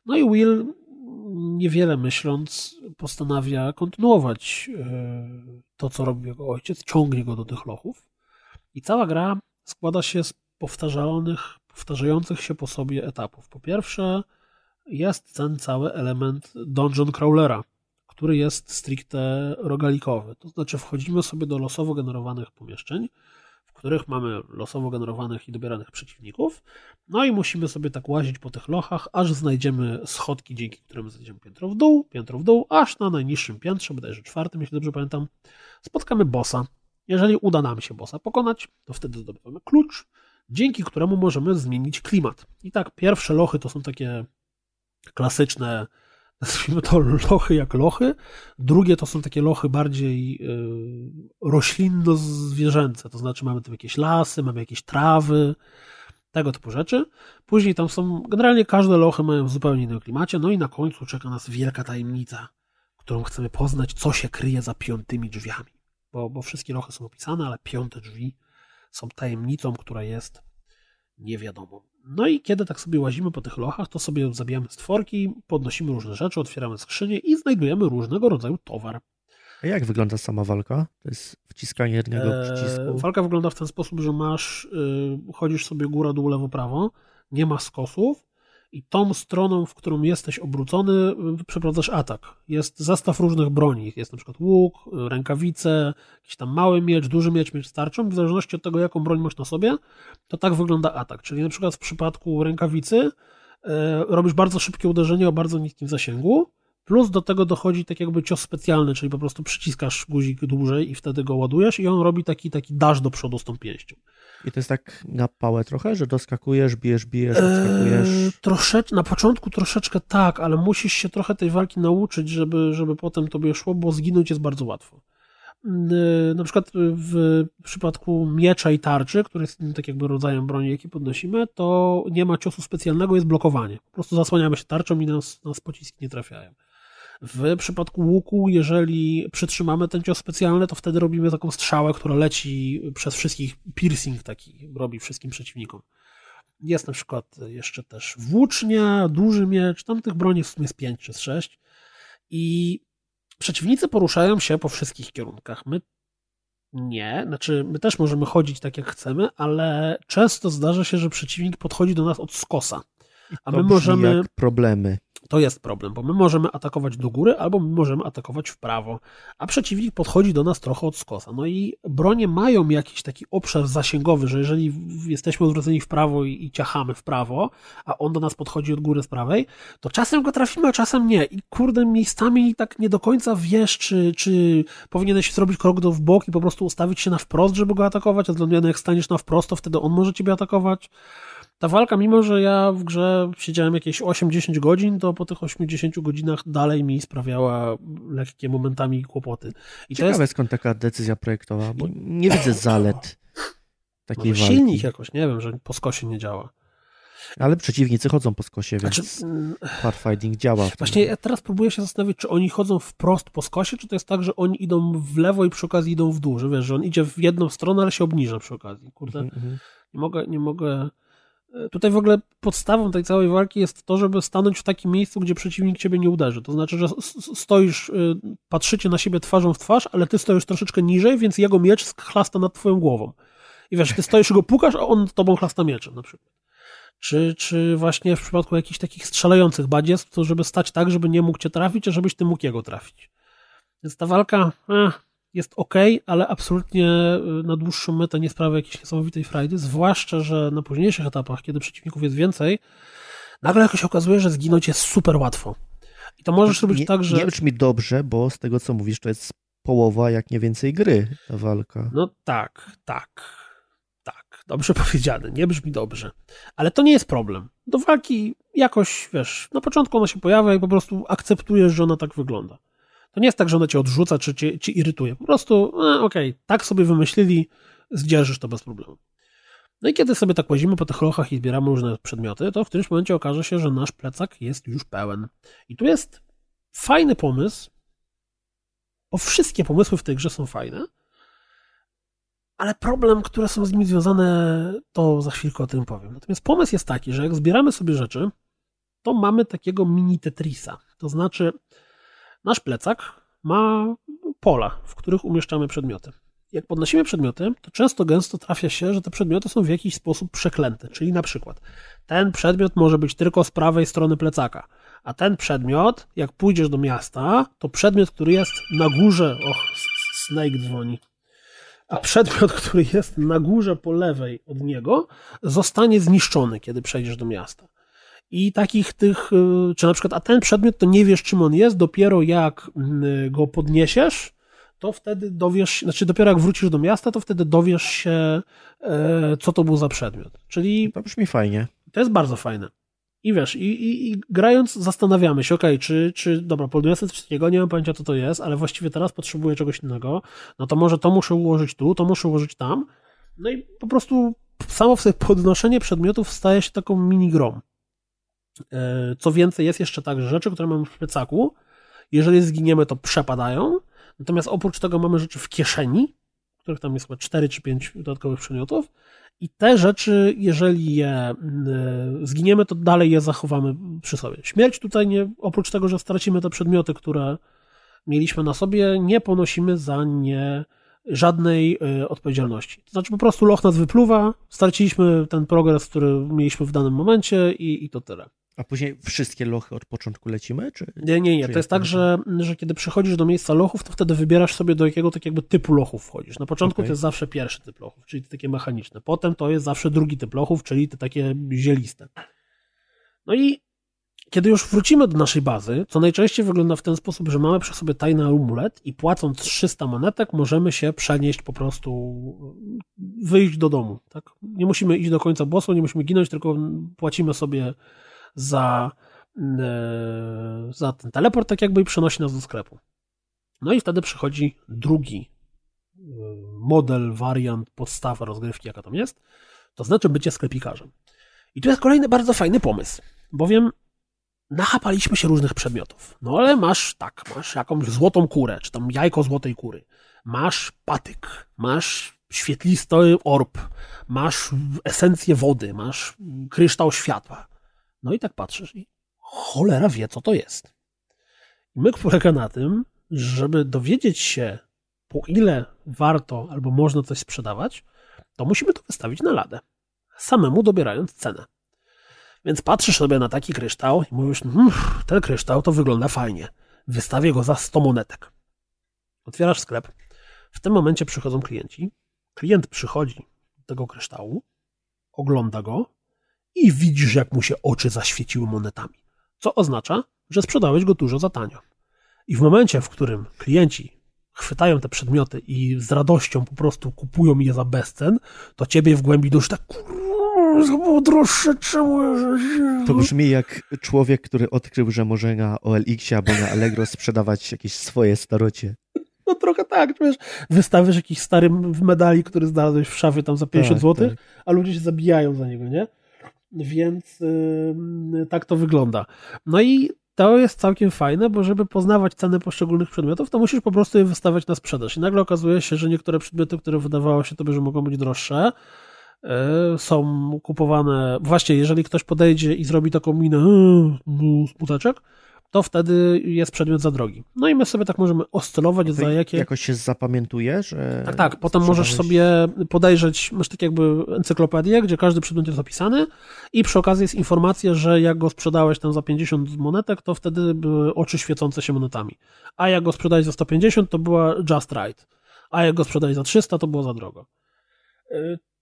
No i Will, niewiele myśląc, postanawia kontynuować to, co robił jego ojciec, ciągnie go do tych lochów i cała gra składa się z powtarzających się po sobie etapów. Po pierwsze, jest ten cały element dungeon crawlera, który jest stricte rogalikowy. To znaczy wchodzimy sobie do losowo generowanych pomieszczeń, w których mamy losowo generowanych i dobieranych przeciwników, no i musimy sobie tak łazić po tych lochach, aż znajdziemy schodki, dzięki którym zejdziemy piętro w dół, aż na najniższym piętrze, bodajże czwartym, jeśli dobrze pamiętam, spotkamy bossa. Jeżeli uda nam się bossa pokonać, to wtedy zdobywamy klucz, dzięki któremu możemy zmienić klimat. I tak pierwsze lochy to są takie klasyczne, nazwijmy to lochy jak lochy, drugie to są takie lochy bardziej roślinno-zwierzęce, to znaczy mamy tam jakieś lasy, mamy jakieś trawy, tego typu rzeczy. Później tam są, generalnie każde lochy mają w zupełnie innym klimacie, no i na końcu czeka nas wielka tajemnica, którą chcemy poznać, co się kryje za piątymi drzwiami, bo wszystkie lochy są opisane, ale piąte drzwi są tajemnicą, która jest niewiadomą. No i kiedy tak sobie łazimy po tych lochach, to sobie zabijamy stworki, podnosimy różne rzeczy, otwieramy skrzynie i znajdujemy różnego rodzaju towar. A jak wygląda sama walka? To jest wciskanie jednego przycisku? Walka wygląda w ten sposób, że chodzisz sobie góra, dół, lewo, prawo, nie ma skosów i tą stroną, w którą jesteś obrócony, przeprowadzasz atak. Jest zestaw różnych broni. Jest na przykład łuk, rękawice, jakiś tam mały miecz, duży miecz, miecz z tarczą. W zależności od tego, jaką broń masz na sobie, to tak wygląda atak. Czyli na przykład w przypadku rękawicy robisz bardzo szybkie uderzenie o bardzo niskim zasięgu, plus do tego dochodzi tak jakby cios specjalny, czyli po prostu przyciskasz guzik dłużej i wtedy go ładujesz i on robi taki dash do przodu z tą pięścią. I to jest tak na pałę trochę, że doskakujesz, bijesz, odskakujesz? Na początku troszeczkę tak, ale musisz się trochę tej walki nauczyć, żeby potem tobie szło, bo zginąć jest bardzo łatwo. Na przykład w przypadku miecza i tarczy, który jest tak jakby rodzajem broni, jakie podnosimy, to nie ma ciosu specjalnego, jest blokowanie. Po prostu zasłaniamy się tarczą i nas pociski nie trafiają. W przypadku łuku, jeżeli przytrzymamy ten cios specjalny, to wtedy robimy taką strzałę, która leci przez wszystkich, piercing taki robi wszystkim przeciwnikom. Jest na przykład jeszcze też włócznia, duży miecz, tam tych broni w sumie jest 5 czy 6 i przeciwnicy poruszają się po wszystkich kierunkach. My nie, znaczy my też możemy chodzić tak jak chcemy, ale często zdarza się, że przeciwnik podchodzi do nas od skosa. A my możemy... problemy. To jest problem, bo my możemy atakować do góry albo my możemy atakować w prawo, a przeciwnik podchodzi do nas trochę od skosa. No i bronie mają jakiś taki obszar zasięgowy, że jeżeli jesteśmy odwróceni w prawo i ciachamy w prawo, a on do nas podchodzi od góry z prawej, to czasem go trafimy, a czasem nie. I kurde, miejscami tak nie do końca wiesz, czy powinieneś zrobić krok w bok i po prostu ustawić się na wprost, żeby go atakować, a względnie jak staniesz na wprost, to wtedy on może ciebie atakować. Ta walka, mimo że ja w grze siedziałem jakieś 8-10 godzin, to po tych 80 godzinach dalej mi sprawiała lekkie momentami kłopoty. I ciekawe to jest... skąd taka decyzja projektowa, bo nie widzę zalet takiej walki. Silnik jakoś, nie wiem, że po skosie nie działa. Ale przeciwnicy chodzą po skosie, więc firefighting działa. Właśnie ja teraz próbuję się zastanowić, czy oni chodzą wprost po skosie, czy to jest tak, że oni idą w lewo i przy okazji idą w dół, że wiesz, że on idzie w jedną stronę, ale się obniża przy okazji. Kurde, nie mogę... Tutaj w ogóle podstawą tej całej walki jest to, żeby stanąć w takim miejscu, gdzie przeciwnik ciebie nie uderzy. To znaczy, że stoisz, patrzycie na siebie twarzą w twarz, ale ty stoisz troszeczkę niżej, więc jego miecz chlasta nad twoją głową. I wiesz, ty stoisz i go pukasz, a on tobą chlasta mieczem na przykład. Czy właśnie w przypadku jakichś takich strzelających badziec, to żeby stać tak, żeby nie mógł cię trafić, a żebyś ty mógł jego trafić. Więc ta walka jest okej, ale absolutnie na dłuższą metę nie sprawia jakiejś niesamowitej frajdy, zwłaszcza, że na późniejszych etapach, kiedy przeciwników jest więcej, nagle jakoś się okazuje, że zginąć jest super łatwo. I to możesz robić tak, że... Nie brzmi dobrze, bo z tego, co mówisz, to jest połowa, jak nie więcej gry, ta walka. No tak. Dobrze powiedziane. Nie brzmi dobrze. Ale to nie jest problem. Do walki jakoś, wiesz, na początku ona się pojawia i po prostu akceptujesz, że ona tak wygląda. To nie jest tak, że ona cię odrzuca, czy cię irytuje. Po prostu, tak sobie wymyślili, zdzierżysz to bez problemu. No i kiedy sobie tak łazimy po tych lochach i zbieramy różne przedmioty, to w którymś momencie okaże się, że nasz plecak jest już pełen. I tu jest fajny pomysł, bo wszystkie pomysły w tej grze są fajne, ale problem, które są z nimi związane, to za chwilkę o tym powiem. Natomiast pomysł jest taki, że jak zbieramy sobie rzeczy, to mamy takiego mini Tetrisa. To znaczy... Nasz plecak ma pola, w których umieszczamy przedmioty. Jak podnosimy przedmioty, to często gęsto trafia się, że te przedmioty są w jakiś sposób przeklęte. Czyli na przykład ten przedmiot może być tylko z prawej strony plecaka, a ten przedmiot, jak pójdziesz do miasta, to przedmiot, który jest na górze... Snake dzwoni. A przedmiot, który jest na górze po lewej od niego, zostanie zniszczony, kiedy przejdziesz do miasta. I takich tych, czy na przykład, a ten przedmiot to nie wiesz, czym on jest, dopiero jak go podniesiesz, to wtedy dowiesz, znaczy dopiero jak wrócisz do miasta, to wtedy dowiesz się, co to był za przedmiot. Czyli... To brzmi fajnie. To jest bardzo fajne. I wiesz, i grając zastanawiamy się, dobra, podniosę coś takiego, nie mam pojęcia, co to jest, ale właściwie teraz potrzebuję czegoś innego, no to może to muszę ułożyć tu, to muszę ułożyć tam, no i po prostu samo w sobie podnoszenie przedmiotów staje się taką mini grą. Co więcej, jest jeszcze tak, że rzeczy, które mamy w plecaku, jeżeli zginiemy, to przepadają, natomiast oprócz tego mamy rzeczy w kieszeni, których tam jest chyba 4 czy 5 dodatkowych przedmiotów i te rzeczy, jeżeli je zginiemy, to dalej je zachowamy przy sobie. Śmierć tutaj, oprócz tego, że stracimy te przedmioty, które mieliśmy na sobie, nie ponosimy za nie żadnej odpowiedzialności. To znaczy po prostu loch nas wypluwa, straciliśmy ten progres, który mieliśmy w danym momencie i to tyle. A później wszystkie lochy od początku lecimy? Czy, nie. To jest tak, że kiedy przychodzisz do miejsca lochów, to wtedy wybierasz sobie, do jakiego tak jakby typu lochów wchodzisz. Na początku to jest zawsze pierwszy typ lochów, czyli te takie mechaniczne. Potem to jest zawsze drugi typ lochów, czyli te takie zieliste. No i kiedy już wrócimy do naszej bazy, co najczęściej wygląda w ten sposób, że mamy przy sobie tajny amulet i płacąc 300 monetek możemy się przenieść po prostu, wyjść do domu. Tak? Nie musimy iść do końca bossu, nie musimy ginąć, tylko płacimy sobie za ten teleport tak jakby i przenosi nas do sklepu. No i wtedy przychodzi drugi model, wariant, podstawa rozgrywki, jaka tam jest, to znaczy bycie sklepikarzem. I tu jest kolejny bardzo fajny pomysł, bowiem nachapaliśmy się różnych przedmiotów. No ale masz jakąś złotą kurę, czy tam jajko złotej kury. Masz patyk, masz świetlisty orb, masz esencję wody, masz kryształ światła. No i tak patrzysz i cholera wie, co to jest. Myk polega na tym, żeby dowiedzieć się, po ile warto albo można coś sprzedawać, to musimy to wystawić na ladę, samemu dobierając cenę. Więc patrzysz sobie na taki kryształ i mówisz, ten kryształ to wygląda fajnie, wystawię go za 100 monetek. Otwierasz sklep, w tym momencie przychodzą klienci, klient przychodzi do tego kryształu, ogląda go i widzisz, jak mu się oczy zaświeciły monetami, co oznacza, że sprzedałeś go dużo za tanio. I w momencie, w którym klienci chwytają te przedmioty i z radością po prostu kupują je za bezcen, to ciebie w głębi duszy tak było droższe, czemu... To brzmi jak człowiek, który odkrył, że może na OLX-ie albo na Allegro sprzedawać jakieś swoje starocie. No trochę tak, wiesz, wystawisz jakiś stary medalik, który znalazłeś w szafie tam za 50 zł, tak. A ludzie się zabijają za niego, nie? Więc tak to wygląda. No i to jest całkiem fajne, bo żeby poznawać ceny poszczególnych przedmiotów, to musisz po prostu je wystawiać na sprzedaż. I nagle okazuje się, że niektóre przedmioty, które wydawało się tobie, że mogą być droższe, są kupowane... Właśnie, jeżeli ktoś podejdzie i zrobi taką minę smuteczek, to wtedy jest przedmiot za drogi. No i my sobie tak możemy oscylować, za jakie... Jakoś się zapamiętuje, że... Tak, potem możesz sobie podejrzeć, masz tak jakby encyklopedię, gdzie każdy przedmiot jest opisany i przy okazji jest informacja, że jak go sprzedałeś tam za 50 monetek, to wtedy były oczy świecące się monetami. A jak go sprzedałeś za 150, to była just right. A jak go sprzedałeś za 300, to było za drogo.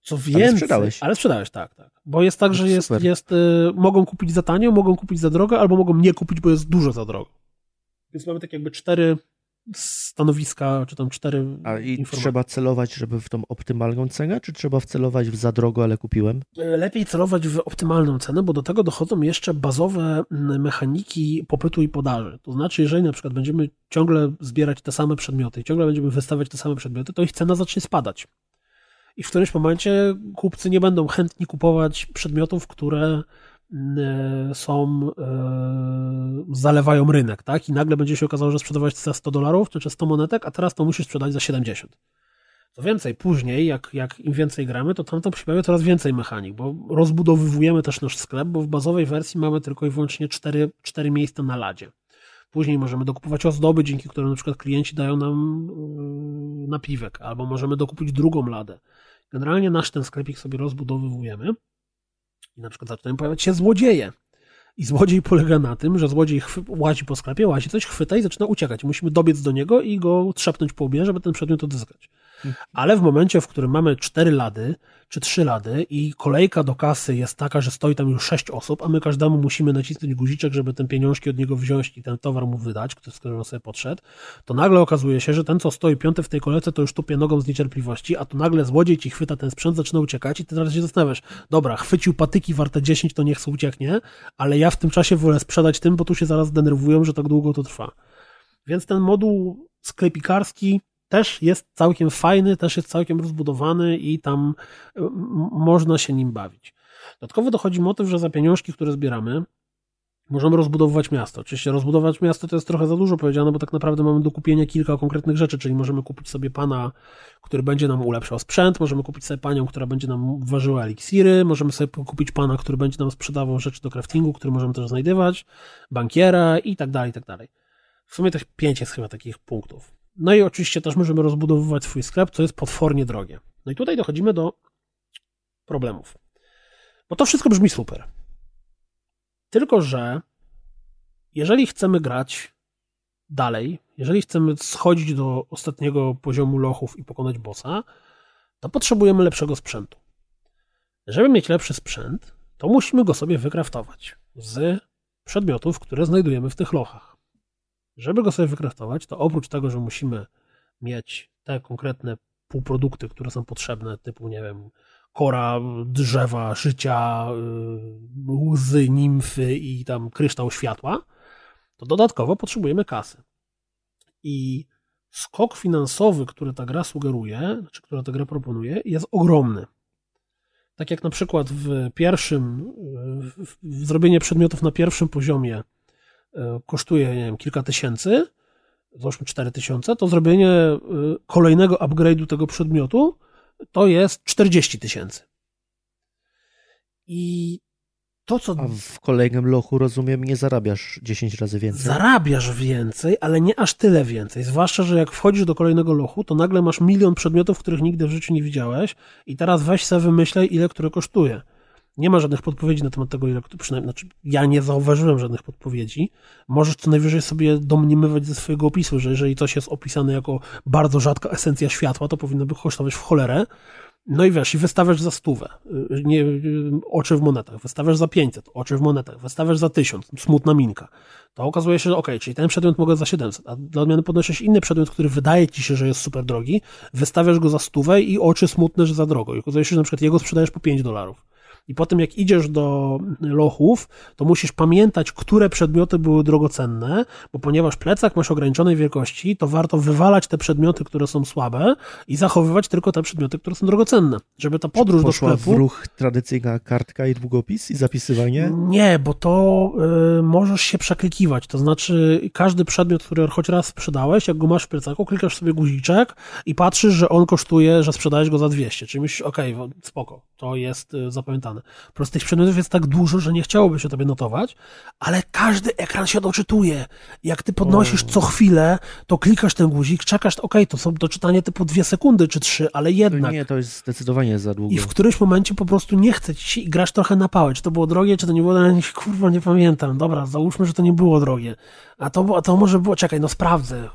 Co więcej... Ale sprzedałeś, tak. Bo jest tak, że mogą kupić za tanio, mogą kupić za drogo, albo mogą nie kupić, bo jest dużo za drogo. Więc mamy tak jakby 4 stanowiska, czy tam 4 informacje. Trzeba celować, żeby w tą optymalną cenę, czy trzeba wcelować w za drogo, ale kupiłem? Lepiej celować w optymalną cenę, bo do tego dochodzą jeszcze bazowe mechaniki popytu i podaży. To znaczy, jeżeli na przykład będziemy ciągle zbierać te same przedmioty i ciągle będziemy wystawiać te same przedmioty, to ich cena zacznie spadać. I w którymś momencie kupcy nie będą chętni kupować przedmiotów, które zalewają rynek, tak? I nagle będzie się okazało, że sprzedawałeś za $100 czy 100 monetek, a teraz to musisz sprzedać za 70. Co więcej, później, jak im więcej gramy, to tam to pojawia coraz więcej mechanik, bo rozbudowywujemy też nasz sklep, bo w bazowej wersji mamy tylko i wyłącznie 4 miejsca na ladzie. Później możemy dokupować ozdoby, dzięki którym na przykład klienci dają nam napiwek, albo możemy dokupić drugą ladę. Generalnie nasz ten sklepik sobie rozbudowywujemy i na przykład zaczynają pojawiać się złodzieje. I złodziej polega na tym, że złodziej łazi po sklepie, łazi coś, chwyta i zaczyna uciekać. Musimy dobiec do niego i go trzepnąć po łbie, żeby ten przedmiot odzyskać. Ale w momencie, w którym mamy 4 lady czy 3 lady i kolejka do kasy jest taka, że stoi tam już 6 osób, a my każdemu musimy nacisnąć guziczek, żeby ten pieniążki od niego wziąć i ten towar mu wydać, z którym on sobie podszedł, to nagle okazuje się, że ten, co stoi 5 w tej kolejce, to już tupie nogą z niecierpliwości, a tu nagle złodziej ci chwyta ten sprzęt, zaczyna uciekać i ty zaraz się zastanawiasz, dobra, chwycił patyki warte 10, to niech sobie ucieknie, ale ja w tym czasie wolę sprzedać tym, bo tu się zaraz denerwują, że tak długo to trwa. Więc ten moduł sklepikarski też jest całkiem fajny, też jest całkiem rozbudowany i tam można się nim bawić. Dodatkowo dochodzi motyw, że za pieniążki, które zbieramy, możemy rozbudowywać miasto. Oczywiście rozbudować miasto to jest trochę za dużo powiedziane, bo tak naprawdę mamy do kupienia kilka konkretnych rzeczy, czyli możemy kupić sobie pana, który będzie nam ulepszał sprzęt, możemy kupić sobie panią, która będzie nam ważyła eliksiry, możemy sobie kupić pana, który będzie nam sprzedawał rzeczy do craftingu, które możemy też znajdywać, bankiera i tak dalej, i tak dalej. W sumie też 5 jest chyba takich punktów. No i oczywiście też możemy rozbudowywać swój sklep, co jest potwornie drogie. No i tutaj dochodzimy do problemów. Bo to wszystko brzmi super. Tylko że jeżeli chcemy grać dalej, jeżeli chcemy schodzić do ostatniego poziomu lochów i pokonać bossa, to potrzebujemy lepszego sprzętu. Żeby mieć lepszy sprzęt, to musimy go sobie wykraftować z przedmiotów, które znajdujemy w tych lochach. Żeby go sobie wykraftować, to oprócz tego, że musimy mieć te konkretne półprodukty, które są potrzebne, typu, nie wiem, kora, drzewa, szycia, łzy, nimfy i tam kryształ światła, to dodatkowo potrzebujemy kasy. I skok finansowy, który ta gra sugeruje, czy która ta gra proponuje, jest ogromny. Tak jak na przykład w zrobienie przedmiotów na pierwszym poziomie kosztuje, nie wiem, kilka tysięcy, załóżmy 4000, to zrobienie kolejnego upgrade'u tego przedmiotu to jest 40 000. I to, co... A w kolejnym lochu, rozumiem, nie zarabiasz 10 razy więcej? Zarabiasz więcej, ale nie aż tyle więcej. Zwłaszcza, że jak wchodzisz do kolejnego lochu, to nagle masz 1 000 000 przedmiotów, których nigdy w życiu nie widziałeś i teraz weź sobie wymyślaj, ile które kosztuje. Nie ma żadnych podpowiedzi na temat tego, ile... Przynajmniej, znaczy, ja nie zauważyłem żadnych podpowiedzi. Możesz co najwyżej sobie domniemywać ze swojego opisu, że jeżeli coś jest opisane jako bardzo rzadka esencja światła, to powinno by kosztować w cholerę. No i wiesz, i wystawiasz za 100, nie, oczy w monetach, wystawiasz za 500, oczy w monetach, wystawiasz za 1000, smutna minka. To okazuje się, że okej, czyli ten przedmiot mogę za 700, a dla odmiany podnosisz inny przedmiot, który wydaje ci się, że jest super drogi, wystawiasz go za 100 i oczy smutne, że za drogo. I okazuje się, że na przykład jego sprzedajesz po $5. I potem jak idziesz do lochów, to musisz pamiętać, które przedmioty były drogocenne, bo ponieważ plecak masz ograniczonej wielkości, to warto wywalać te przedmioty, które są słabe i zachowywać tylko te przedmioty, które są drogocenne. Żeby ta podróż do sklepu... Poszła w ruch tradycyjna kartka i długopis i zapisywanie? Nie, bo to możesz się przeklikiwać. To znaczy każdy przedmiot, który choć raz sprzedałeś, jak go masz w plecaku, klikasz sobie guziczek i patrzysz, że on kosztuje, że sprzedałeś go za 200. Czyli myślisz, okej, spoko, to jest zapamiętane. Po prostu tych przedmiotów jest tak dużo, że nie chciałoby się tobie notować, ale każdy ekran się doczytuje. Jak ty podnosisz co chwilę, to klikasz ten guzik, czekasz, to są doczytanie typu 2 sekundy czy 3, ale jednak. Nie, to jest zdecydowanie za długo. I w którymś momencie po prostu nie chce ci się i grasz trochę na pałę. Czy to było drogie, czy to nie było, kurwa, nie pamiętam. Dobra, załóżmy, że to nie było drogie. A to może było, sprawdzę.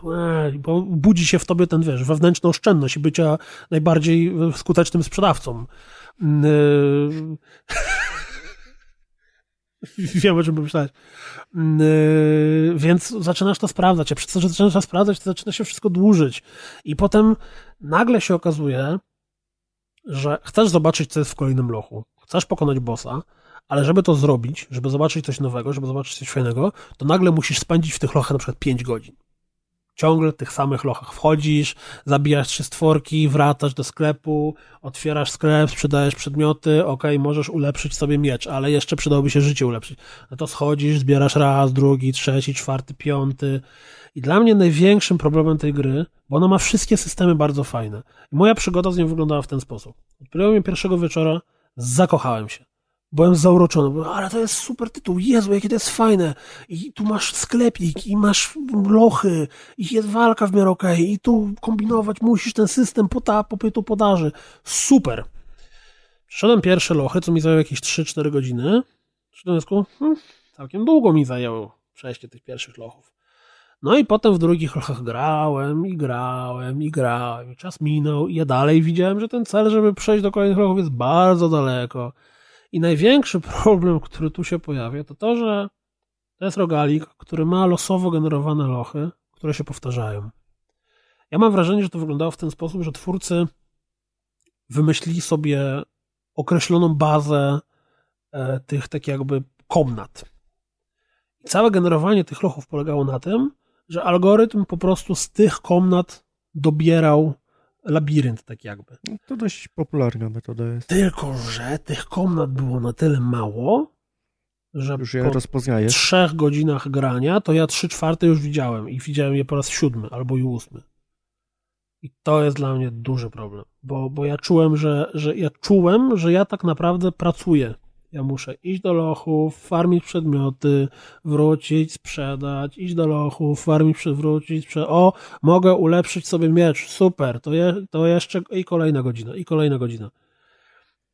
Bo budzi się w tobie ten, wewnętrzna oszczędność i bycia najbardziej skutecznym sprzedawcą. Wiem, o czym pomyślałeś. Więc zaczynasz to sprawdzać, a przez to, że zaczynasz to sprawdzać, to zaczyna się wszystko dłużyć. I potem nagle się okazuje, że chcesz zobaczyć, co jest w kolejnym lochu. Chcesz pokonać bossa, ale żeby to zrobić, żeby zobaczyć coś nowego, żeby zobaczyć coś fajnego, to nagle musisz spędzić w tych lochach na przykład 5 godzin. Ciągle w tych samych lochach wchodzisz, zabijasz 3 stworki, wracasz do sklepu, otwierasz sklep, sprzedajesz przedmioty, możesz ulepszyć sobie miecz, ale jeszcze przydałoby się życie ulepszyć. No to schodzisz, zbierasz raz, drugi, trzeci, czwarty, piąty. I dla mnie największym problemem tej gry, bo ona ma wszystkie systemy bardzo fajne. I moja przygoda z nią wyglądała w ten sposób. Odpaliłem ją pierwszego wieczora, zakochałem się. Byłem zauroczony, ale to jest super tytuł, Jezu, jakie to jest fajne, i tu masz sklepik, i masz lochy, i jest walka w miarę okej, i tu kombinować musisz ten system popytu, podaży, super. Przyszedłem pierwsze lochy, co mi zajęło jakieś 3-4 godziny, całkiem długo mi zajęło przejście tych pierwszych lochów. No i potem w drugich lochach grałem, i czas minął, i ja dalej widziałem, że ten cel, żeby przejść do kolejnych lochów, jest bardzo daleko. I największy problem, który tu się pojawia, to, że to jest rogalik, który ma losowo generowane lochy, które się powtarzają. Ja mam wrażenie, że to wyglądało w ten sposób, że twórcy wymyślili sobie określoną bazę tych komnat. I całe generowanie tych lochów polegało na tym, że algorytm po prostu z tych komnat dobierał labirynt To dość popularna metoda jest. Tylko że tych komnat było na tyle mało, że już po 3 godzinach grania, to ja 3/4 już widziałem i widziałem je po raz 7 albo i 8. I to jest dla mnie duży problem, bo ja czułem, że ja tak naprawdę pracuję. Ja muszę iść do lochów, farmić przedmioty, wrócić, sprzedać, iść do lochów, farmić, wrócić, sprzedać. O, mogę ulepszyć sobie miecz, super, to jeszcze i kolejna godzina, i kolejna godzina.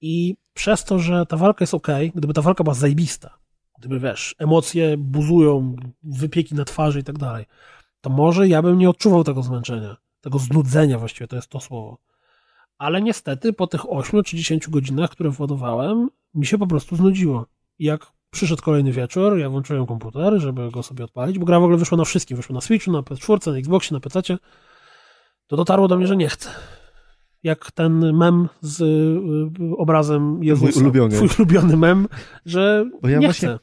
I przez to, że ta walka jest okej, gdyby ta walka była zajebista, gdyby emocje buzują, wypieki na twarzy i tak dalej, to może ja bym nie odczuwał tego zmęczenia, tego znudzenia właściwie, to jest to słowo. Ale niestety po tych 8 czy 10 godzinach, które władowałem, mi się po prostu znudziło. Jak przyszedł kolejny wieczór, ja włączyłem komputer, żeby go sobie odpalić, bo gra w ogóle wyszła na wszystkim. Wyszła na Switchu, na PS4, na Xboxie, na PC-cie. To dotarło do mnie, że nie chcę. Jak ten mem z obrazem Jezusa. Twój ulubiony mem, że nie chcę.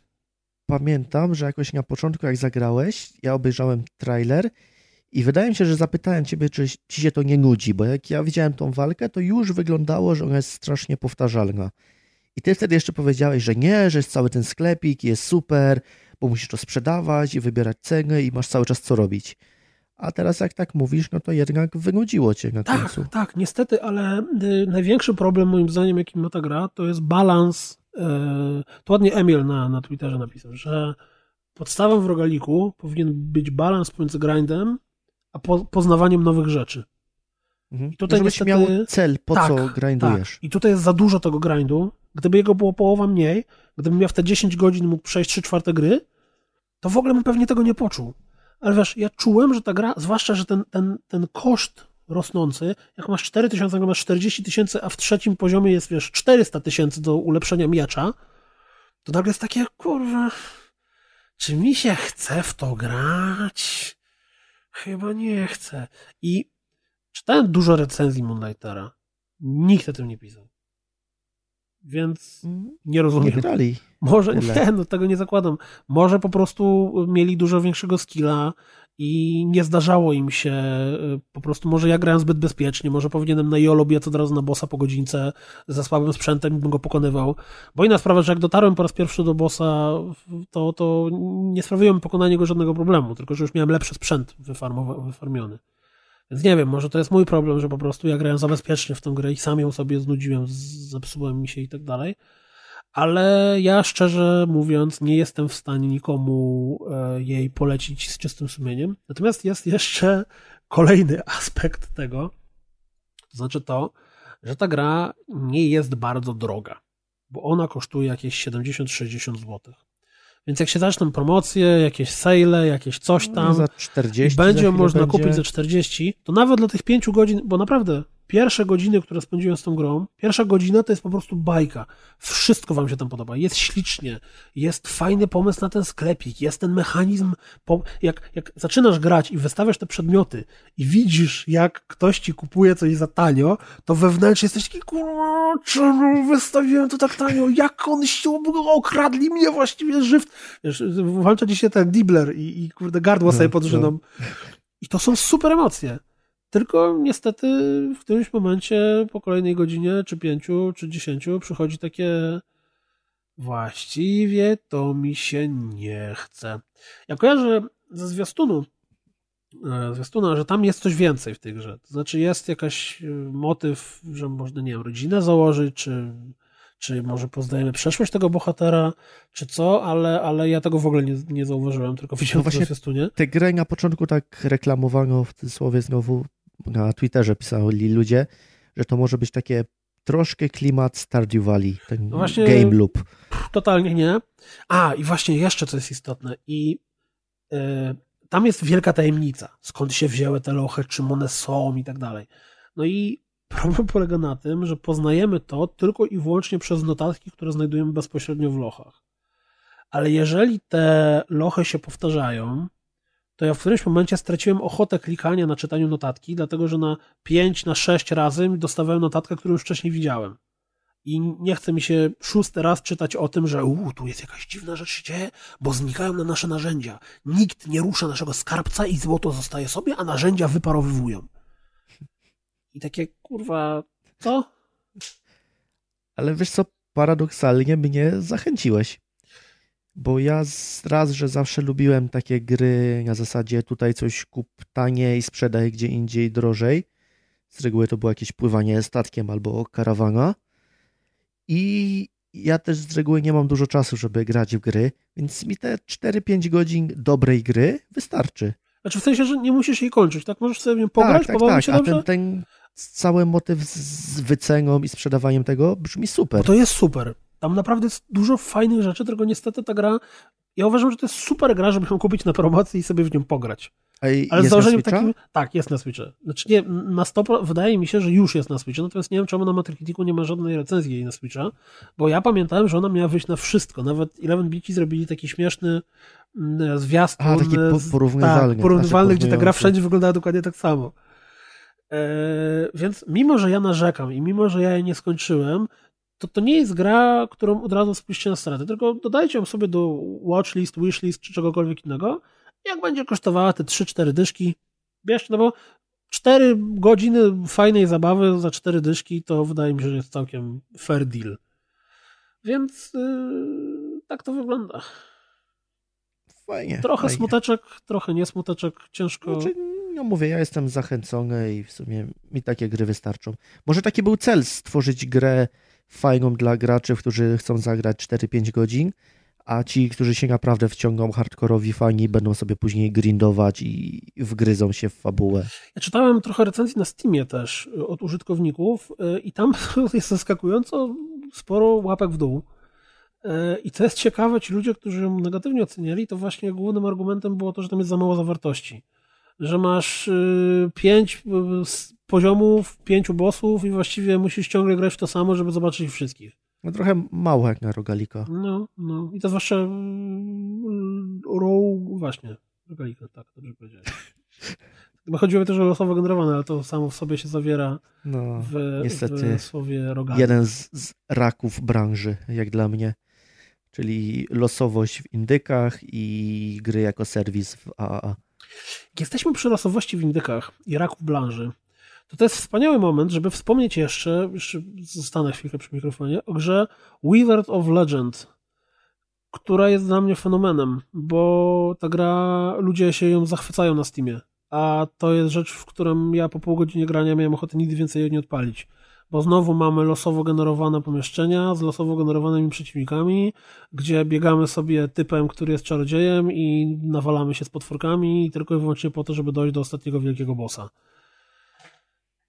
Pamiętam, że jakoś na początku, jak zagrałeś, ja obejrzałem trailer i wydaje mi się, że zapytałem ciebie, czy ci się to nie nudzi, bo jak ja widziałem tą walkę, to już wyglądało, że ona jest strasznie powtarzalna. I ty wtedy jeszcze powiedziałeś, że nie, że jest cały ten sklepik, jest super, bo musisz to sprzedawać i wybierać ceny i masz cały czas co robić. A teraz jak tak mówisz, no to jednak wynudziło cię na końcu. Tak, niestety, ale największy problem moim zdaniem, jaki ma ta gra, to jest balans. To ładnie Emil na Twitterze napisał, że podstawą w rogaliku powinien być balans pomiędzy grindem a poznawaniem nowych rzeczy. I tutaj żebyś niestety miał cel, co grindujesz. Tak. I tutaj jest za dużo tego grindu. Gdyby jego było połowa mniej, gdybym ja w te 10 godzin mógł przejść 3/4 gry, to w ogóle bym pewnie tego nie poczuł. Ale wiesz, ja czułem, że ta gra, zwłaszcza, że ten koszt rosnący, jak masz 4000, masz 40 000, a w trzecim poziomie jest, wiesz, 400 000 do ulepszenia miecza, to nagle jest takie, kurwa, czy mi się chce w to grać? Chyba nie chcę. I czytałem dużo recenzji Moonlightera. Nikt o tym nie pisał. Więc nie rozumiem. Nie grali. Może, tego nie zakładam. Może po prostu mieli dużo większego skilla i nie zdarzało im się, po prostu może ja grałem zbyt bezpiecznie, może powinienem na YOLO biec od razu na bossa po godzince ze słabym sprzętem i bym go pokonywał. Bo inna sprawa, że jak dotarłem po raz pierwszy do bossa, to nie sprawiło mi pokonanie go żadnego problemu, tylko że już miałem lepszy sprzęt wyfarmiony. Więc nie wiem, może to jest mój problem, że po prostu ja grałem za bezpiecznie w tę grę i sam ją sobie znudziłem, zepsułem mi się i tak dalej. Ale ja szczerze mówiąc nie jestem w stanie nikomu jej polecić z czystym sumieniem. Natomiast jest jeszcze kolejny aspekt tego, to znaczy to, że ta gra nie jest bardzo droga, bo ona kosztuje jakieś 70-60 zł. Więc jak się zaczną promocje, jakieś sale, jakieś coś tam, za 40, będzie można kupić za 40, to nawet dla tych 5 godzin, bo naprawdę pierwsze godziny, które spędziłem z tą grą, pierwsza godzina to jest po prostu bajka. Wszystko wam się tam podoba. Jest ślicznie, jest fajny pomysł na ten sklepik, jest ten mechanizm. Jak zaczynasz grać i wystawiasz te przedmioty i widzisz, jak ktoś ci kupuje coś za tanio, to wewnętrznie jesteś taki, kurwa, czemu wystawiłem to tak tanio? Jak on się okradli mnie właściwie żyw. Wiesz, włącza ci się ten dibler i kurde gardło sobie podrzyną. I to są super emocje. Tylko niestety w którymś momencie po kolejnej godzinie, czy 5, czy 10 przychodzi takie właściwie to mi się nie chce. Ja kojarzę ze zwiastuna, że tam jest coś więcej w tej grze. To znaczy jest jakaś motyw, że można, nie wiem, rodzinę założyć, czy może poznajemy przeszłość tego bohatera, czy co, ale ja tego w ogóle nie zauważyłem, tylko widziałem w zwiastunie. Tę grę na początku tak reklamowano, w cudzysłowie znowu, na Twitterze pisali ludzie, że to może być takie troszkę klimat Stardew Valley, ten no właśnie, game loop. Totalnie nie. A, i właśnie jeszcze co jest istotne i tam jest wielka tajemnica, skąd się wzięły te lochy, czym one są i tak dalej. No i problem polega na tym, że poznajemy to tylko i wyłącznie przez notatki, które znajdujemy bezpośrednio w lochach. Ale jeżeli te lochy się powtarzają, to ja w którymś momencie straciłem ochotę klikania na czytaniu notatki, dlatego że na 5, na 6 razy dostawałem notatkę, którą już wcześniej widziałem. I nie chce mi się 6 raz czytać o tym, że tu jest jakaś dziwna rzecz się dzieje, bo znikają nam nasze narzędzia. Nikt nie rusza naszego skarbca i złoto zostaje sobie, a narzędzia wyparowywują. I takie, kurwa, co? Ale wiesz co, paradoksalnie mnie zachęciłeś. Bo ja że zawsze lubiłem takie gry na zasadzie tutaj coś kup taniej, sprzedaj gdzie indziej drożej. Z reguły to było jakieś pływanie statkiem albo karawana. I ja też z reguły nie mam dużo czasu, żeby grać w gry, więc mi te 4-5 godzin dobrej gry wystarczy. Znaczy w sensie, że nie musisz jej kończyć, tak? Możesz sobie w nią pograć, pobawić się dobrze? Ten cały motyw z wyceną i sprzedawaniem tego brzmi super. Bo to jest super. Tam naprawdę jest dużo fajnych rzeczy, tylko niestety ta gra, ja uważam, że to jest super gra, żeby ją kupić na promocji i sobie w nią pograć. Ale z założeniem takim... Tak, jest na Switche. Znaczy nie, na 100%, wydaje mi się, że już jest na Switche, natomiast nie wiem, czemu na Metacriticu nie ma żadnej recenzji jej na Switcha, bo ja pamiętałem, że ona miała wyjść na wszystko. Nawet 11bici zrobili taki śmieszny zwiastun. A, taki porównywalny, gdzie ta gra wszędzie wyglądała dokładnie tak samo. Więc mimo, że ja narzekam i mimo, że ja jej nie skończyłem, to nie jest gra, którą od razu spuśćcie na stratę, tylko dodajcie ją sobie do watchlist, wishlist czy czegokolwiek innego. Jak będzie kosztowała te 3-4 dyszki, bierzcie, no bo 4 godziny fajnej zabawy za 4 dyszki to wydaje mi się, że jest całkiem fair deal. Więc tak to wygląda. Fajnie. Trochę smuteczek, trochę nie smuteczek, ciężko... Znaczy, no mówię, ja jestem zachęcony i w sumie mi takie gry wystarczą. Może taki był cel, stworzyć grę fajną dla graczy, którzy chcą zagrać 4-5 godzin, a ci, którzy się naprawdę wciągną, hardkorowi fani, będą sobie później grindować i wgryzą się w fabułę. Ja czytałem trochę recenzji na Steamie też od użytkowników i tam jest zaskakująco sporo łapek w dół. I co jest ciekawe, ci ludzie, którzy ją negatywnie oceniali, to właśnie głównym argumentem było to, że tam jest za mało zawartości. Że masz 5 poziomów, 5 bossów i właściwie musisz ciągle grać w to samo, żeby zobaczyć wszystkich. No trochę mało jak na rogalika. No. I to zwłaszcza właśnie, rogalika, tak, dobrze powiedziałeś. Chyba chodziło też o losowo generowane, ale to samo w sobie się zawiera w słowie rogalika. Jeden z raków branży, jak dla mnie. Czyli losowość w indykach i gry jako serwis w AAA. Jak jesteśmy przy losowości w indykach i raku w branży, to jest wspaniały moment, żeby wspomnieć jeszcze zostanę chwilkę przy mikrofonie, o grze Wizard of Legend, która jest dla mnie fenomenem, bo ta gra, ludzie się ją zachwycają na Steamie, a to jest rzecz, w którą ja po pół godzinie grania miałem ochotę nigdy więcej jej nie odpalić. Bo znowu mamy losowo generowane pomieszczenia z losowo generowanymi przeciwnikami, gdzie biegamy sobie typem, który jest czarodziejem i nawalamy się z potworkami tylko i wyłącznie po to, żeby dojść do ostatniego wielkiego bossa.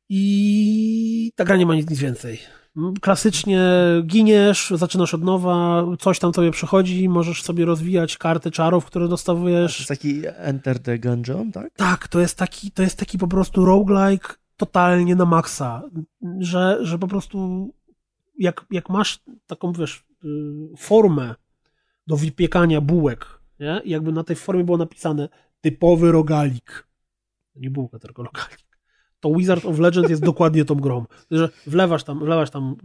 I ta gra nie ma nic więcej. Klasycznie giniesz, zaczynasz od nowa, coś tam tobie przychodzi, możesz sobie rozwijać karty czarów, które dostawujesz. To jest taki Enter the Gungeon, tak? Tak, to jest taki po prostu roguelike totalnie na maksa, że po prostu jak masz taką, wiesz, formę do wypiekania bułek, nie? Jakby na tej formie było napisane typowy rogalik. Nie bułka, tylko rogalik. To Wizard of Legend jest dokładnie tą grą. Że wlewasz tam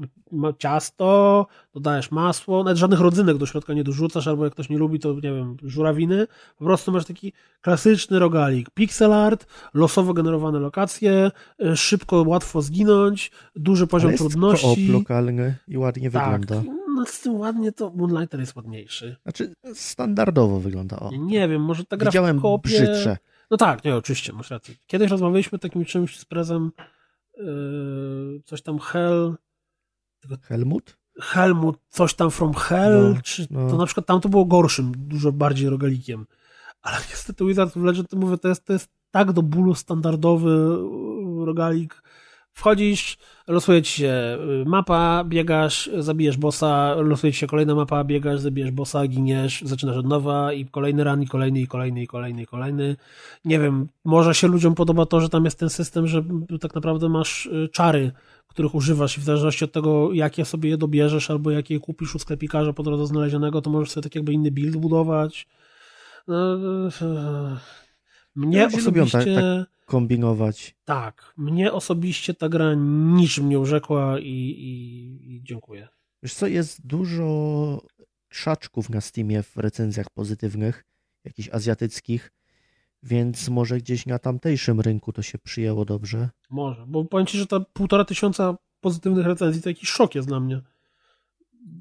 ciasto, dodajesz masło, nawet żadnych rodzynek do środka nie dorzucasz, albo jak ktoś nie lubi, to nie wiem, żurawiny. Po prostu masz taki klasyczny rogalik. Pixel art, losowo generowane lokacje, szybko, łatwo zginąć, duży poziom trudności. Ale jest koop lokalny i ładnie wygląda. No z tym ładnie to Moonlighter jest ładniejszy. Znaczy standardowo wygląda. O. Nie wiem, może ta gra w koopie... brzydsze. No tak, nie, oczywiście, masz rację. Kiedyś rozmawialiśmy o takim czymś z prezem, coś tam Helmut, coś tam from hell, to na przykład tam to było gorszym, dużo bardziej rogalikiem. Ale niestety Wizard of Legend, mówię, to jest tak do bólu standardowy rogalik. Wchodzisz, losuje ci się mapa, biegasz, zabijesz bossa, losuje ci się kolejna mapa, biegasz, zabijesz bossa, giniesz, zaczynasz od nowa i kolejny run, i kolejny. Nie wiem, może się ludziom podoba to, że tam jest ten system, że tak naprawdę masz czary, których używasz i w zależności od tego, jakie sobie je dobierzesz albo jakie je kupisz u sklepikarza po drodze znalezionego, to możesz sobie tak jakby inny build budować. Mnie osobiście... kombinować. Tak. Mnie osobiście ta gra niczym nie urzekła i dziękuję. Wiesz co, jest dużo krzaczków na Steamie w recenzjach pozytywnych, jakichś azjatyckich, więc może gdzieś na tamtejszym rynku to się przyjęło dobrze. Może, bo powiem ci, że ta 1500 pozytywnych recenzji to jakiś szok jest dla mnie.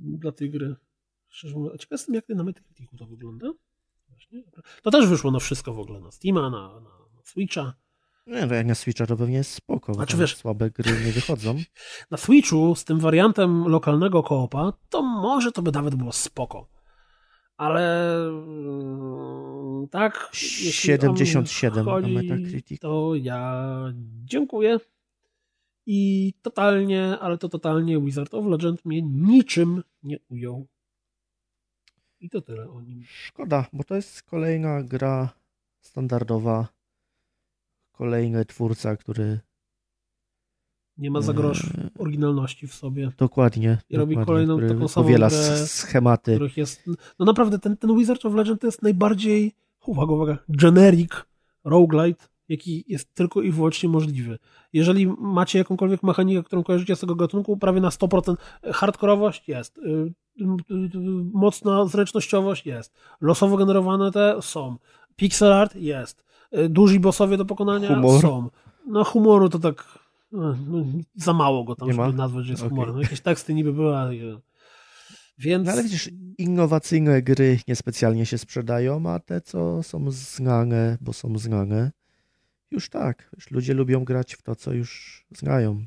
Dla tej gry. Szczerze mówiąc, a ciekaw jestem, jak na Metacriticu to wygląda. Właśnie. To też wyszło na wszystko w ogóle, na Steama, na Switcha. Nie, jak na Switcha to pewnie jest spoko, bo znaczy, wiesz, słabe gry nie wychodzą. Na Switchu z tym wariantem lokalnego koopa, to może to by nawet było spoko. Ale tak... 77 na Metacritic. To ja dziękuję. I totalnie Wizard of Legend mnie niczym nie ujął. I to tyle o nim. Szkoda, bo to jest kolejna gra standardowa, kolejny twórca, który nie ma za grosz oryginalności w sobie. Dokładnie. I robi kolejną taką samą grę, schematy. Których jest, no naprawdę, ten Wizard of Legend to jest najbardziej, uwaga, generic roguelite, jaki jest tylko i wyłącznie możliwy. Jeżeli macie jakąkolwiek mechanikę, którą kojarzycie z tego gatunku, prawie na 100% hardkorowość jest, mocna zręcznościowość jest, losowo generowane te są, pixel art jest, duży bossowie do pokonania są. No humoru to tak za mało go tam, żeby nazwać, że jest humor. No, jakieś teksty niby były, więc... No, ale widzisz, innowacyjne gry niespecjalnie się sprzedają, a te, co są znane, już tak, już ludzie lubią grać w to, co już znają.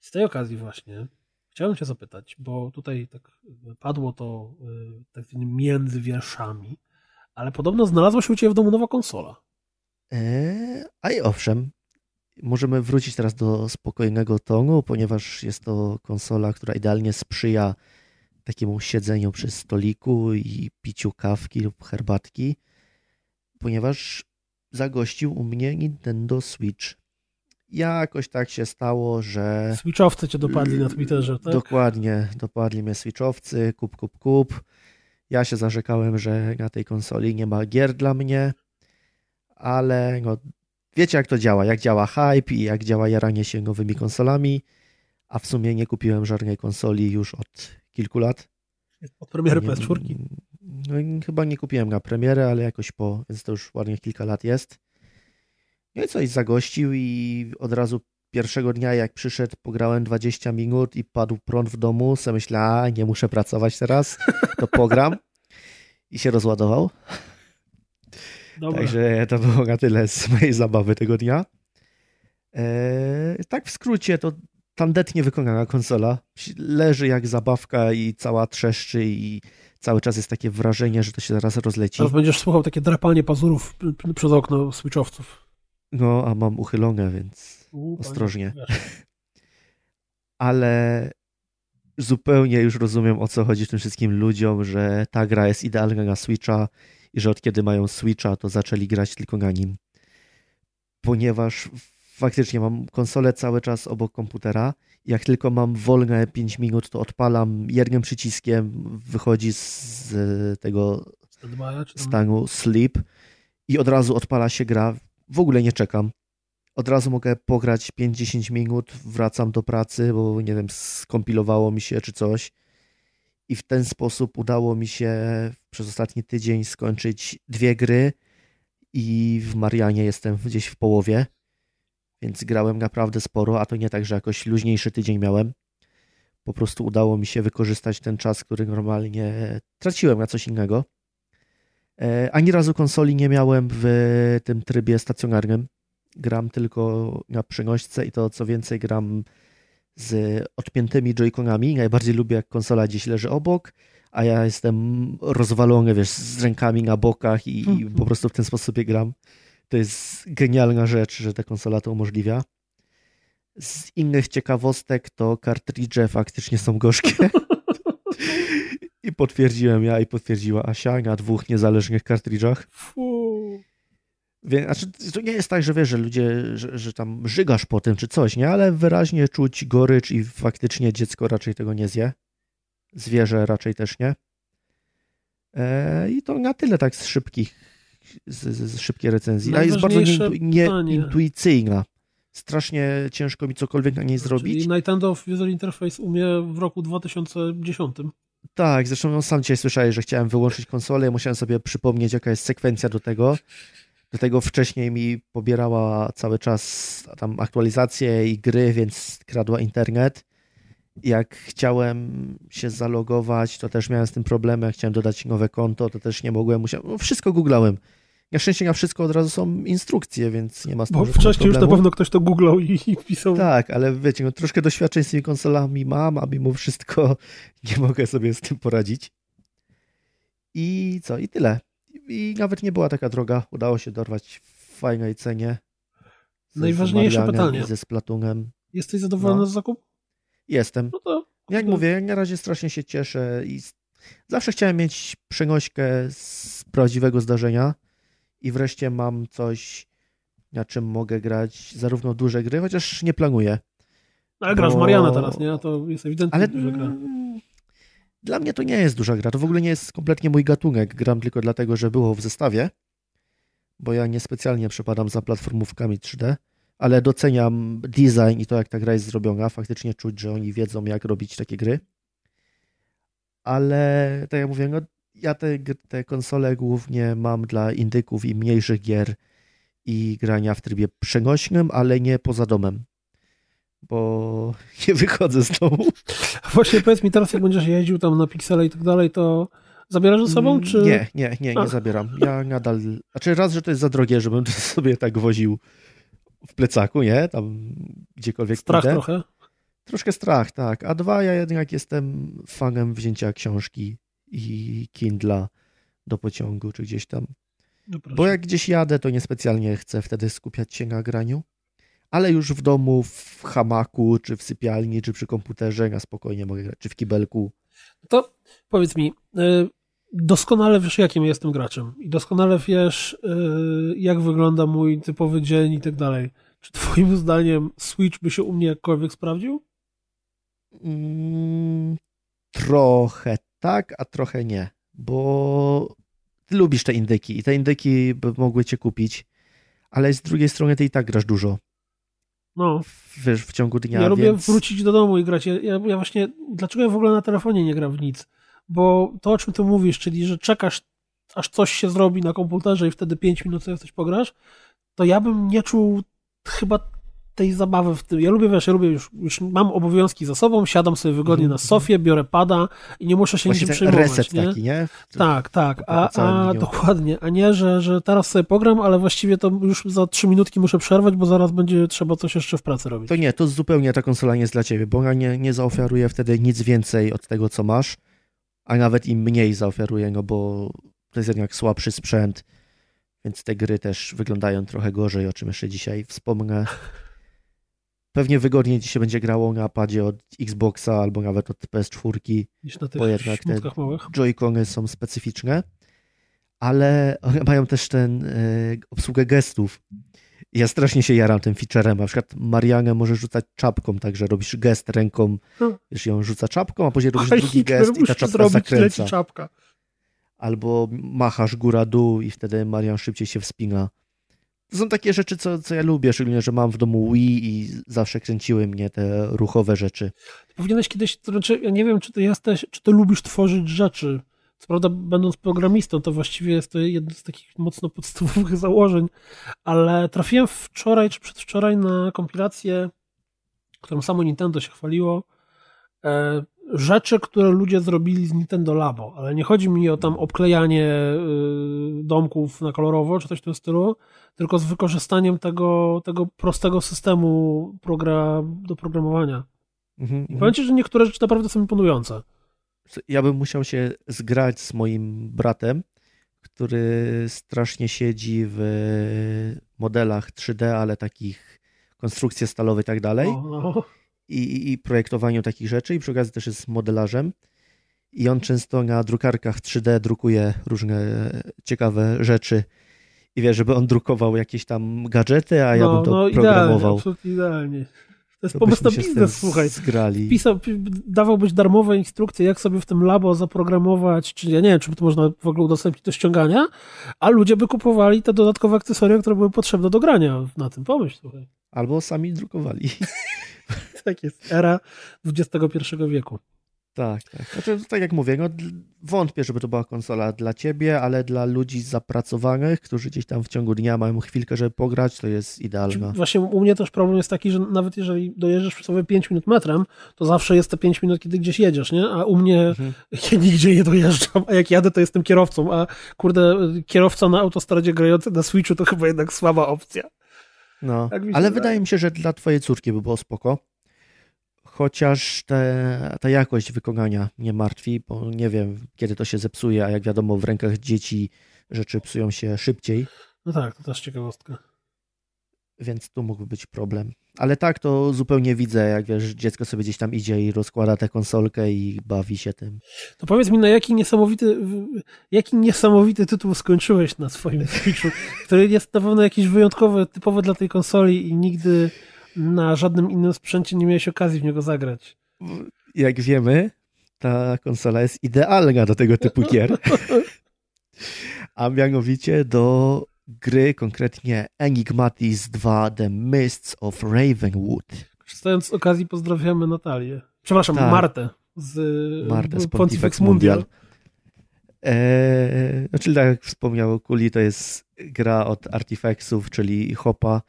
Z tej okazji właśnie chciałem cię zapytać, bo tutaj tak padło to tak między wierszami, ale podobno znalazła się u ciebie w domu nowa konsola. A i owszem, możemy wrócić teraz do spokojnego tonu, ponieważ jest to konsola, która idealnie sprzyja takiemu siedzeniu przy stoliku i piciu kawki lub herbatki, ponieważ zagościł u mnie Nintendo Switch. Jakoś tak się stało, że... Switchowcy cię dopadli na Twitterze, tak? Dokładnie, dopadli mnie switchowcy, kup. Ja się zarzekałem, że na tej konsoli nie ma gier dla mnie, ale no, wiecie jak to działa, jak działa hype i jak działa jaranie się nowymi konsolami, a w sumie nie kupiłem żadnej konsoli już od kilku lat. Od premiery PS4? No, chyba nie kupiłem na premierę, ale jakoś po, więc to już ładnie kilka lat jest. No i coś zagościł i od razu pierwszego dnia jak przyszedł, pograłem 20 minut i padł prąd w domu, sobie myślę, a nie muszę pracować teraz, to pogram i się rozładował. Dobra. Także to było na tyle z mojej zabawy tego dnia. Tak w skrócie to tandetnie wykonana konsola. Leży jak zabawka i cała trzeszczy i cały czas jest takie wrażenie, że to się zaraz rozleci. Teraz będziesz słuchał takie drapanie pazurów przez okno switchowców. No, a mam uchylone, więc ostrożnie. Ale zupełnie już rozumiem, o co chodzi tym wszystkim ludziom, że ta gra jest idealna na Switcha i że od kiedy mają Switcha, to zaczęli grać tylko na nim. Ponieważ faktycznie mam konsolę cały czas obok komputera. Jak tylko mam wolne 5 minut, to odpalam jednym przyciskiem, wychodzi z tego stanu sleep i od razu odpala się gra. W ogóle nie czekam. Od razu mogę pograć 5-10 minut, wracam do pracy, bo nie wiem, skompilowało mi się czy coś. I w ten sposób udało mi się przez ostatni tydzień skończyć 2 gry i w Marianie jestem gdzieś w połowie, więc grałem naprawdę sporo, a to nie tak, że jakoś luźniejszy tydzień miałem. Po prostu udało mi się wykorzystać ten czas, który normalnie traciłem na coś innego. Ani razu konsoli nie miałem w tym trybie stacjonarnym. Gram tylko na przenośce i to co więcej gram z odpiętymi joyconami. Najbardziej lubię jak konsola gdzieś leży obok, a ja jestem rozwalony, wiesz, z rękami na bokach i po prostu w ten sposób gram. To jest genialna rzecz, że ta konsola to umożliwia. Z innych ciekawostek to kartridże faktycznie są gorzkie. I potwierdziłem ja i potwierdziła Asia na 2 niezależnych kartridżach. Fuu. Znaczy, to nie jest tak, że wiesz, że ludzie, że tam żygasz po tym czy coś, nie? Ale wyraźnie czuć gorycz i faktycznie dziecko raczej tego nie zje. Zwierzę raczej też nie. I to na tyle tak z szybkich, z szybkiej recenzji. A jest bardzo nieintuicyjna. Strasznie ciężko mi cokolwiek na niej zrobić. Czyli Nintendo User Interface umie w roku 2010. Tak, zresztą sam dzisiaj słyszałeś, że chciałem wyłączyć konsolę i musiałem sobie przypomnieć, jaka jest sekwencja do tego. Do tego wcześniej mi pobierała cały czas tam aktualizacje i gry, więc kradła internet. Jak chciałem się zalogować, to też miałem z tym problem. Jak chciałem dodać nowe konto, to też nie mogłem. No, wszystko googlałem. Na szczęście na wszystko od razu są instrukcje, więc nie ma z tym problemu. Bo wcześniej już na pewno ktoś to googlał i pisał. Tak, ale wiecie, no, troszkę doświadczeń z tymi konsolami mam, a mimo wszystko nie mogę sobie z tym poradzić. I co? I tyle. I nawet nie była taka droga. Udało się dorwać w fajnej cenie. Najważniejsze pytanie. Ze Splatoonem. Jesteś zadowolony z zakupu? Jestem. No to, jak mówię, ja na razie strasznie się cieszę i zawsze chciałem mieć przenośkę z prawdziwego zdarzenia. I wreszcie mam coś, na czym mogę grać zarówno duże gry, chociaż nie planuję. Ale grasz w Marianę teraz, nie? To jest ewidentnie duża gra. Dla mnie to nie jest duża gra. To w ogóle nie jest kompletnie mój gatunek. Gram tylko dlatego, że było w zestawie, bo ja niespecjalnie przepadam za platformówkami 3D, ale doceniam design i to, jak ta gra jest zrobiona. Faktycznie czuć, że oni wiedzą, jak robić takie gry. Ale tak jak mówię, no ja te konsole głównie mam dla indyków i mniejszych gier i grania w trybie przenośnym, ale nie poza domem, bo nie wychodzę z domu. Właśnie powiedz mi teraz, jak będziesz jeździł tam na piksele i tak dalej, to Zabierasz ze sobą, czy... Nie, zabieram. Ja nadal... Znaczy raz, że to jest za drogie, żebym sobie tak woził w plecaku, nie? Tam gdziekolwiek strach idę. Trochę? Troszkę strach, tak. A dwa, ja jednak jestem fanem wzięcia książki i Kindla do pociągu, czy gdzieś tam. No bo jak gdzieś jadę, to niespecjalnie chcę wtedy skupiać się na graniu. Ale już w domu, w hamaku, czy w sypialni, czy przy komputerze na spokojnie mogę grać, czy w kibelku. To powiedz mi, doskonale wiesz, jakim jestem graczem i doskonale wiesz, jak wygląda mój typowy dzień i tak dalej. Czy twoim zdaniem Switch by się u mnie jakkolwiek sprawdził? Trochę tak, a trochę nie, bo ty lubisz te indyki i te indyki by mogły cię kupić, ale z drugiej strony ty i tak grasz dużo. No. Wiesz, w ciągu dnia. Ja lubię wrócić do domu i grać. Ja właśnie, dlaczego ja w ogóle na telefonie nie gram w nic? Bo to, o czym ty mówisz, czyli że czekasz, aż coś się zrobi na komputerze i wtedy 5 minut sobie w coś pograsz, to ja bym nie czuł chyba tej zabawy w tym. Ja lubię, wiesz, już mam obowiązki za sobą, siadam sobie wygodnie na sofie, biorę pada i nie muszę się niczym przejmować. Reset nie? Taki, nie? Tak. A dokładnie. A nie, że teraz sobie pogram, ale właściwie to już za 3 minutki muszę przerwać, bo zaraz będzie trzeba coś jeszcze w pracy robić. To nie, to zupełnie ta konsola nie jest dla ciebie, bo ona nie zaoferuje wtedy nic więcej od tego, co masz, a nawet im mniej zaoferuje, no bo to jest jednak słabszy sprzęt, więc te gry też wyglądają trochę gorzej, o czym jeszcze dzisiaj wspomnę. Pewnie wygodniej ci się będzie grało na padzie od Xboxa albo nawet od PS4, bo jednak te Joy-Cony są specyficzne, ale mają też obsługę gestów. Ja strasznie się jaram tym featurem. Na przykład Marianę możesz rzucać czapką, także robisz gest ręką, wiesz, ją rzuca czapką, a później robisz drugi gest i ta czapka zakręca. Czapka. Albo machasz góra-dół i wtedy Marian szybciej się wspina. To są takie rzeczy, co ja lubię, szczególnie, że mam w domu Wii i zawsze kręciły mnie te ruchowe rzeczy. Powinieneś kiedyś, to znaczy, ja nie wiem, czy ty lubisz tworzyć rzeczy. Co prawda, będąc programistą, to właściwie jest to jedno z takich mocno podstawowych założeń, ale trafiłem wczoraj czy przedwczoraj na kompilację, którą samo Nintendo się chwaliło, rzeczy, które ludzie zrobili z Nintendo Labo, ale nie chodzi mi o tam obklejanie domków na kolorowo, czy coś w tym stylu, tylko z wykorzystaniem tego prostego systemu do programowania. I powiem ci, że niektóre rzeczy naprawdę są imponujące. Ja bym musiał się zgrać z moim bratem, który strasznie siedzi w modelach 3D, ale takich konstrukcji stalowych i tak dalej. I projektowaniu takich rzeczy i przy okazji też jest modelarzem i on często na drukarkach 3D drukuje różne ciekawe rzeczy i wiesz, żeby on drukował jakieś tam gadżety, a ja bym to programował. Absolutnie idealnie. To jest pomysł na biznes, słuchaj. Dawałbyś darmowe instrukcje, jak sobie w tym Labo zaprogramować, czy ja nie wiem, czy to można w ogóle udostępnić do ściągania, a ludzie by kupowali te dodatkowe akcesoria, które były potrzebne do grania na tym. Pomyśl, słuchaj. Albo sami drukowali. Tak jest, era XXI wieku. Tak. Znaczy, tak jak mówię, wątpię, żeby to była konsola dla ciebie, ale dla ludzi zapracowanych, którzy gdzieś tam w ciągu dnia mają chwilkę, żeby pograć, to jest idealna. Właśnie u mnie też problem jest taki, że nawet jeżeli dojeżdżasz przy sobie 5 minut metrem, to zawsze jest te 5 minut, kiedy gdzieś jedziesz, nie? A u mnie ja nigdzie nie dojeżdżam, a jak jadę, to jestem kierowcą, a kurde, kierowca na autostradzie grający na Switchu to chyba jednak słaba opcja. No, tak ale wydaje mi się, że dla twojej córki by było spoko. Chociaż ta jakość wykonania mnie martwi, bo nie wiem, kiedy to się zepsuje, a jak wiadomo, w rękach dzieci rzeczy psują się szybciej. No tak, to też ciekawostka. Więc tu mógłby być problem. Ale tak, to zupełnie widzę, jak wiesz, dziecko sobie gdzieś tam idzie i rozkłada tę konsolkę i bawi się tym. To powiedz mi, na jaki niesamowity tytuł skończyłeś na swoim Switchu, który jest na pewno jakiś wyjątkowy, typowy dla tej konsoli i nigdy... Na żadnym innym sprzęcie nie miałeś okazji w niego zagrać. Jak wiemy, ta konsola jest idealna do tego typu gier. A mianowicie do gry, konkretnie Enigmatis 2 The Mists of Ravenwood. Korzystając z okazji pozdrawiamy Natalię. Przepraszam, Martę z Pontifex Mundial. Czyli tak jak wspomniał Kuli, to jest gra od Artifexów, czyli Hopa.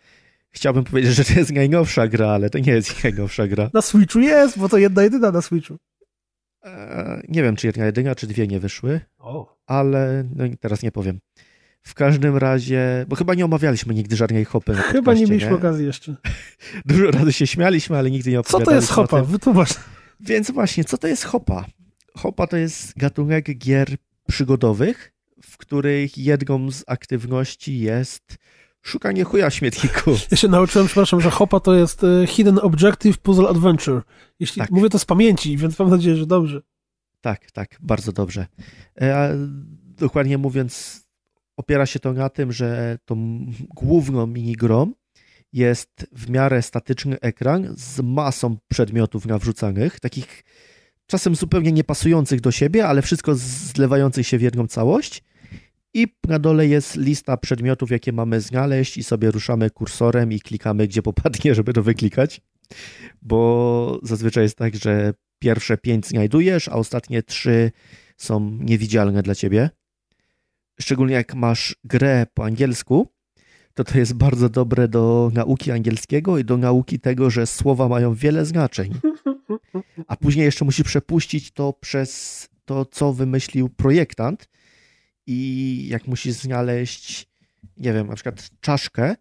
Chciałbym powiedzieć, że to jest najnowsza gra, ale to nie jest najnowsza gra. Na Switchu jest, bo to jedna jedyna na Switchu. Nie wiem, czy jedna jedyna, czy dwie nie wyszły, ale no, teraz nie powiem. W każdym razie, bo chyba nie omawialiśmy nigdy żadnej hopy. Chyba nie mieliśmy okazji jeszcze. Dużo razy się śmialiśmy, ale nigdy nie opowiadaliśmy. Co to jest hopa? Wytłumacz. Więc właśnie, co to jest hopa? Hopa to jest gatunek gier przygodowych, w których jedną z aktywności jest szukanie chuja w śmietniku. Ja się nauczyłem, przepraszam, że hopa to jest Hidden Objective Puzzle Adventure. Jeśli tak. Mówię to z pamięci, więc mam nadzieję, że dobrze. Tak, tak, bardzo dobrze. Dokładnie mówiąc, opiera się to na tym, że tą główną minigrą jest w miarę statyczny ekran z masą przedmiotów nawrzucanych, takich czasem zupełnie niepasujących do siebie, ale wszystko zlewających się w jedną całość. I na dole jest lista przedmiotów, jakie mamy znaleźć i sobie ruszamy kursorem i klikamy, gdzie popadnie, żeby to wyklikać, bo zazwyczaj jest tak, że pierwsze 5 znajdujesz, a ostatnie 3 są niewidzialne dla ciebie. Szczególnie jak masz grę po angielsku, to jest bardzo dobre do nauki angielskiego i do nauki tego, że słowa mają wiele znaczeń. A później jeszcze musisz przepuścić to przez to, co wymyślił projektant. I jak musisz znaleźć, nie wiem, na przykład czaszkę,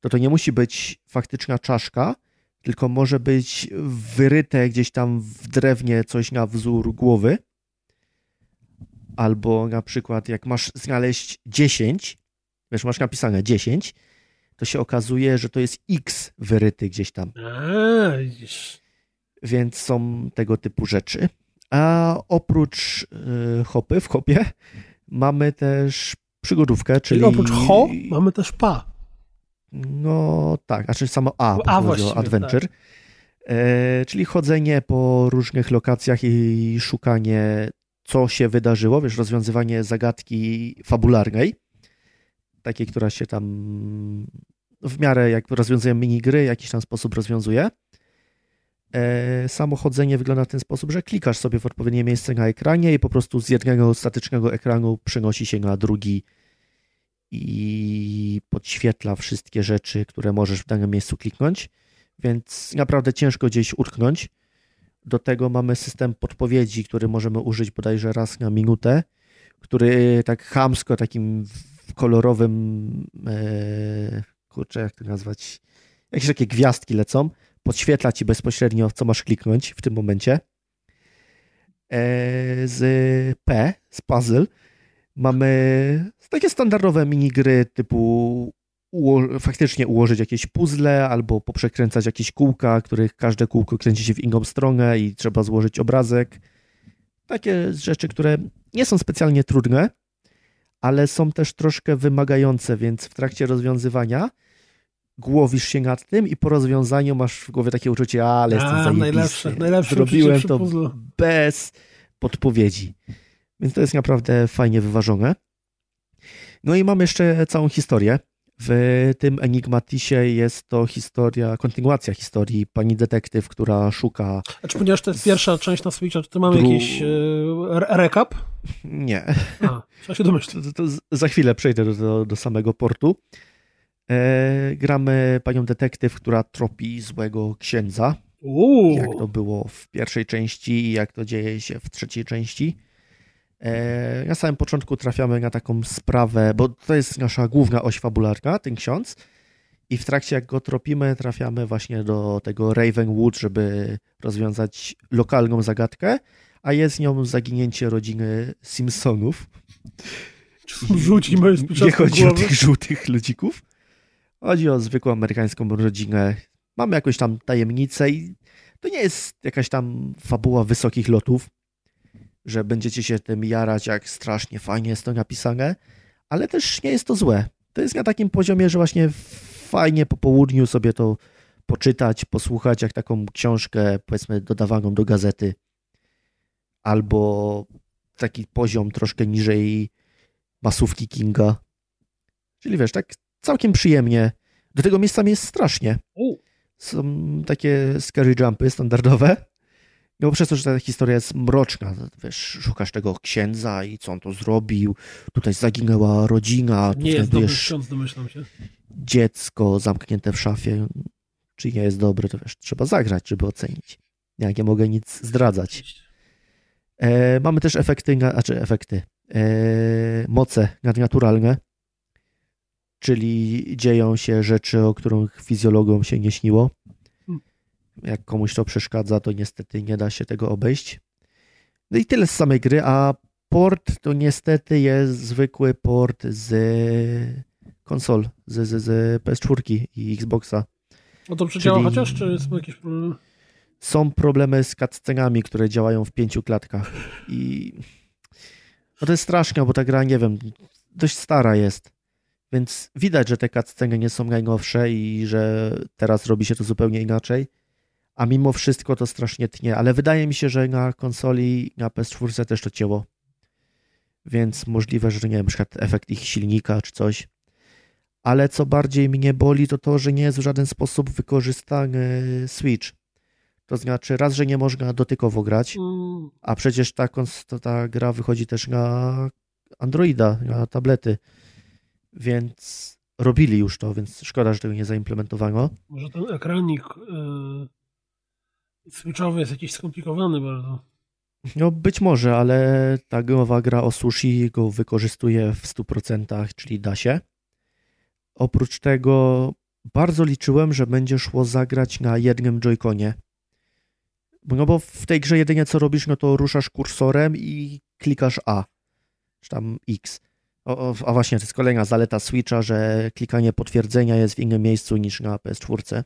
to nie musi być faktyczna czaszka, tylko może być wyryte gdzieś tam w drewnie coś na wzór głowy. Albo na przykład jak masz znaleźć 10, wiesz, masz napisane 10, to się okazuje, że to jest X wyryty gdzieś tam. Więc są tego typu rzeczy. A oprócz hopy, w hopie mamy też przygodówkę, czyli... oprócz ho mamy też pa. No tak, znaczy samo a właściwie, adventure. Tak. Czyli chodzenie po różnych lokacjach i szukanie, co się wydarzyło, wiesz, rozwiązywanie zagadki fabularnej, takiej, która się tam w miarę, jak rozwiązuje minigry, w jakiś tam sposób rozwiązuje. Samo chodzenie wygląda w ten sposób, że klikasz sobie w odpowiednie miejsce na ekranie i po prostu z jednego statycznego ekranu przenosi się na drugi i podświetla wszystkie rzeczy, które możesz w danym miejscu kliknąć, więc naprawdę ciężko gdzieś utknąć. Do tego mamy system podpowiedzi, który możemy użyć bodajże raz na minutę, który tak chamsko, takim kolorowym, kurczę, jak to nazwać, jakieś takie gwiazdki lecą, podświetla ci bezpośrednio, co masz kliknąć w tym momencie. Z puzzle, mamy takie standardowe minigry typu faktycznie ułożyć jakieś puzzle albo poprzekręcać jakieś kółka, których każde kółko kręci się w inną stronę i trzeba złożyć obrazek. Takie rzeczy, które nie są specjalnie trudne, ale są też troszkę wymagające, więc w trakcie rozwiązywania głowisz się nad tym i po rozwiązaniu masz w głowie takie uczucie, ale jestem zajebisty. Zrobiłem to bez podpowiedzi. Więc to jest naprawdę fajnie wyważone. No i mam jeszcze całą historię. W tym Enigmatisie jest to historia, kontynuacja historii pani detektyw, która szuka... A czy ponieważ to jest pierwsza część na Switcha, czy to mamy jakiś rekap? Nie. Trzeba się domyślić. To za chwilę przejdę do samego portu. Gramy panią detektyw, która tropi złego księdza. Jak to było w pierwszej części i jak to dzieje się w trzeciej części. Na samym początku trafiamy na taką sprawę, bo to jest nasza główna oś fabularna, ten ksiądz, i w trakcie jak go tropimy, trafiamy właśnie do tego Ravenwood, żeby rozwiązać lokalną zagadkę, a jest nią zaginięcie rodziny Simpsonów. Nie chodzi o tych żółtych ludzików. Chodzi o zwykłą amerykańską rodzinę. Mamy jakąś tam tajemnicę i to nie jest jakaś tam fabuła wysokich lotów, że będziecie się tym jarać, jak strasznie fajnie jest to napisane, ale też nie jest to złe. To jest na takim poziomie, że właśnie fajnie po południu sobie to poczytać, posłuchać, jak taką książkę, powiedzmy, dodawaną do gazety, albo taki poziom troszkę niżej masówki Kinga. Czyli wiesz, tak całkiem przyjemnie. Do tego miejscami jest strasznie. Są takie scary jumpy standardowe. No przez to, że ta historia jest mroczna, wiesz, szukasz tego księdza i co on to zrobił, tutaj zaginęła rodzina, nie jest dobry ksiądz, domyślam się. Dziecko zamknięte w szafie, czy nie jest dobry, to wiesz, trzeba zagrać, żeby ocenić. Ja nie mogę nic zdradzać. Mamy też moce nadnaturalne, czyli dzieją się rzeczy, o których fizjologom się nie śniło. Jak komuś to przeszkadza, to niestety nie da się tego obejść. No i tyle z samej gry, a port to niestety jest zwykły port z konsol, z PS4 i Xboxa. No to przydziała chociaż, czy są jakieś problemy? Są problemy z cutscenami, które działają w 5 klatkach. I no to jest straszne, bo ta gra, nie wiem, dość stara jest. Więc widać, że te cutsceny nie są najnowsze i że teraz robi się to zupełnie inaczej. A mimo wszystko to strasznie tnie. Ale wydaje mi się, że na konsoli, na PS4 też to cięło. Więc możliwe, że nie wiem, na przykład efekt ich silnika czy coś. Ale co bardziej mnie boli, to to, że nie jest w żaden sposób wykorzystany Switch. To znaczy raz, że nie można dotykowo grać, a przecież ta gra wychodzi też na Androida, na tablety. Więc robili już to, więc szkoda, że tego nie zaimplementowano. Może ten ekranik switchowy jest jakiś skomplikowany bardzo. No być może, ale ta nowa gra o sushi go wykorzystuje w 100%, czyli da się. Oprócz tego bardzo liczyłem, że będzie szło zagrać na jednym Joy-Conie. No bo w tej grze jedynie co robisz, no to ruszasz kursorem i klikasz A, czy tam X. A właśnie, to jest kolejna zaleta Switcha, że klikanie potwierdzenia jest w innym miejscu niż na PS4.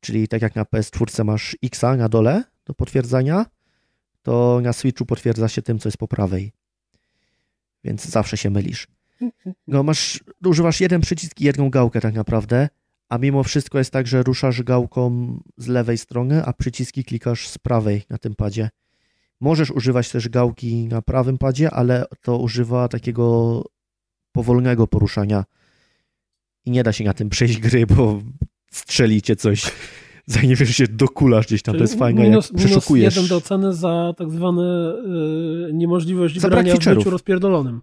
Czyli tak jak na PS4 masz X-a na dole do potwierdzania, to na Switchu potwierdza się tym, co jest po prawej. Więc zawsze się mylisz. No używasz jeden przycisk i jedną gałkę tak naprawdę, a mimo wszystko jest tak, że ruszasz gałką z lewej strony, a przyciski klikasz z prawej na tym padzie. Możesz używać też gałki na prawym padzie, ale to używa takiego powolnego poruszania i nie da się na tym przejść gry, bo strzelicie coś, zanim wiesz, się dokulasz gdzieś tam. Czyli to jest fajne, jak przeszukujesz. Minus 1 do oceny za tak zwane niemożliwość grania w byciu rozpierdolonym.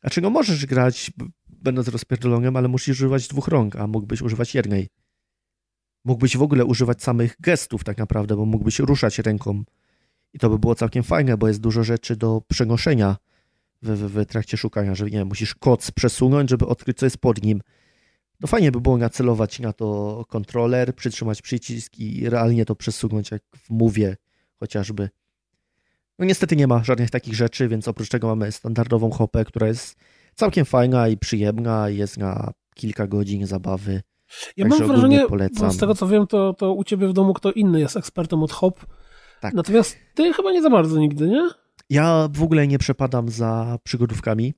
Znaczy, no możesz grać będąc rozpierdolonym, ale musisz używać dwóch rąk, a mógłbyś używać jednej. Mógłbyś w ogóle używać samych gestów tak naprawdę, bo mógłbyś ruszać ręką. I to by było całkiem fajne, bo jest dużo rzeczy do przenoszenia w trakcie szukania, że nie wiem, musisz koc przesunąć, żeby odkryć, co jest pod nim. No fajnie by było nacelować na to kontroler, przytrzymać przycisk i realnie to przesunąć, jak w Mowie chociażby. No niestety nie ma żadnych takich rzeczy, więc oprócz tego mamy standardową hopę, która jest całkiem fajna i przyjemna, jest na kilka godzin zabawy. Ja mam wrażenie, bo z tego co wiem, to u ciebie w domu kto inny jest ekspertem od hop. Tak. Natomiast ty chyba nie za bardzo nigdy, nie? Ja w ogóle nie przepadam za przygodówkami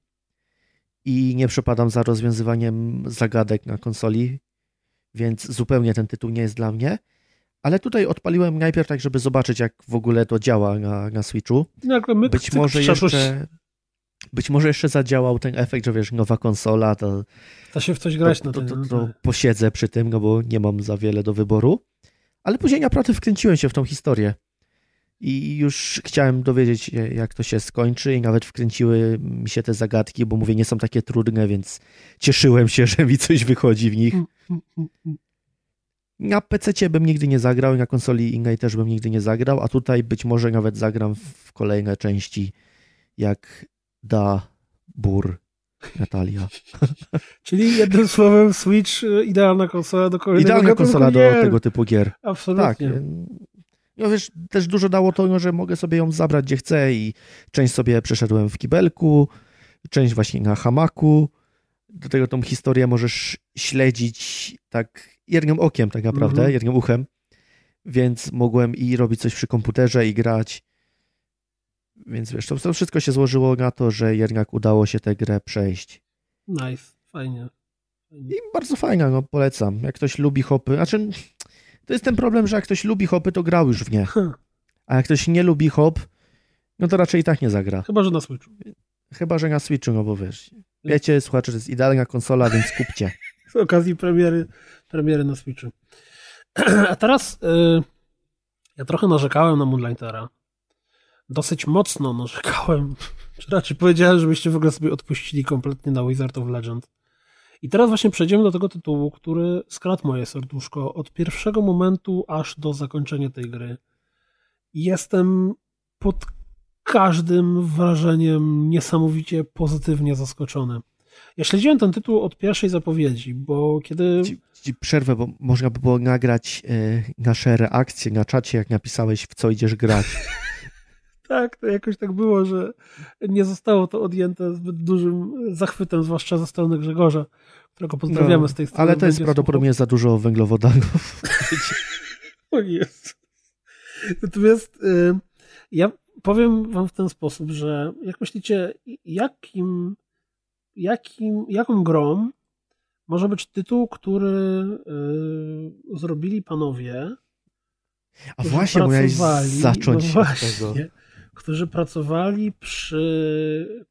i nie przepadam za rozwiązywaniem zagadek na konsoli, więc zupełnie ten tytuł nie jest dla mnie. Ale tutaj odpaliłem najpierw tak, żeby zobaczyć, jak w ogóle to działa na Switchu. Być może jeszcze zadziałał ten efekt, że wiesz, nowa konsola, to... Da się w coś grać na tym. To posiedzę przy tym, no bo nie mam za wiele do wyboru. Ale później naprawdę wkręciłem się w tą historię. I już chciałem dowiedzieć się, jak to się skończy i nawet wkręciły mi się te zagadki, bo mówię, nie są takie trudne, więc cieszyłem się, że mi coś wychodzi w nich. Na PC-cie bym nigdy nie zagrał, na konsoli innej też bym nigdy nie zagrał, a tutaj być może nawet zagram w kolejne części, jak da bur Natalia. Czyli jednym słowem Switch, idealna konsola do kolejnego typu gier. Idealna konsola do tego typu gier. Absolutnie. Tak. No wiesz, też dużo dało to, że mogę sobie ją zabrać gdzie chcę i część sobie przeszedłem w kibelku, część właśnie na hamaku. Do tego tą historię możesz śledzić tak jednym okiem tak naprawdę, jednym uchem, więc mogłem i robić coś przy komputerze i grać. Więc wiesz, to wszystko się złożyło na to, że jednak udało się tę grę przejść. Nice, fajnie. I bardzo fajna, no polecam. Jak ktoś lubi hopy, znaczy... To jest ten problem, że jak ktoś lubi hopy, to grał już w nie. A jak ktoś nie lubi hop, no to raczej i tak nie zagra. Chyba, że na Switchu, no bo wiesz. Wiecie, słuchacze, to jest idealna konsola, więc kupcie. Z okazji premiery na Switchu. A teraz ja trochę narzekałem na Moonlightera. Dosyć mocno narzekałem. Czy raczej powiedziałem, żebyście w ogóle sobie odpuścili kompletnie na Wizard of Legend. I teraz właśnie przejdziemy do tego tytułu, który skradł moje serduszko od pierwszego momentu aż do zakończenia tej gry. Jestem pod każdym wrażeniem niesamowicie pozytywnie zaskoczony. Ja śledziłem ten tytuł od pierwszej zapowiedzi, bo kiedy... Ci przerwę, bo można by było nagrać nasze reakcje na czacie, jak napisałeś, w co idziesz grać. Tak, to jakoś tak było, że nie zostało to odjęte zbyt dużym zachwytem, zwłaszcza ze strony Grzegorza, którego pozdrawiamy z tej strony. Ale to jest prawdopodobnie za dużo węglowodanów. O Jezu. Natomiast ja powiem wam w ten sposób, że jak myślicie, jaką grą może być tytuł, który zrobili panowie, którzy pracowali przy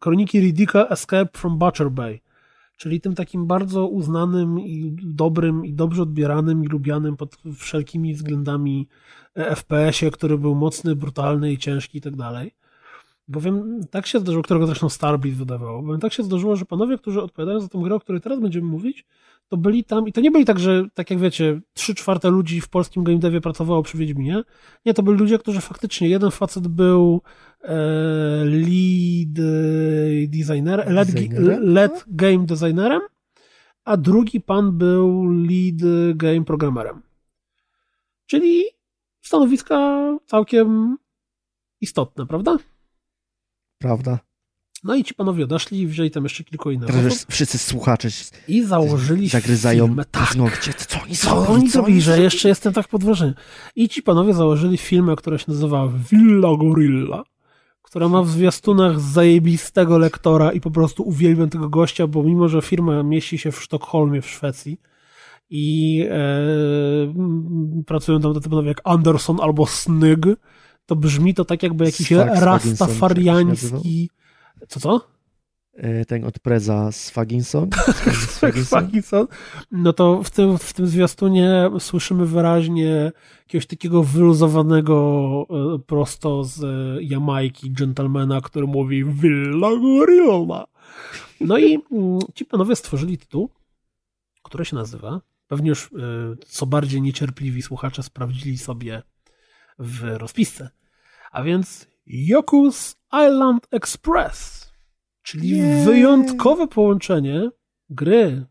Kroniki Riddicka Escape from Butcher Bay, czyli tym takim bardzo uznanym i dobrym i dobrze odbieranym i lubianym pod wszelkimi względami FPS-ie, który był mocny, brutalny i ciężki i tak dalej. Bowiem tak się zdarzyło, którego zresztą Starblitz wydawało, bowiem tak się zdarzyło, że panowie, którzy odpowiadają za tę grę, o której teraz będziemy mówić, to byli tam, i to nie byli tak, że tak jak wiecie, 3/4 ludzi w polskim game devie pracowało przy Wiedźminie. Nie, to byli ludzie, którzy faktycznie, jeden facet był lead game designerem, a drugi pan był lead game programmerem. Czyli stanowiska całkiem istotne, prawda? Prawda. No i ci panowie odeszli, wzięli tam jeszcze kilku innych. Wszyscy słuchacze i założyli firmę. Tak. Co oni zrobili, że jeszcze jestem tak pod wrażeniem. I ci panowie założyli firmę, która się nazywała Villa Gorilla, która ma w zwiastunach zajebistego lektora i po prostu uwielbiam tego gościa, bo mimo, że firma mieści się w Sztokholmie w Szwecji i pracują tam tacy panowie jak Anderson albo Snyg, to brzmi to tak jakby jakiś rastafariański... Co? Ten od Preza z Faginson. No to w tym zwiastunie słyszymy wyraźnie jakiegoś takiego wyluzowanego prosto z Jamajki dżentelmena, który mówi Villa Gorilla. No i ci panowie stworzyli tytuł, który się nazywa, pewnie już co bardziej niecierpliwi słuchacze sprawdzili sobie w rozpisce, a więc Yoku's Island Express, czyli wyjątkowe połączenie gry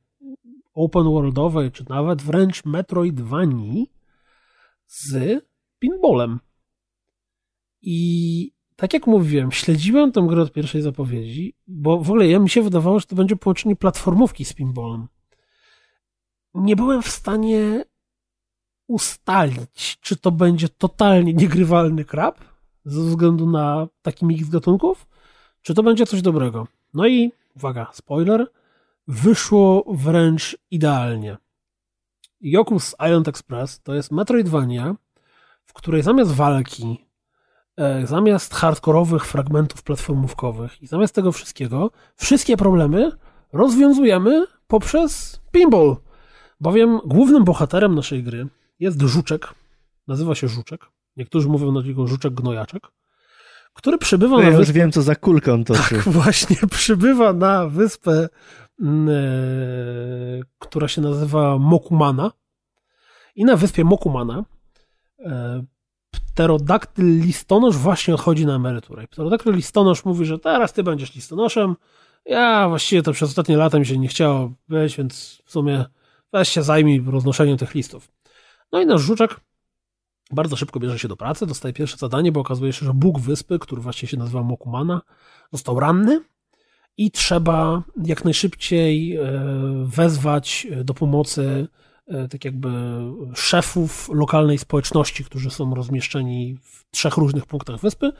open worldowej, czy nawet wręcz Metroidvanii z pinballem. I tak jak mówiłem, śledziłem tę grę od pierwszej zapowiedzi, bo w ogóle mi się wydawało, że to będzie połączenie platformówki z pinballem. Nie byłem w stanie ustalić, czy to będzie totalnie niegrywalny krab ze względu na taki miks gatunków, czy to będzie coś dobrego. No i, uwaga, spoiler, wyszło wręcz idealnie. Yoku's Island Express to jest Metroidvania, w której zamiast walki, zamiast hardkorowych fragmentów platformówkowych i zamiast tego wszystkiego, wszystkie problemy rozwiązujemy poprzez pinball. Bowiem głównym bohaterem naszej gry jest żuczek, nazywa się żuczek, niektórzy mówią na niego żuczek-gnojaczek, który przybywa na wyspę... Ja już wiem, co za kulkę on toczy. Tak, właśnie, przybywa na wyspę, która się nazywa Mokumana. I na wyspie Mokumana pterodaktyl listonosz właśnie odchodzi na emeryturę. Pterodaktyl listonosz mówi, że teraz ty będziesz listonoszem. Ja właściwie to przez ostatnie lata mi się nie chciało być, więc w sumie weź się zajmij roznoszeniem tych listów. No i nasz żuczek bardzo szybko bierze się do pracy, dostaje pierwsze zadanie, bo okazuje się, że Bóg wyspy, który właśnie się nazywa Mokumana, został ranny i trzeba jak najszybciej wezwać do pomocy tak jakby szefów lokalnej społeczności, którzy są rozmieszczeni w 3 różnych punktach wyspy.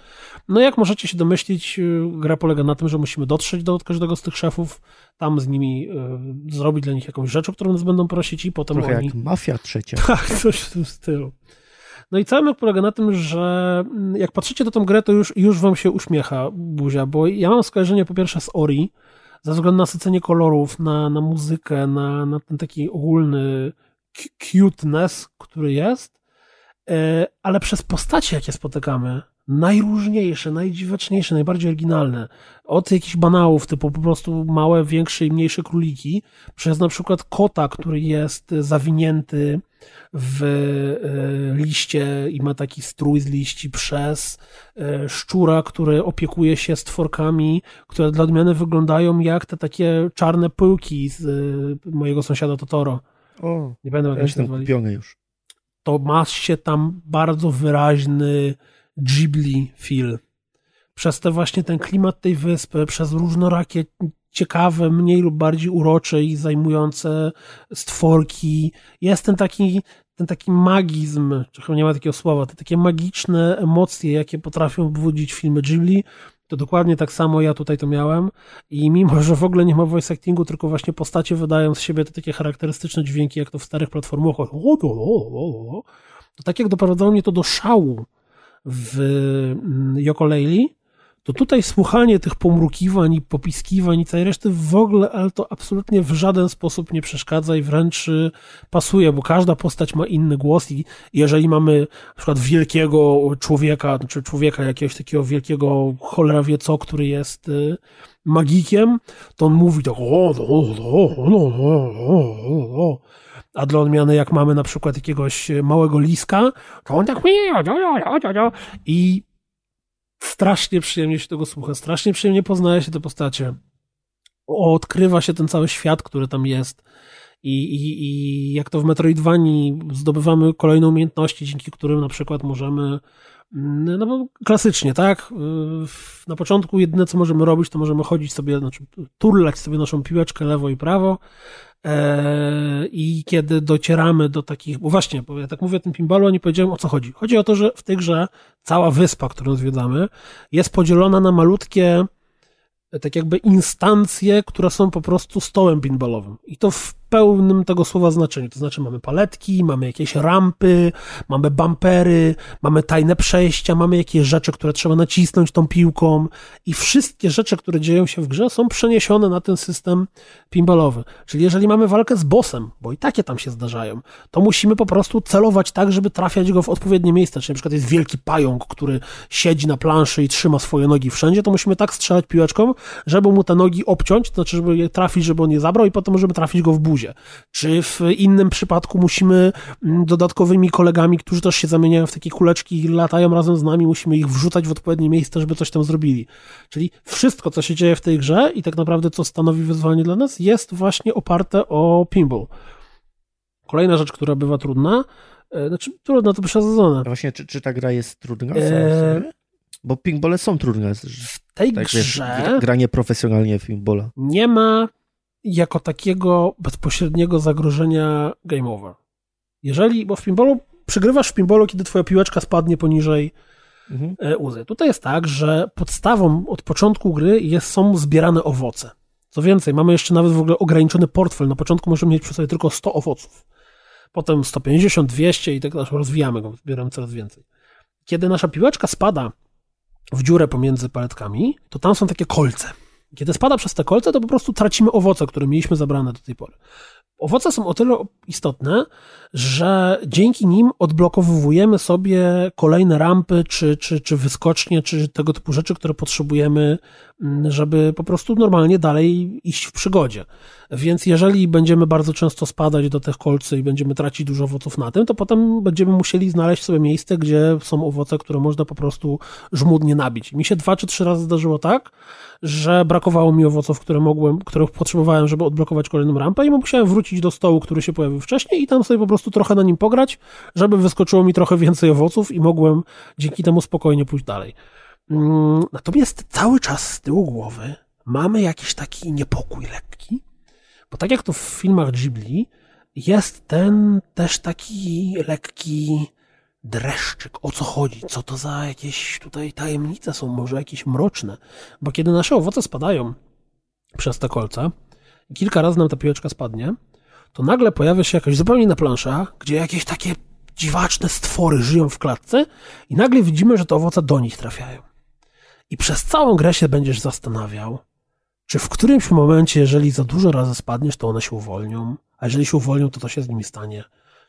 No jak możecie się domyślić, gra polega na tym, że musimy dotrzeć do każdego z tych szefów, tam z nimi zrobić dla nich jakąś rzecz, o którą nas będą prosić i potem trochę oni... jak mafia trzecia. Tak, coś w tym stylu. No i cały myk polega na tym, że jak patrzycie na tą grę, to już wam się uśmiecha buzia, bo ja mam skojarzenie po pierwsze z Ori, ze względu na sycenie kolorów, na muzykę, na ten taki ogólny cuteness, który jest, ale przez postacie, jakie spotykamy, najróżniejsze, najdziwaczniejsze, najbardziej oryginalne, od jakichś banałów typu po prostu małe, większe i mniejsze króliki, przez na przykład kota, który jest zawinięty w liście i ma taki strój z liści przez szczura, który opiekuje się stworkami, które dla odmiany wyglądają jak te takie czarne pyłki z mojego sąsiada Totoro. O, nie będę jak się kupiony już. To ma się tam bardzo wyraźny Ghibli feel. Przez te właśnie ten klimat tej wyspy, przez różnorakie ciekawe, mniej lub bardziej urocze i zajmujące stworki. Jest ten taki magizm, chyba nie ma takiego słowa, te takie magiczne emocje, jakie potrafią budzić filmy Ghibli. To dokładnie tak samo ja tutaj to miałem i mimo, że w ogóle nie ma voice actingu, tylko właśnie postacie wydają z siebie te takie charakterystyczne dźwięki, jak to w starych platformach, to tak jak doprowadzało mnie to do szału w Yooka-Laylee, to tutaj słuchanie tych pomrukiwań i popiskiwań i całej reszty w ogóle, ale to absolutnie w żaden sposób nie przeszkadza i wręcz pasuje, bo każda postać ma inny głos i jeżeli mamy na przykład wielkiego człowieka, czy człowieka jakiegoś takiego wielkiego cholera wie co, który jest magikiem, to on mówi tak a dla odmiany jak mamy na przykład jakiegoś małego liska, to on tak i strasznie przyjemnie się tego słucha, strasznie przyjemnie poznaje się te postacie. Odkrywa się ten cały świat, który tam jest. I jak to w Metroidvanii zdobywamy kolejne umiejętności, dzięki którym na przykład możemy klasycznie, tak? Na początku jedyne, co możemy robić, to możemy chodzić sobie, znaczy turlać sobie naszą piłeczkę lewo i prawo i kiedy docieramy do takich, bo właśnie, bo ja tak mówię o tym pinballu, a nie powiedziałem o co chodzi. Chodzi o to, że w tej grze cała wyspa, którą zwiedzamy, jest podzielona na malutkie tak jakby instancje, które są po prostu stołem pinballowym. I to w pełnym tego słowa znaczeniu. To znaczy mamy paletki, mamy jakieś rampy, mamy bumpery, mamy tajne przejścia, mamy jakieś rzeczy, które trzeba nacisnąć tą piłką i wszystkie rzeczy, które dzieją się w grze są przeniesione na ten system pinballowy. Czyli jeżeli mamy walkę z bossem, bo i takie tam się zdarzają, to musimy po prostu celować tak, żeby trafiać go w odpowiednie miejsca. Czyli na przykład jest wielki pająk, który siedzi na planszy i trzyma swoje nogi wszędzie, to musimy tak strzelać piłeczką, żeby mu te nogi obciąć, to znaczy żeby je trafić, żeby on je zabrał i potem żeby trafić go w buzię. Czy w innym przypadku musimy dodatkowymi kolegami, którzy też się zamieniają w takie kuleczki i latają razem z nami, musimy ich wrzucać w odpowiednie miejsce, żeby coś tam zrobili. Czyli wszystko, co się dzieje w tej grze i tak naprawdę co stanowi wyzwanie dla nas, jest właśnie oparte o pinball. Kolejna rzecz, która bywa trudna, znaczy trudna to przesadzone. Właśnie, czy ta gra jest trudna? Bo pinballe są trudne. W tej grze... Granie profesjonalnie w pinballa. Nie ma... jako takiego bezpośredniego zagrożenia game over. Jeżeli, bo w pinballu, przegrywasz w pinballu, kiedy twoja piłeczka spadnie poniżej łzy. Tutaj jest tak, że podstawą od początku gry są zbierane owoce. Co więcej, mamy jeszcze nawet w ogóle ograniczony portfel. Na początku możemy mieć przy sobie tylko 100 owoców. Potem 150, 200 i tak dalej. Rozwijamy go, zbieramy coraz więcej. Kiedy nasza piłeczka spada w dziurę pomiędzy paletkami, to tam są takie kolce. Kiedy spada przez te kolce, to po prostu tracimy owoce, które mieliśmy zabrane do tej pory. Owoce są o tyle istotne, że dzięki nim odblokowujemy sobie kolejne rampy, czy wyskocznie, czy tego typu rzeczy, które potrzebujemy, żeby po prostu normalnie dalej iść w przygodzie. Więc jeżeli będziemy bardzo często spadać do tych kolcy i będziemy tracić dużo owoców na tym, to potem będziemy musieli znaleźć sobie miejsce, gdzie są owoce, które można po prostu żmudnie nabić. Mi się 2 czy 3 razy zdarzyło tak, że brakowało mi owoców, których potrzebowałem, żeby odblokować kolejną rampę i musiałem wrócić do stołu, który się pojawił wcześniej i tam sobie po prostu trochę na nim pograć, żeby wyskoczyło mi trochę więcej owoców i mogłem dzięki temu spokojnie pójść dalej. Natomiast cały czas z tyłu głowy mamy jakiś taki niepokój lekki, bo tak jak to w filmach Ghibli jest ten też taki lekki dreszczyk, o co chodzi, co to za jakieś tutaj tajemnice są, może jakieś mroczne, bo kiedy nasze owoce spadają przez te kolce, kilka razy nam ta piłeczka spadnie, to nagle pojawia się jakaś zupełnie inna plansza, gdzie jakieś takie dziwaczne stwory żyją w klatce i nagle widzimy, że te owoce do nich trafiają. I przez całą grę się będziesz zastanawiał, czy w którymś momencie, jeżeli za dużo razy spadniesz, to one się uwolnią, a jeżeli się uwolnią, to co się z nimi stanie.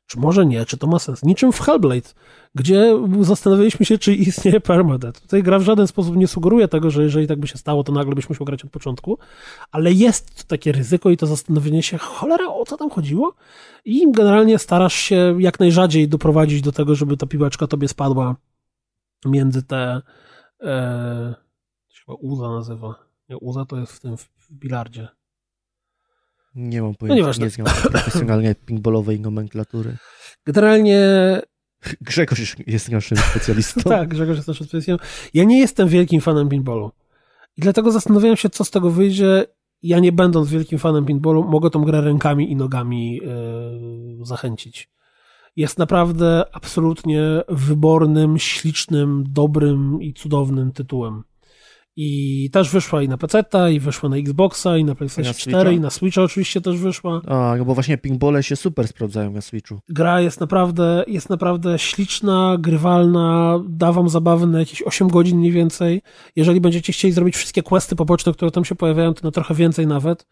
Czy może nie? Czy to ma sens? Niczym w Hellblade, gdzie zastanawialiśmy się, czy istnieje permadeath. Tutaj gra w żaden sposób nie sugeruje tego, że jeżeli tak by się stało, to nagle byś musiał grać od początku, ale jest to takie ryzyko i to zastanowienie się, cholera, o co tam chodziło? I generalnie starasz się jak najrzadziej doprowadzić do tego, żeby ta piłeczka tobie spadła między te... to się chyba uza nazywa. Nie, uza to jest w tym, w bilardzie. Nie mam pojęcia, no nie znam profesjonalnej pingballowej nomenklatury. Generalnie... Grzegorz jest naszym specjalistą. Tak, Grzegorz jest naszym specjalistą. Ja nie jestem wielkim fanem pingballu. I dlatego zastanawiałem się, co z tego wyjdzie. Ja, nie będąc wielkim fanem pingballu, mogę tą grę rękami i nogami zachęcić. Jest naprawdę absolutnie wybornym, ślicznym, dobrym i cudownym tytułem. I też wyszła i na PC-ta, i wyszła na Xboxa, i na PlayStation 4, i na Switcha oczywiście też wyszła. A, no bo właśnie pingbole się super sprawdzają na Switchu. Gra jest naprawdę śliczna, grywalna, da wam zabawy na jakieś 8 godzin mniej więcej. Jeżeli będziecie chcieli zrobić wszystkie questy poboczne, które tam się pojawiają, to na trochę więcej nawet.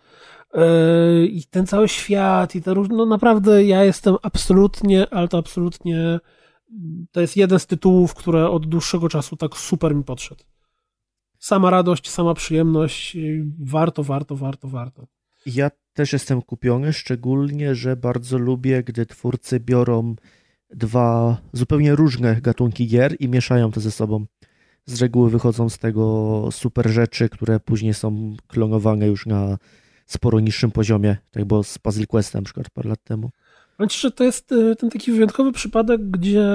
I ten cały świat, i te różne, no naprawdę ja jestem absolutnie, ale to absolutnie, to jest jeden z tytułów, które od dłuższego czasu tak super mi podszedł. Sama radość, sama przyjemność, warto. Ja też jestem kupiony, szczególnie, że bardzo lubię, gdy twórcy biorą dwa zupełnie różne gatunki gier i mieszają te ze sobą. Z reguły wychodzą z tego super rzeczy, które później są klonowane już na sporo niższym poziomie, tak było z Puzzle Questem na przykład parę lat temu. Znaczy, że to jest ten taki wyjątkowy przypadek, gdzie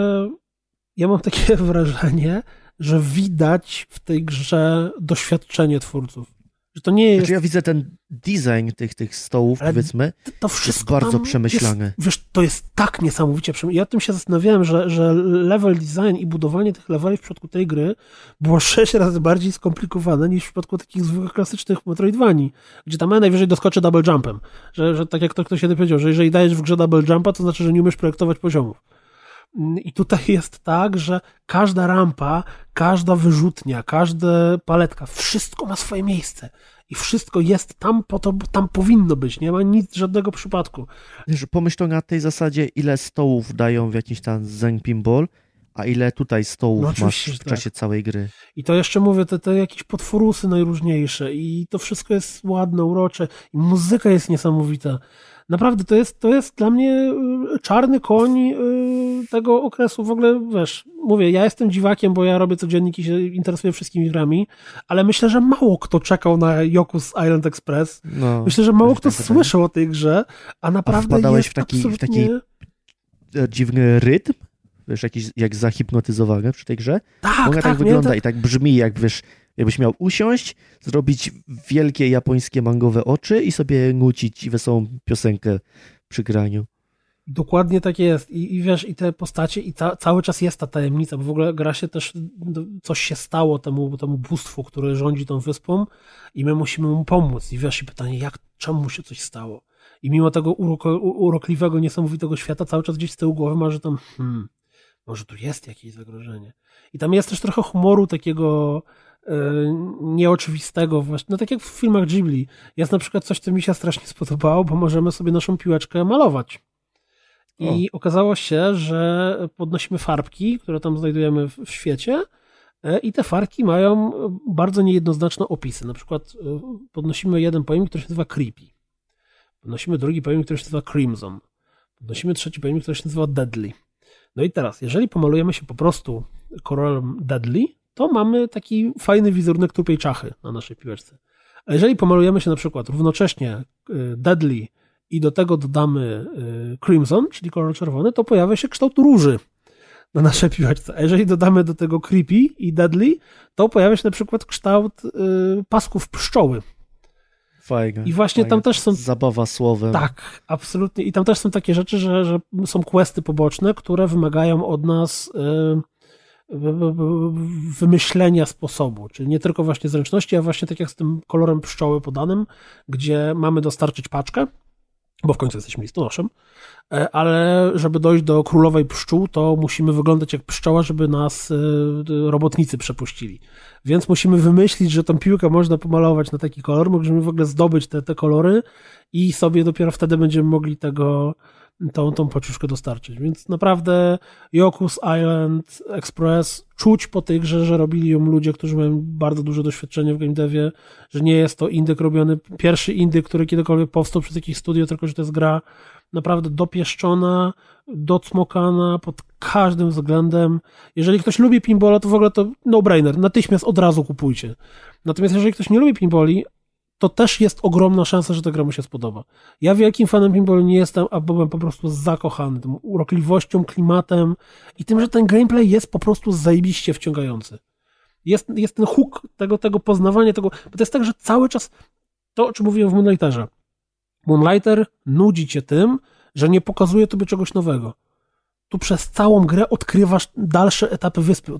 ja mam takie wrażenie, że widać w tej grze doświadczenie twórców. Że to nie jest... Znaczy ja widzę ten design tych stołów, ale powiedzmy, to wszystko jest bardzo przemyślane. Wiesz, to jest tak niesamowicie przemyślane. Ja o tym się zastanawiałem, że level design i budowanie tych leveli w przypadku tej gry było 6 razy bardziej skomplikowane niż w przypadku takich zwykłych, klasycznych Metroidvanii, gdzie tam najwyżej doskoczy double jumpem. Że tak jak to ktoś się powiedział, że jeżeli dajesz w grze double jumpa, to znaczy, że nie umiesz projektować poziomów. I tutaj jest tak, że każda rampa, każda wyrzutnia, każda paletka, wszystko ma swoje miejsce. I wszystko jest tam po to, bo tam powinno być. Nie ma nic, żadnego przypadku. Pomyśl to na tej zasadzie, ile stołów dają w jakiś tam Zen Pinball, a ile tutaj stołów masz w czasie całej gry. I to jeszcze mówię, te jakieś potworusy najróżniejsze i to wszystko jest ładne, urocze i muzyka jest niesamowita. Naprawdę, to jest dla mnie czarny koń tego okresu. W ogóle, wiesz, mówię, ja jestem dziwakiem, bo ja robię codzienniki, się interesuję wszystkimi grami, ale myślę, że mało kto czekał na Yoku's Island Express. No, myślę, że mało kto słyszał o tej grze, a naprawdę wpadałeś jest w taki dziwny rytm? Wiesz, jakiś jak zahipnotyzowany przy tej grze? Tak, ona tak wygląda i tak brzmi, jak wiesz... Jakbyś miał usiąść, zrobić wielkie japońskie mangowe oczy i sobie nucić wesołą piosenkę przy graniu. Dokładnie tak jest. I wiesz, i te postacie, i cały czas jest ta tajemnica, bo w ogóle gra się też, coś się stało temu bóstwu, które rządzi tą wyspą i my musimy mu pomóc. I wiesz, i pytanie, czemu się coś stało? I mimo tego urokliwego, niesamowitego świata cały czas gdzieś z tyłu głowy ma, że tam może tu jest jakieś zagrożenie. I tam jest też trochę humoru takiego nieoczywistego właśnie, no tak jak w filmach Ghibli. Jest na przykład coś, co mi się strasznie spodobało, bo możemy sobie naszą piłeczkę malować. I okazało się, że podnosimy farbki, które tam znajdujemy w świecie i te farbki mają bardzo niejednoznaczne opisy. Na przykład podnosimy jeden pojemnik, który się nazywa Creepy. Podnosimy drugi pojemnik, który się nazywa Crimson. Podnosimy trzeci pojemnik, który się nazywa Deadly. No i teraz, jeżeli pomalujemy się po prostu kolorem Deadly, to mamy taki fajny wizerunek trupiej czachy na naszej piłeczce. A jeżeli pomalujemy się na przykład równocześnie Deadly i do tego dodamy Crimson, czyli kolor czerwony, to pojawia się kształt róży na naszej piłeczce. A jeżeli dodamy do tego Creepy i Deadly, to pojawia się na przykład kształt pasków pszczoły. Fajne. I właśnie fajne. Tam też są... Zabawa słowem. Tak, absolutnie. I tam też są takie rzeczy, że są questy poboczne, które wymagają od nas... wymyślenia sposobu, czyli nie tylko właśnie zręczności, a właśnie tak jak z tym kolorem pszczoły podanym, gdzie mamy dostarczyć paczkę, bo w końcu jesteśmy listonoszem, ale żeby dojść do królowej pszczół, to musimy wyglądać jak pszczoła, żeby nas robotnicy przepuścili. Więc musimy wymyślić, że tą piłkę można pomalować na taki kolor, możemy w ogóle zdobyć te kolory i sobie dopiero wtedy będziemy mogli tego tą paczuszkę dostarczyć. Więc naprawdę Yoku's Island Express czuć po tej grze, że robili ją ludzie, którzy mają bardzo duże doświadczenie w game devie, że nie jest to indyk robiony, pierwszy indyk, który kiedykolwiek powstał przez jakieś studio, tylko że to jest gra naprawdę dopieszczona, docmokana pod każdym względem. Jeżeli ktoś lubi pinballa, to w ogóle to no-brainer, natychmiast od razu kupujcie. Natomiast jeżeli ktoś nie lubi pinballi, to też jest ogromna szansa, że ta gra mu się spodoba. Ja wielkim fanem pinballu nie jestem, a byłem po prostu zakochany tą urokliwością, klimatem i tym, że ten gameplay jest po prostu zajebiście wciągający. Jest ten hook tego poznawania, tego, bo to jest tak, że cały czas to, o czym mówiłem w Moonlighterze. Moonlighter nudzi cię tym, że nie pokazuje tobie czegoś nowego. Tu przez całą grę odkrywasz dalsze etapy wyspy.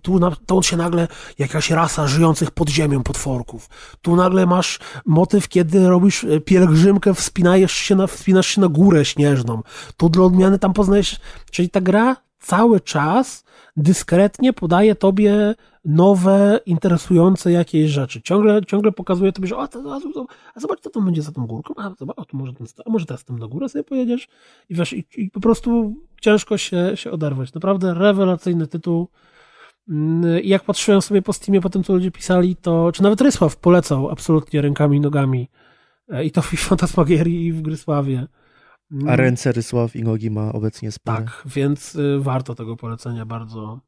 Tu się nagle jakaś rasa żyjących pod ziemią potworków. Tu nagle masz motyw, kiedy robisz pielgrzymkę, wspinasz się na górę śnieżną. Tu dla odmiany tam poznajesz... Czyli ta gra cały czas dyskretnie podaje tobie nowe, interesujące jakieś rzeczy. Ciągle pokazuje tobie, że a zobacz, co tam będzie za tą górką, może teraz tam na górę sobie pojedziesz i wiesz, i po prostu ciężko się oderwać. Naprawdę rewelacyjny tytuł. I jak patrzyłem sobie po Steamie, po tym, co ludzie pisali, to, czy nawet Rysław polecał absolutnie rękami i nogami i to w Fantasmagierii i w Grysławie. A ręce Rysław i nogi ma obecnie spore. Tak, więc warto tego polecenia bardzo,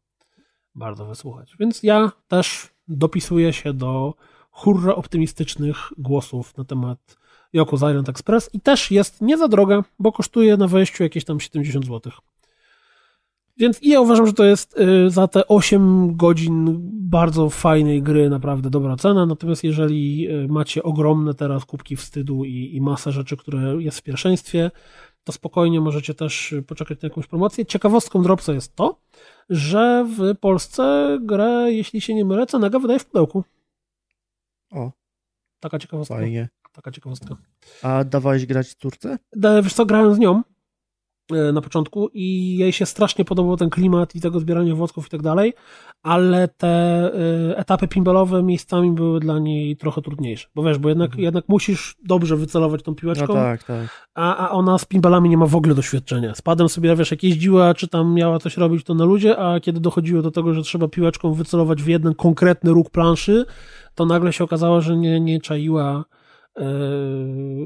bardzo wysłuchać. Więc ja też dopisuję się do hurra optymistycznych głosów na temat Yoku's Island Express i też jest nie za droga, bo kosztuje na wejściu jakieś tam 70 zł. Więc i ja uważam, że to jest za te 8 godzin bardzo fajnej gry naprawdę dobra cena, natomiast jeżeli macie ogromne teraz kubki wstydu i masę rzeczy, które jest w pierwszeństwie, to spokojnie możecie też poczekać na jakąś promocję. Ciekawostką Dropsa jest to, że w Polsce grę, jeśli się nie mylę, Cenega wydaje w pudełku. O. Taka ciekawostka. Fajnie. Taka ciekawostka. A dawałeś grać córce? Wiesz co, grałem z nią na początku i jej się strasznie podobał ten klimat i tego zbierania włosków i tak dalej, ale te etapy pinballowe miejscami były dla niej trochę trudniejsze, bo wiesz, bo jednak musisz dobrze wycelować tą piłeczką, no tak. A ona z pinballami nie ma w ogóle doświadczenia. Z padem sobie, wiesz, jak jeździła, czy tam miała coś robić, to na ludzie, a kiedy dochodziło do tego, że trzeba piłeczką wycelować w jeden konkretny róg planszy, to nagle się okazało, że nie czaiła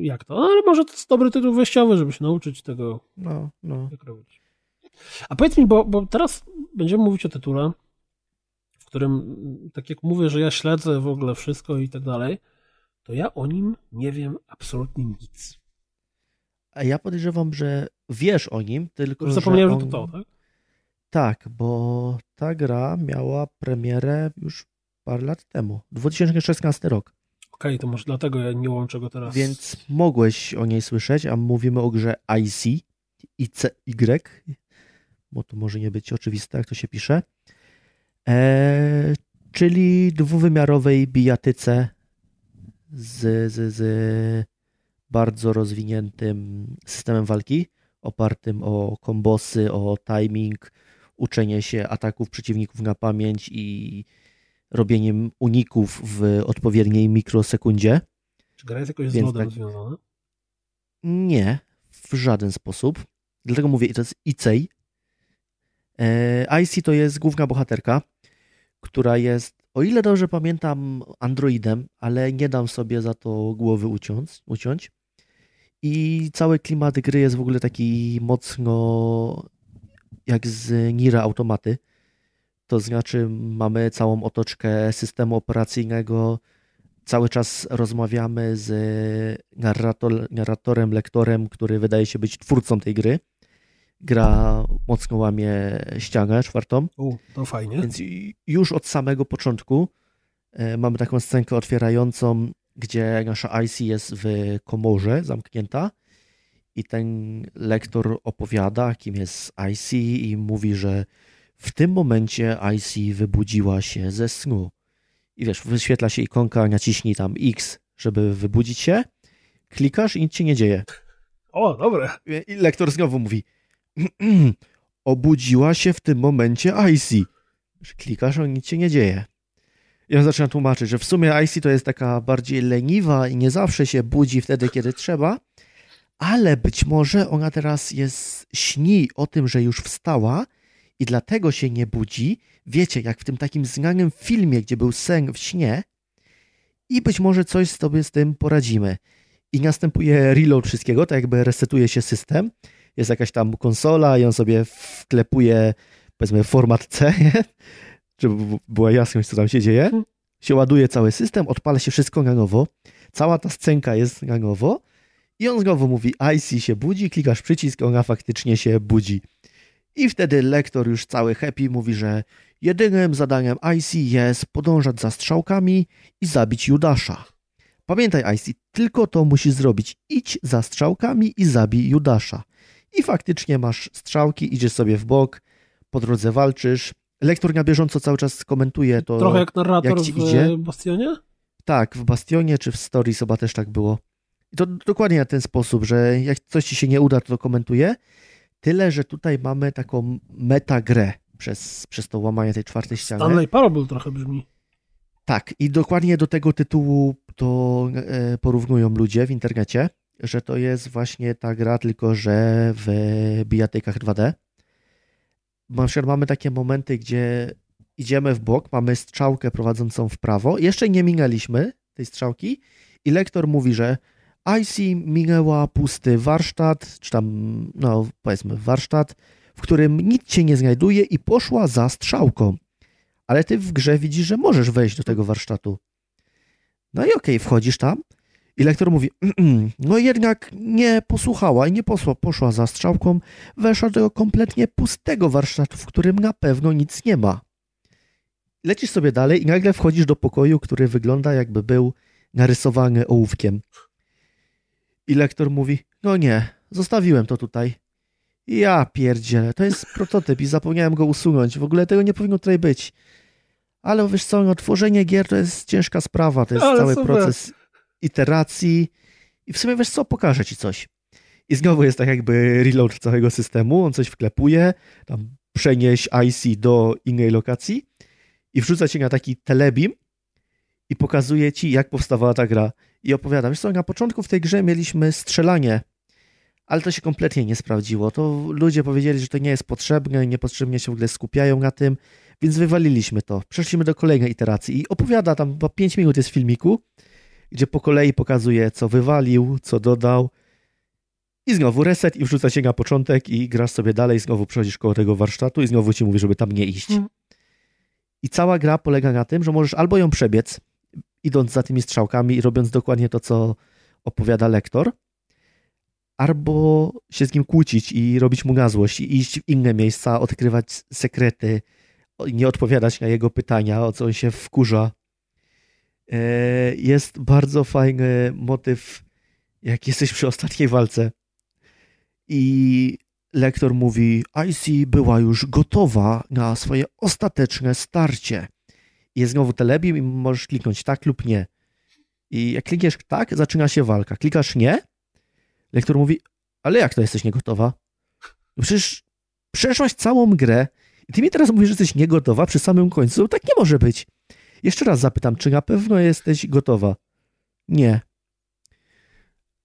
jak to? No, ale może to jest dobry tytuł wejściowy, żeby się nauczyć tego, jak robić. A powiedz mi, bo teraz będziemy mówić o tytule, w którym, tak jak mówię, że ja śledzę w ogóle wszystko i tak dalej, to ja o nim nie wiem absolutnie nic. A ja podejrzewam, że wiesz o nim, tylko już zapomniałem, że to, tak? Tak, bo ta gra miała premierę już parę lat temu, 2016 rok. Okej, to może dlatego ja nie łączę go teraz. Więc mogłeś o niej słyszeć, a mówimy o grze ICY, bo to może nie być oczywiste, jak to się pisze, czyli dwuwymiarowej bijatyce z bardzo rozwiniętym systemem walki, opartym o kombosy, o timing, uczenie się ataków przeciwników na pamięć i robieniem uników w odpowiedniej mikrosekundzie. Czy gra jest jakoś z lodem związana? Nie, w żaden sposób. Dlatego mówię, to jest ICY. ICY to jest główna bohaterka, która jest, o ile dobrze pamiętam, androidem, ale nie dam sobie za to głowy uciąć. I cały klimat gry jest w ogóle taki mocno jak z Niera Automaty. To znaczy mamy całą otoczkę systemu operacyjnego, cały czas rozmawiamy z narratorem, lektorem, który wydaje się być twórcą tej gry. Gra mocno łamie ścianę czwartą. To fajnie. Więc już od samego początku mamy taką scenkę otwierającą, gdzie nasza IC jest w komorze zamknięta i ten lektor opowiada, kim jest IC i mówi, że w tym momencie IC wybudziła się ze snu. I wiesz, wyświetla się ikonka, naciśnij tam X, żeby wybudzić się. Klikasz i nic się nie dzieje. O, dobre. I lektor znowu mówi obudziła się w tym momencie IC. Klikasz, a nic się nie dzieje. I on zaczyna tłumaczyć, że w sumie IC to jest taka bardziej leniwa i nie zawsze się budzi wtedy, kiedy trzeba, ale być może ona teraz jest śni o tym, że już wstała i dlatego się nie budzi. Wiecie, jak w tym takim znanym filmie, gdzie był sen w śnie i być może coś sobie z tym poradzimy. I następuje reload wszystkiego, tak jakby resetuje się system. Jest jakaś tam konsola i on sobie wklepuje, powiedzmy, format C, żeby była jasność, co tam się dzieje. Się ładuje cały system, odpala się wszystko na nowo. Cała ta scenka jest na nowo i on znowu mówi IC się budzi, klikasz przycisk, ona faktycznie się budzi. I wtedy lektor już cały happy mówi, że jedynym zadaniem IC jest podążać za strzałkami i zabić Judasza. Pamiętaj, IC, tylko to musisz zrobić. Idź za strzałkami i zabij Judasza. I faktycznie masz strzałki, idziesz sobie w bok, po drodze walczysz. Lektor na bieżąco cały czas komentuje to, trochę jak narrator jak ci idzie. W Bastionie? Tak, w Bastionie czy w Stories chyba też tak było. I to dokładnie na ten sposób, że jak coś ci się nie uda, to komentuje. Tyle, że tutaj mamy taką metagrę przez to łamanie tej czwartej ściany. Stanley Parable trochę brzmi. Tak, i dokładnie do tego tytułu to porównują ludzie w internecie, że to jest właśnie ta gra, tylko że w bijatykach 2D. Na przykład mamy takie momenty, gdzie idziemy w bok, mamy strzałkę prowadzącą w prawo, jeszcze nie minęliśmy tej strzałki i lektor mówi, że IC minęła pusty warsztat, czy tam, no powiedzmy warsztat, w którym nic cię nie znajduje i poszła za strzałką. Ale ty w grze widzisz, że możesz wejść do tego warsztatu. No i okej, wchodzisz tam i lektor mówi, no jednak nie posłuchała i nie poszła za strzałką, weszła do kompletnie pustego warsztatu, w którym na pewno nic nie ma. Lecisz sobie dalej i nagle wchodzisz do pokoju, który wygląda jakby był narysowany ołówkiem. I lektor mówi, no nie, zostawiłem to tutaj. Ja pierdzielę, to jest prototyp i zapomniałem go usunąć. W ogóle tego nie powinno tutaj być. Ale wiesz co, no, tworzenie gier to jest ciężka sprawa, to jest cały proces iteracji. I w sumie wiesz co, pokażę ci coś. I znowu jest tak jakby reload całego systemu, on coś wklepuje, tam przenieś IC do innej lokacji i wrzuca cię na taki telebim i pokazuje ci, jak powstawała ta gra. I opowiadam, wiesz co, na początku w tej grze mieliśmy strzelanie, ale to się kompletnie nie sprawdziło. To ludzie powiedzieli, że to nie jest potrzebne i niepotrzebnie się w ogóle skupiają na tym, więc wywaliliśmy to. Przeszliśmy do kolejnej iteracji i opowiada tam, bo 5 minut jest w filmiku, gdzie po kolei pokazuje, co wywalił, co dodał i znowu reset i wrzuca się na początek i grasz sobie dalej, znowu przechodzisz koło tego warsztatu i znowu ci mówi, żeby tam nie iść. I cała gra polega na tym, że możesz albo ją przebiec, idąc za tymi strzałkami i robiąc dokładnie to, co opowiada lektor, albo się z nim kłócić i robić mu na złość i iść w inne miejsca, odkrywać sekrety, nie odpowiadać na jego pytania, o co on się wkurza. Jest bardzo fajny motyw, jak jesteś przy ostatniej walce i lektor mówi, IC była już gotowa na swoje ostateczne starcie. Jest znowu telebim i możesz kliknąć tak lub nie. I jak klikniesz tak, zaczyna się walka. Klikasz nie, lektor mówi, ale jak to jesteś niegotowa? No przecież przeszłaś całą grę i ty mi teraz mówisz, że jesteś niegotowa przy samym końcu. Tak nie może być. Jeszcze raz zapytam, czy na pewno jesteś gotowa? Nie.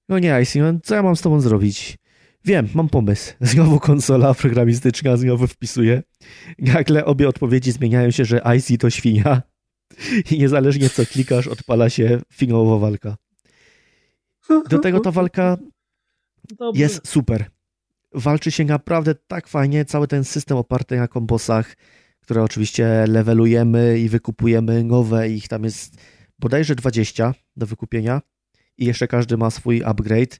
No nie, IC, no co ja mam z tobą zrobić? Wiem, mam pomysł. Znowu konsola programistyczna, znowu wpisuje. Nagle obie odpowiedzi zmieniają się, że IC to świnia i niezależnie co klikasz, odpala się finałowa walka. Do tego ta walka jest super. Walczy się naprawdę tak fajnie, cały ten system oparty na kombosach, które oczywiście levelujemy i wykupujemy nowe, ich tam jest bodajże 20 do wykupienia i jeszcze każdy ma swój upgrade.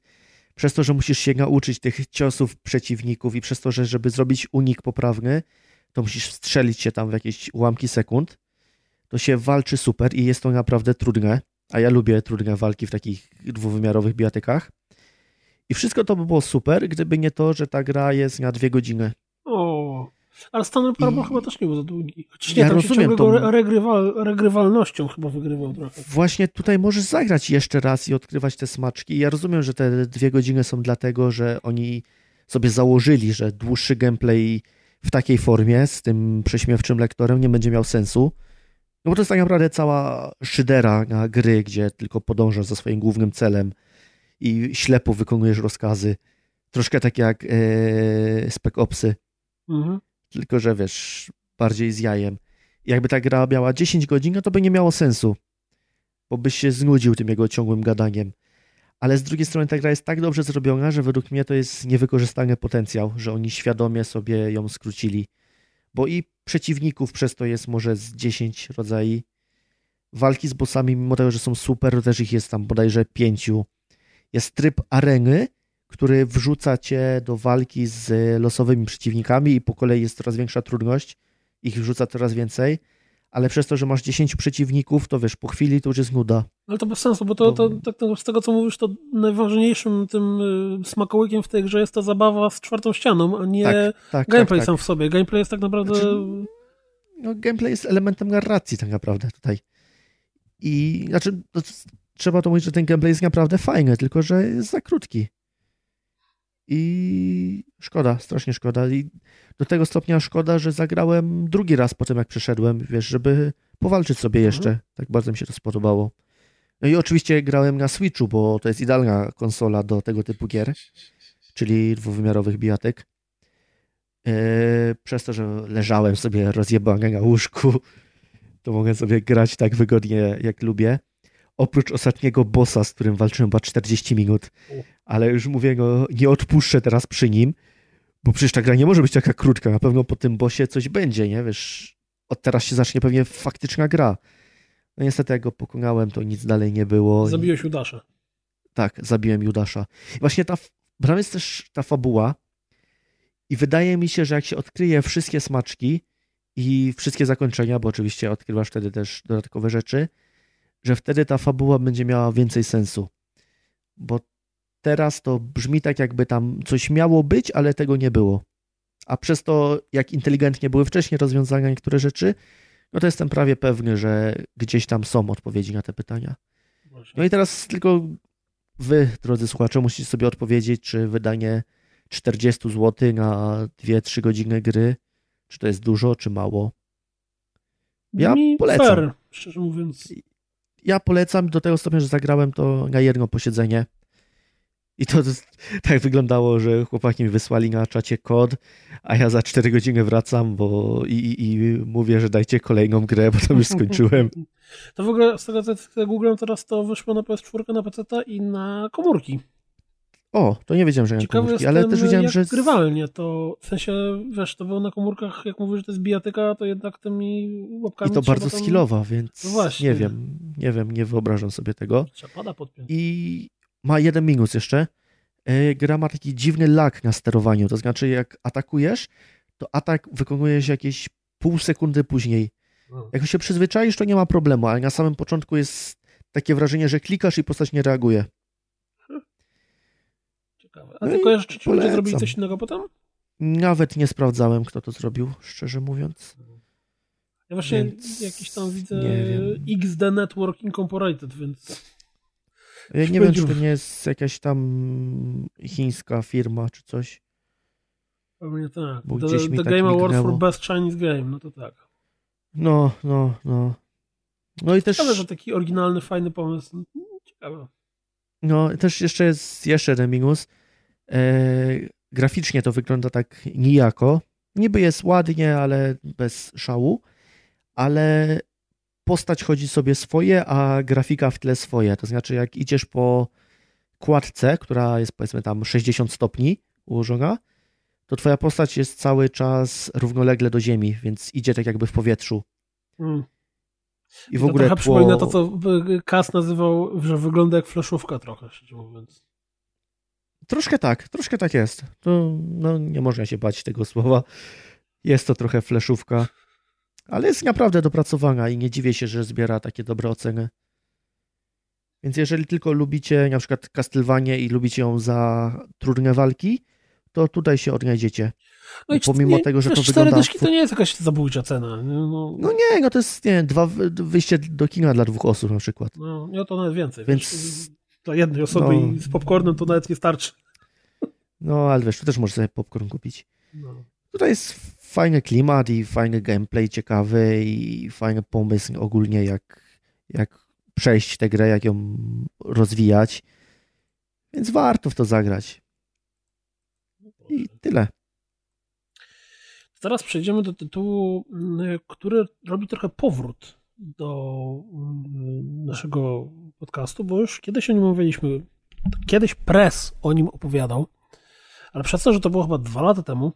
Przez to, że musisz się nauczyć tych ciosów przeciwników i przez to, że żeby zrobić unik poprawny, to musisz strzelić się tam w jakieś ułamki sekund, to się walczy super i jest to naprawdę trudne, a ja lubię trudne walki w takich dwuwymiarowych bijatykach. I wszystko to by było super, gdyby nie to, że ta gra jest na 2 godziny. O, ale Stanley Parable chyba też nie był za długi. Nie, ja tam rozumiem to. Regrywalnością chyba wygrywał trochę. Właśnie tutaj możesz zagrać jeszcze raz i odkrywać te smaczki. Ja rozumiem, że te 2 godziny są dlatego, że oni sobie założyli, że dłuższy gameplay w takiej formie z tym prześmiewczym lektorem nie będzie miał sensu. No bo to jest tak naprawdę cała szydera na gry, gdzie tylko podążasz za swoim głównym celem i ślepo wykonujesz rozkazy. Troszkę tak jak Spec Opsy, tylko że wiesz, bardziej z jajem. Jakby ta gra miała 10 godzin, no to by nie miało sensu, bo byś się znudził tym jego ciągłym gadaniem. Ale z drugiej strony ta gra jest tak dobrze zrobiona, że według mnie to jest niewykorzystany potencjał, że oni świadomie sobie ją skrócili. Bo i przeciwników przez to jest może z 10 rodzajów. Walki z bossami, mimo tego, że są super, też ich jest tam bodajże 5. Jest tryb areny, który wrzuca cię do walki z losowymi przeciwnikami i po kolei jest coraz większa trudność. Ich wrzuca coraz więcej. Ale przez to, że masz 10 przeciwników, to wiesz, po chwili to już jest nuda. Ale to bez sensu, bo to z tego, co mówisz, to najważniejszym tym smakołykiem w tej grze jest ta zabawa z czwartą ścianą, a nie gameplay sam w sobie. Gameplay jest tak naprawdę... Znaczy, no, gameplay jest elementem narracji tak naprawdę tutaj. I znaczy, to, trzeba to mówić, że ten gameplay jest naprawdę fajny, tylko że jest za krótki. I szkoda, strasznie szkoda. I do tego stopnia szkoda, że zagrałem drugi raz po tym, jak przeszedłem, wiesz, żeby powalczyć sobie jeszcze. Tak bardzo mi się to spodobało. No i oczywiście grałem na Switchu, bo to jest idealna konsola do tego typu gier, czyli dwuwymiarowych bijatyk. Przez to, że leżałem sobie rozjebany na łóżku, to mogę sobie grać tak wygodnie, jak lubię. Oprócz ostatniego bossa, z którym walczyłem chyba 40 minut, ale już mówię, no, nie odpuszczę teraz przy nim, bo przecież ta gra nie może być taka krótka, na pewno po tym bossie coś będzie, nie? Wiesz, od teraz się zacznie pewnie faktyczna gra. No niestety jak go pokonałem, to nic dalej nie było. Zabiłeś Judasza. Tak, zabiłem Judasza. I właśnie tam jest też ta fabuła i wydaje mi się, że jak się odkryje wszystkie smaczki i wszystkie zakończenia, bo oczywiście odkrywasz wtedy też dodatkowe rzeczy, że wtedy ta fabuła będzie miała więcej sensu. Bo teraz to brzmi tak, jakby tam coś miało być, ale tego nie było. A przez to, jak inteligentnie były wcześniej rozwiązane niektóre rzeczy, no to jestem prawie pewny, że gdzieś tam są odpowiedzi na te pytania. No i teraz tylko wy, drodzy słuchacze, musicie sobie odpowiedzieć, czy wydanie 40 zł na 2-3 godziny gry, czy to jest dużo, czy mało. Ja polecam. Fair, szczerze mówiąc. Ja polecam do tego stopnia, że zagrałem to na jedno posiedzenie i to tak wyglądało, że chłopaki mi wysłali na czacie kod, a ja za 4 godziny wracam, bo i mówię, że dajcie kolejną grę, bo to już skończyłem. To w ogóle z tego, co googlem teraz, to wyszło na PS4, na PC-ta i na komórki. O, to nie wiedziałem, że na komórki, ale też wiedziałem, że... grywalnie to, w sensie, wiesz, to było na komórkach, jak mówisz, że to jest bijatyka, to jednak tymi łapkami... I to bardzo tam... skillowa, więc no właśnie. nie wiem, nie wyobrażam sobie tego. Trzeba pada podpiąć. I ma jeden minus jeszcze. Gra ma taki dziwny lag na sterowaniu, to znaczy jak atakujesz, to atak wykonujesz jakieś pół sekundy później. Jak się przyzwyczaisz, to nie ma problemu, ale na samym początku jest takie wrażenie, że klikasz i postać nie reaguje. A no ty kojarzysz, czy ludzie zrobili coś innego potem? Nawet nie sprawdzałem, kto to zrobił, szczerze mówiąc. Ja właśnie jakiś tam widzę XD Network Incorporated, więc... Ja nie wiem, czy to nie jest jakaś tam chińska firma, czy coś. Pewnie tak. Bo gdzieś mi The tak Game Award for Best Chinese Game, no to tak. No. No i też... Ciekawe, że taki oryginalny, fajny pomysł. Ciekawe. No, też jeszcze jest jeden minus. Graficznie to wygląda tak nijako. Niby jest ładnie, ale bez szału. Ale postać chodzi sobie swoje, a grafika w tle swoje. To znaczy, jak idziesz po kładce, która jest powiedzmy tam 60 stopni ułożona, to twoja postać jest cały czas równolegle do ziemi, więc idzie tak jakby w powietrzu. I w ogóle trochę przypomina to, co Kas nazywał, że wygląda jak fleszówka trochę, szczerze mówiąc. Troszkę tak jest. To, no, nie można się bać tego słowa. Jest to trochę fleszówka, ale jest naprawdę dopracowana i nie dziwię się, że zbiera takie dobre oceny. Więc jeżeli tylko lubicie na przykład Castlevanię i lubicie ją za trudne walki, to tutaj się odnajdziecie. No i pomimo tego, że to wygląda... 4 dyszki to nie jest jakaś zabójcza cena. No, to jest wyjście do kina dla 2 osób na przykład. No, ja to nawet więcej. Więc wiesz, dla jednej osoby i z popcornem to nawet nie starczy. No, ale wiesz, tu też możesz sobie popcorn kupić. No. Tutaj jest fajny klimat i fajny gameplay, ciekawy i fajny pomysł ogólnie, jak przejść tę grę, jak ją rozwijać. Więc warto w to zagrać. i tyle. Zaraz przejdziemy do tytułu, który robi trochę powrót do naszego podcastu, bo już kiedyś o nim mówiliśmy. Kiedyś Press o nim opowiadał, ale przez to, że to było chyba 2 lata temu,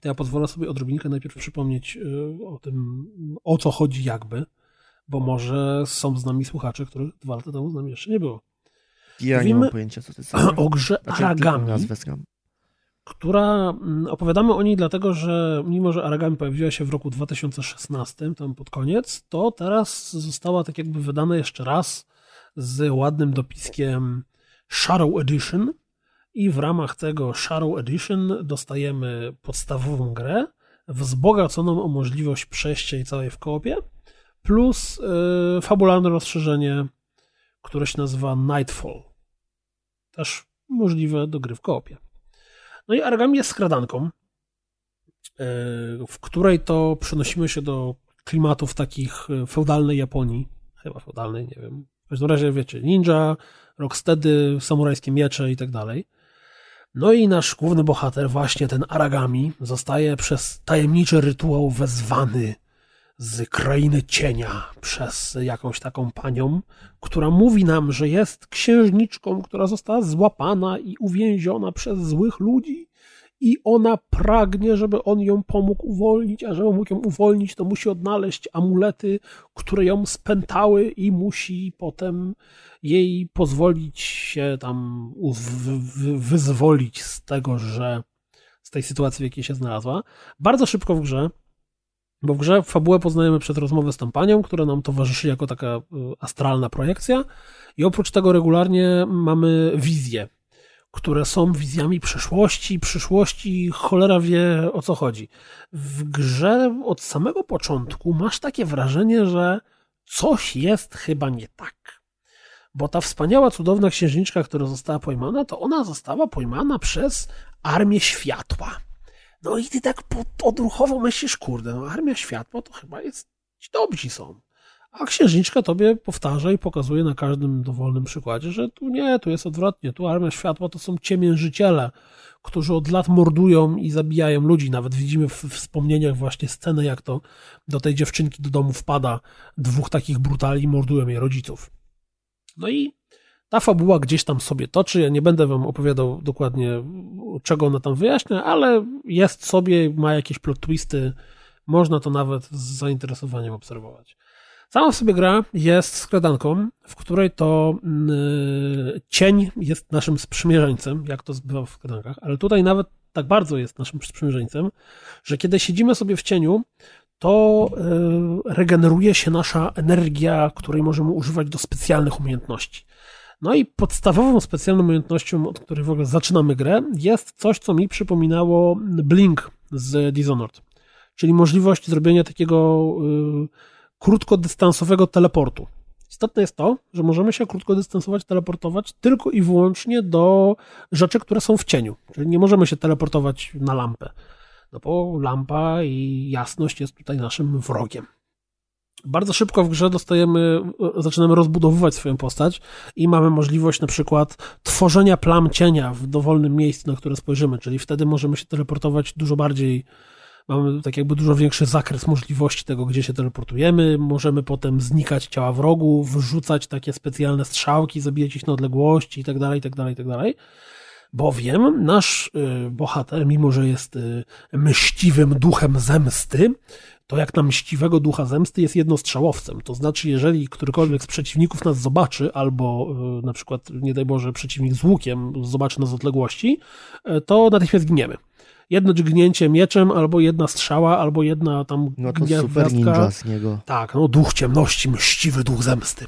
to ja pozwolę sobie odrobinkę najpierw przypomnieć o tym, o co chodzi jakby, bo może są z nami słuchacze, których 2 lata temu z nami jeszcze nie było. Ja mówimy nie mam pojęcia, co to jest. O grze Aragami, która, opowiadamy o niej dlatego, że mimo, że Aragami pojawiła się w roku 2016, tam pod koniec, to teraz została tak jakby wydana jeszcze raz z ładnym dopiskiem Shadow Edition i w ramach tego Shadow Edition dostajemy podstawową grę wzbogaconą o możliwość przejścia jej całej w koopie, plus fabularne rozszerzenie, które się nazywa Nightfall. Też możliwe do gry w koopie. No i Aragami jest skradanką, w której to przenosimy się do klimatów takich feudalnej Japonii, chyba feudalnej, nie wiem. W każdym razie wiecie, ninja, rocksteady, samurajskie miecze i tak dalej. No i nasz główny bohater, właśnie ten Aragami, zostaje przez tajemniczy rytuał wezwany z krainy cienia przez jakąś taką panią, która mówi nam, że jest księżniczką, która została złapana i uwięziona przez złych ludzi i ona pragnie, żeby on ją pomógł uwolnić, a żeby mógł ją uwolnić, to musi odnaleźć amulety, które ją spętały i musi potem jej pozwolić się tam wyzwolić z tego, że z tej sytuacji, w jakiej się znalazła. Bardzo szybko w grze, bo w grze fabułę poznajemy przed rozmowę z tą panią, która nam towarzyszy jako taka astralna projekcja i oprócz tego regularnie mamy wizje, które są wizjami przyszłości, cholera wie o co chodzi. W grze od samego początku masz takie wrażenie, że coś jest chyba nie tak, bo ta wspaniała, cudowna księżniczka, która została pojmana, to ona została pojmana przez Armię Światła. No i ty tak odruchowo myślisz, kurde, no Armia Światła to chyba jest, ci dobrzy są. A księżniczka tobie powtarza i pokazuje na każdym dowolnym przykładzie, że tu nie, tu jest odwrotnie, tu Armia Światła to są ciemiężyciele, którzy od lat mordują i zabijają ludzi. Nawet widzimy w wspomnieniach właśnie scenę, jak to do tej dziewczynki do domu wpada 2 takich brutali i mordują jej rodziców. No i ta fabuła gdzieś tam sobie toczy, ja nie będę wam opowiadał dokładnie, czego ona tam wyjaśnia, ale jest sobie, ma jakieś plot twisty, można to nawet z zainteresowaniem obserwować. Sama w sobie gra jest skradanką, w której to cień jest naszym sprzymierzeńcem, jak to bywa w skradankach, ale tutaj nawet tak bardzo jest naszym sprzymierzeńcem, że kiedy siedzimy sobie w cieniu, to regeneruje się nasza energia, której możemy używać do specjalnych umiejętności. No i podstawową specjalną umiejętnością, od której w ogóle zaczynamy grę, jest coś, co mi przypominało Blink z Dishonored, czyli możliwość zrobienia takiego krótkodystansowego teleportu. Istotne jest to, że możemy się krótkodystansować, teleportować tylko i wyłącznie do rzeczy, które są w cieniu, czyli nie możemy się teleportować na lampę, no bo lampa i jasność jest tutaj naszym wrogiem. Bardzo szybko w grze zaczynamy rozbudowywać swoją postać i mamy możliwość na przykład tworzenia plam cienia w dowolnym miejscu, na które spojrzymy, czyli wtedy możemy się teleportować dużo bardziej, mamy tak jakby dużo większy zakres możliwości tego, gdzie się teleportujemy, możemy potem znikać ciała wrogów, wrzucać takie specjalne strzałki, zabijać ich na odległości itd. Bowiem nasz bohater, mimo że jest mściwym duchem zemsty, to jak na mściwego ducha zemsty jest jednostrzałowcem. To znaczy, jeżeli którykolwiek z przeciwników nas zobaczy, albo na przykład, nie daj Boże, przeciwnik z łukiem zobaczy nas z odległości, to natychmiast giniemy. Jedno dźgnięcie mieczem, albo jedna strzała, albo jedna tam... No to super ninja z niego. Tak, no duch ciemności, mściwy duch zemsty.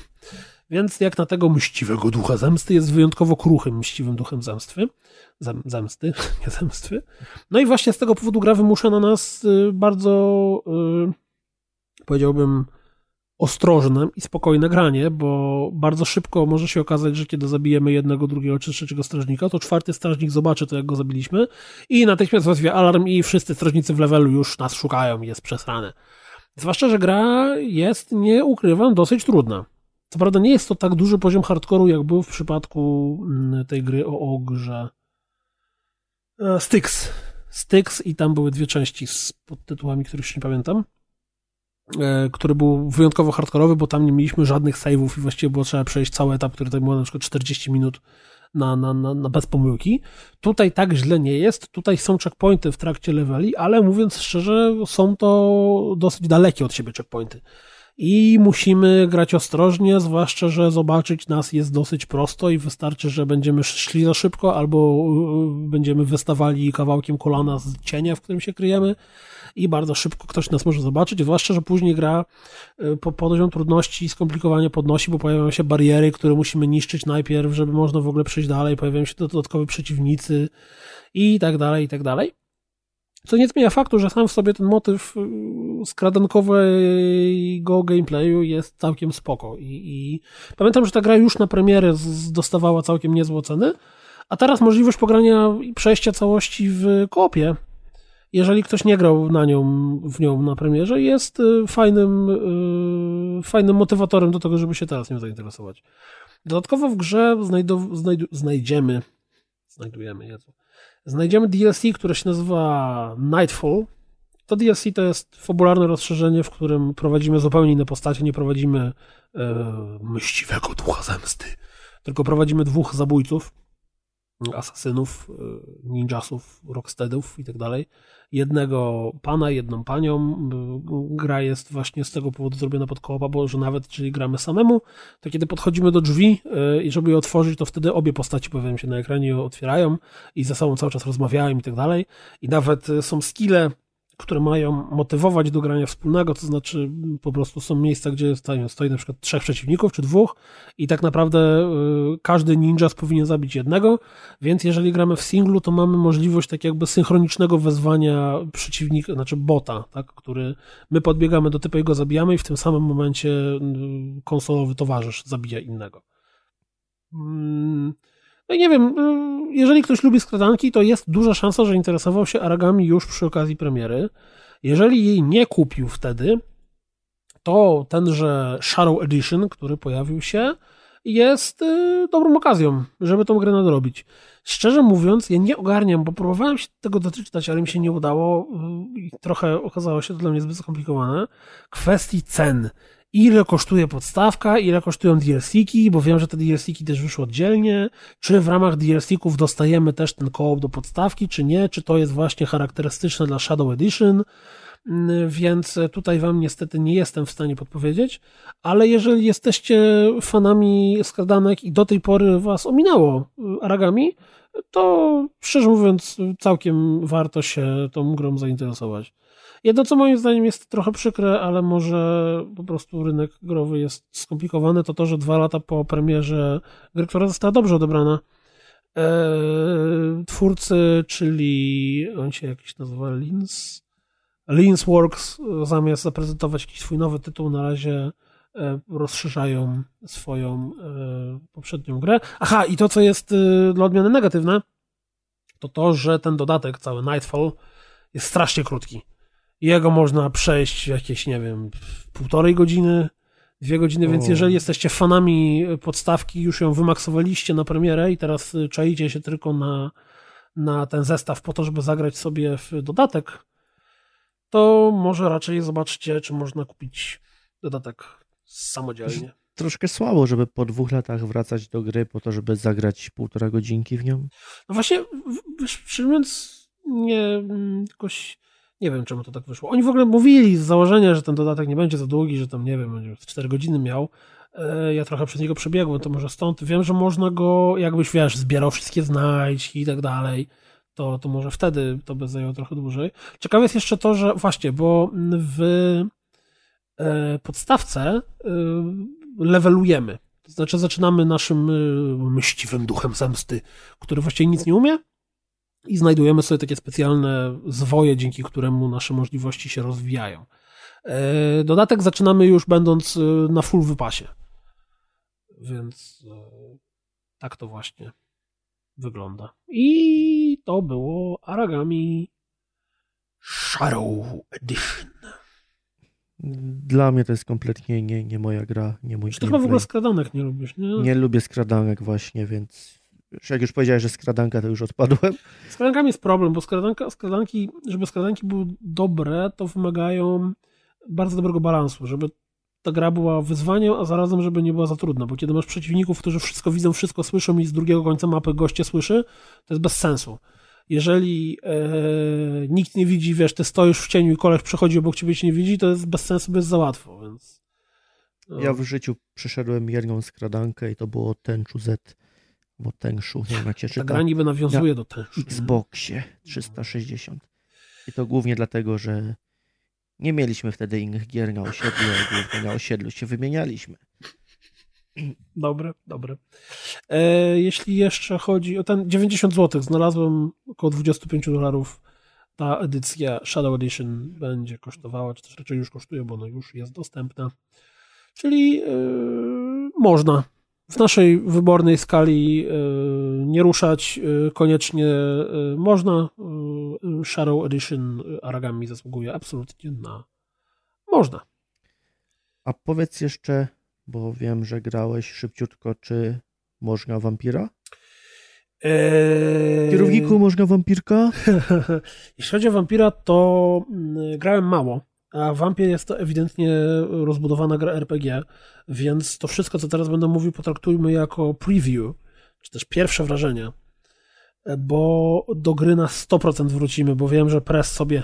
Więc jak na tego mściwego ducha zemsty jest wyjątkowo kruchym mściwym duchem zemsty. No i właśnie z tego powodu gra wymusza na nas bardzo, powiedziałbym, ostrożne i spokojne granie, bo bardzo szybko może się okazać, że kiedy zabijemy jednego, drugiego czy trzeciego strażnika, to 4. strażnik zobaczy to, jak go zabiliśmy i natychmiast wezwie alarm i wszyscy strażnicy w levelu już nas szukają i jest przesrane. Zwłaszcza, że gra jest, nie ukrywam, dosyć trudna. Co prawda nie jest to tak duży poziom hardkoru, jak był w przypadku tej gry o grze Styx. Styx i tam były dwie części z podtytułami, których już nie pamiętam, który był wyjątkowo hardkorowy, bo tam nie mieliśmy żadnych save'ów i właściwie było trzeba przejść cały etap, który tam był na przykład 40 minut na bez pomyłki. Tutaj tak źle nie jest, tutaj są checkpointy w trakcie leveli, ale mówiąc szczerze, są to dosyć dalekie od siebie checkpointy. I musimy grać ostrożnie, zwłaszcza, że zobaczyć nas jest dosyć prosto i wystarczy, że będziemy szli za szybko albo będziemy wystawali kawałkiem kolana z cienia, w którym się kryjemy i bardzo szybko ktoś nas może zobaczyć, zwłaszcza, że później gra poziom trudności i skomplikowanie podnosi, bo pojawiają się bariery, które musimy niszczyć najpierw, żeby można w ogóle przejść dalej, pojawiają się dodatkowe przeciwnicy i tak dalej, i tak dalej. Co nie zmienia faktu, że sam w sobie ten motyw skradankowego gameplayu jest całkiem spoko. I pamiętam, że ta gra już na premierę dostawała całkiem niezłe oceny, a teraz możliwość pogrania i przejścia całości w koopie, jeżeli ktoś nie grał w nią na premierze, jest fajnym motywatorem do tego, żeby się teraz nią zainteresować. Dodatkowo w grze znajdziemy DLC, które się nazywa Nightfall. To DLC to jest fabularne rozszerzenie, w którym prowadzimy zupełnie inne postacie, nie prowadzimy mściwego ducha zemsty, tylko prowadzimy dwóch zabójców, asasynów, ninjasów, rocksteadów i tak dalej. Jednego pana, jedną panią. Gra jest właśnie z tego powodu zrobiona pod koopa, bo że nawet jeżeli gramy samemu, to kiedy podchodzimy do drzwi i żeby je otworzyć, to wtedy obie postaci pojawiają się na ekranie i otwierają i ze sobą cały czas rozmawiają i tak dalej. I nawet są skille, które mają motywować do grania wspólnego, to znaczy po prostu są miejsca, gdzie stoi na przykład trzech przeciwników czy dwóch i tak naprawdę każdy ninja powinien zabić jednego, więc jeżeli gramy w singlu, to mamy możliwość tak jakby synchronicznego wezwania przeciwnika, znaczy bota, tak, który my podbiegamy do typa i go zabijamy i w tym samym momencie konsolowy towarzysz zabija innego. No i nie wiem, jeżeli ktoś lubi skradanki, to jest duża szansa, że interesował się Aragami już przy okazji premiery. Jeżeli jej nie kupił wtedy, to tenże Shadow Edition, który pojawił się, jest dobrą okazją, żeby tą grę nadrobić. Szczerze mówiąc, ja nie ogarniam, bo próbowałem się tego doczytać, ale mi się nie udało i trochę okazało się to dla mnie zbyt skomplikowane. Kwestii cen. Ile kosztuje podstawka, ile kosztują DLC-ki, bo wiem, że te DLC-ki też wyszły oddzielnie, czy w ramach DLC-ków dostajemy też ten koop do podstawki, czy nie, czy to jest właśnie charakterystyczne dla Shadow Edition, więc tutaj wam niestety nie jestem w stanie podpowiedzieć, ale jeżeli jesteście fanami skradanek i do tej pory was ominęło Aragami, to szczerze mówiąc całkiem warto się tą grą zainteresować. Jedno, co moim zdaniem jest trochę przykre, ale może po prostu rynek growy jest skomplikowany, to to, że 2 lata po premierze gry, która została dobrze odebrana, twórcy, czyli on się jakiś nazywa Linsworks, zamiast zaprezentować jakiś swój nowy tytuł, na razie rozszerzają swoją poprzednią grę. Aha, i to, co jest dla odmiany negatywne, to to, że ten dodatek, cały Nightfall, jest strasznie krótki. Jego można przejść jakieś, nie wiem, 1,5 godziny, 2 godziny, więc jeżeli jesteście fanami podstawki, już ją wymaksowaliście na premierę i teraz czaicie się tylko na ten zestaw po to, żeby zagrać sobie w dodatek, to może raczej zobaczcie, czy można kupić dodatek samodzielnie. Troszkę słabo, żeby po 2 latach wracać do gry po to, żeby zagrać 1,5 godzinki w nią. No właśnie, przyjmując, nie jakoś... Nie wiem, czemu to tak wyszło. Oni w ogóle mówili z założenia, że ten dodatek nie będzie za długi, że tam, nie wiem, będzie 4 godziny miał. Ja trochę przez niego przebiegłem, to może stąd. Wiem, że można go, jakbyś, wiesz, zbierał wszystkie znajdźki i tak dalej. To może wtedy to by zajęło trochę dłużej. Ciekawe jest jeszcze to, że właśnie, bo w podstawce levelujemy. To znaczy zaczynamy naszym mściwym duchem zemsty, który właściwie nic nie umie. I znajdujemy sobie takie specjalne zwoje, dzięki któremu nasze możliwości się rozwijają. Dodatek zaczynamy już będąc na full wypasie. Więc tak to właśnie wygląda. I to było Aragami Shadow Edition. Dla mnie to jest kompletnie nie moja gra, nie mój gameplay. Ty chyba w ogóle skradanek nie lubisz, nie? Nie lubię skradanek właśnie, więc... jak już powiedziałeś, że skradanka, to już odpadłem. Z skradankami jest problem, bo skradanki, żeby skradanki były dobre, to wymagają bardzo dobrego balansu, żeby ta gra była wyzwaniem, a zarazem, żeby nie była za trudna, bo kiedy masz przeciwników, którzy wszystko widzą, wszystko słyszą i z drugiego końca mapy goście słyszy, to jest bez sensu. Jeżeli nikt nie widzi, wiesz, ty stoisz w cieniu i koleś przechodzi obok ciebie, cię nie widzi, to jest bez sensu, bo jest za łatwo, więc... No. Ja w życiu przeszedłem jedną skradankę i to było Tenchu Z, bo Tenchu, nie wiem jak się czyta. Ta gra niby nawiązuje do Tenchu. Na Xboxie 360. I to głównie dlatego, że nie mieliśmy wtedy innych gier na osiedlu, głównie na osiedlu się wymienialiśmy. Dobre. Jeśli jeszcze chodzi o ten 90 zł, znalazłem około $25. Ta edycja Shadow Edition będzie kosztowała, czy też raczej już kosztuje, bo ona już jest dostępna. Czyli można w naszej wybornej skali nie ruszać, koniecznie można. Shadow Edition Aragami zasługuje absolutnie na można. A powiedz jeszcze, bo wiem, że grałeś szybciutko, czy można wampira? Kierowniku, można wampirka? Jeśli chodzi o wampira, to grałem mało. A Vampyr jest to ewidentnie rozbudowana gra RPG, więc to wszystko, co teraz będę mówił, potraktujmy jako preview, czy też pierwsze wrażenia, bo do gry na 100% wrócimy, bo wiem, że Press sobie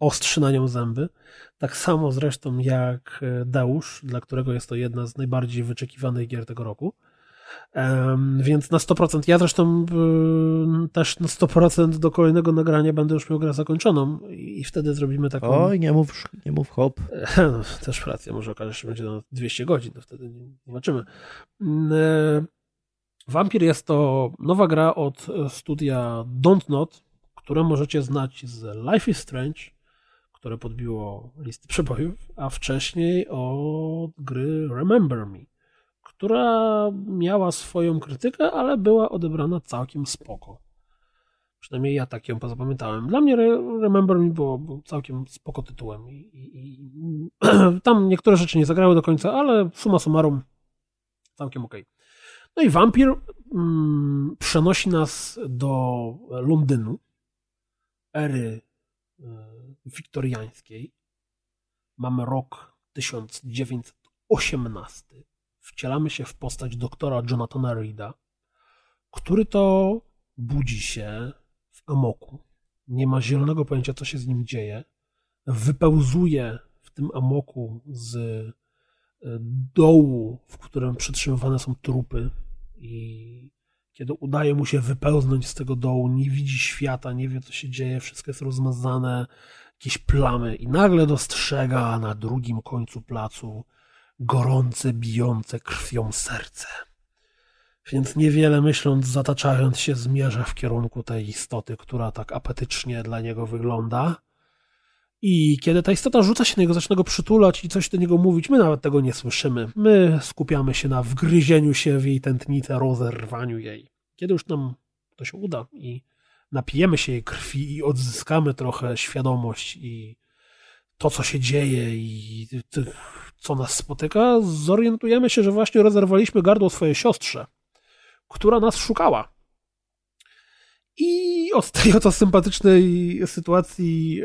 ostrzy na nią zęby. Tak samo zresztą jak Deusz, dla którego jest to jedna z najbardziej wyczekiwanych gier tego roku. Więc na 100%, ja zresztą też na 100% do kolejnego nagrania będę już miał grę zakończoną i wtedy zrobimy taką... Oj, nie mów hop. No, też racja, może okaże się, że będzie na 200 godzin, to wtedy nie zobaczymy. Vampyr jest to nowa gra od studia Dontnod, które możecie znać z Life is Strange, które podbiło listy przebojów, a wcześniej od gry Remember Me, która miała swoją krytykę, ale była odebrana całkiem spoko. Przynajmniej ja tak ją zapamiętałem. Dla mnie Remember Me było całkiem spoko tytułem. I tam niektóre rzeczy nie zagrały do końca, ale summa summarum całkiem okej. No i Vampyr przenosi nas do Londynu, ery wiktoriańskiej. Mamy rok 1918. Wcielamy się w postać doktora Jonathana Reeda, który to budzi się w amoku. Nie ma zielonego pojęcia, co się z nim dzieje. Wypełzuje w tym amoku z dołu, w którym przetrzymywane są trupy, i kiedy udaje mu się wypełznąć z tego dołu, nie widzi świata, nie wie, co się dzieje, wszystko jest rozmazane, jakieś plamy, i nagle dostrzega na drugim końcu placu gorące, bijące krwią serce. Więc niewiele myśląc, zataczając się, zmierza w kierunku tej istoty, która tak apetycznie dla niego wygląda. I kiedy ta istota rzuca się na niego, zaczyna go przytulać i coś do niego mówić, my nawet tego nie słyszymy. My skupiamy się na wgryzieniu się w jej tętnicę, rozerwaniu jej. Kiedy już nam to się uda i napijemy się jej krwi i odzyskamy trochę świadomość i to, co się dzieje i co nas spotyka, zorientujemy się, że właśnie rozerwaliśmy gardło swojej siostrze, która nas szukała. I od tej oto sympatycznej sytuacji,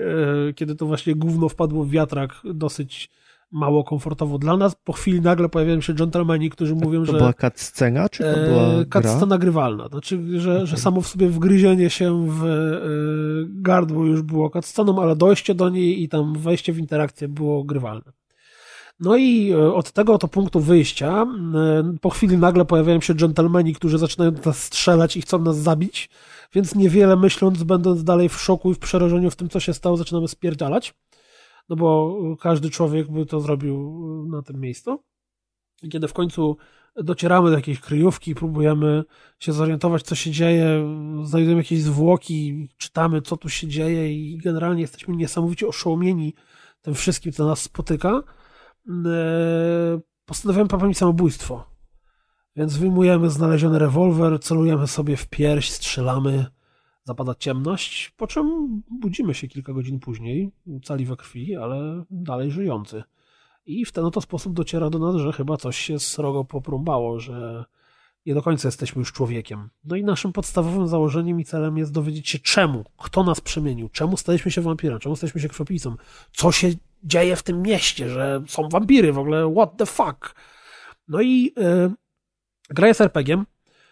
kiedy to właśnie gówno wpadło w wiatrak, dosyć mało komfortowo dla nas, po chwili nagle pojawiają się dżentelmeni, którzy mówią, że... To była cutscena, czy to była cutscena nagrywalna. Znaczy, że samo w sobie wgryzienie się w gardło już było cutsceną, ale dojście do niej i tam wejście w interakcję było grywalne. No i od tego oto punktu wyjścia po chwili nagle pojawiają się dżentelmeni, którzy zaczynają nas strzelać i chcą nas zabić, więc niewiele myśląc, będąc dalej w szoku i w przerażeniu w tym, co się stało, zaczynamy spierdalać. No bo każdy człowiek by to zrobił na tym miejscu. I kiedy w końcu docieramy do jakiejś kryjówki i próbujemy się zorientować, co się dzieje, znajdujemy jakieś zwłoki, czytamy, co tu się dzieje i generalnie jesteśmy niesamowicie oszołomieni tym wszystkim, co nas spotyka, postanowiłem popełnić samobójstwo. Więc wyjmujemy znaleziony rewolwer, celujemy sobie w pierś, strzelamy, zapada ciemność, po czym budzimy się kilka godzin później, cali we krwi, ale dalej żyjący. I w ten oto sposób dociera do nas, że chyba coś się srogo poprąbało, że nie do końca jesteśmy już człowiekiem. No i naszym podstawowym założeniem i celem jest dowiedzieć się czemu, kto nas przemienił, czemu staliśmy się wampirem, czemu staliśmy się krwiopijcą, co się dzieje w tym mieście, że są wampiry w ogóle, what the fuck. No i gra jest RPG-iem,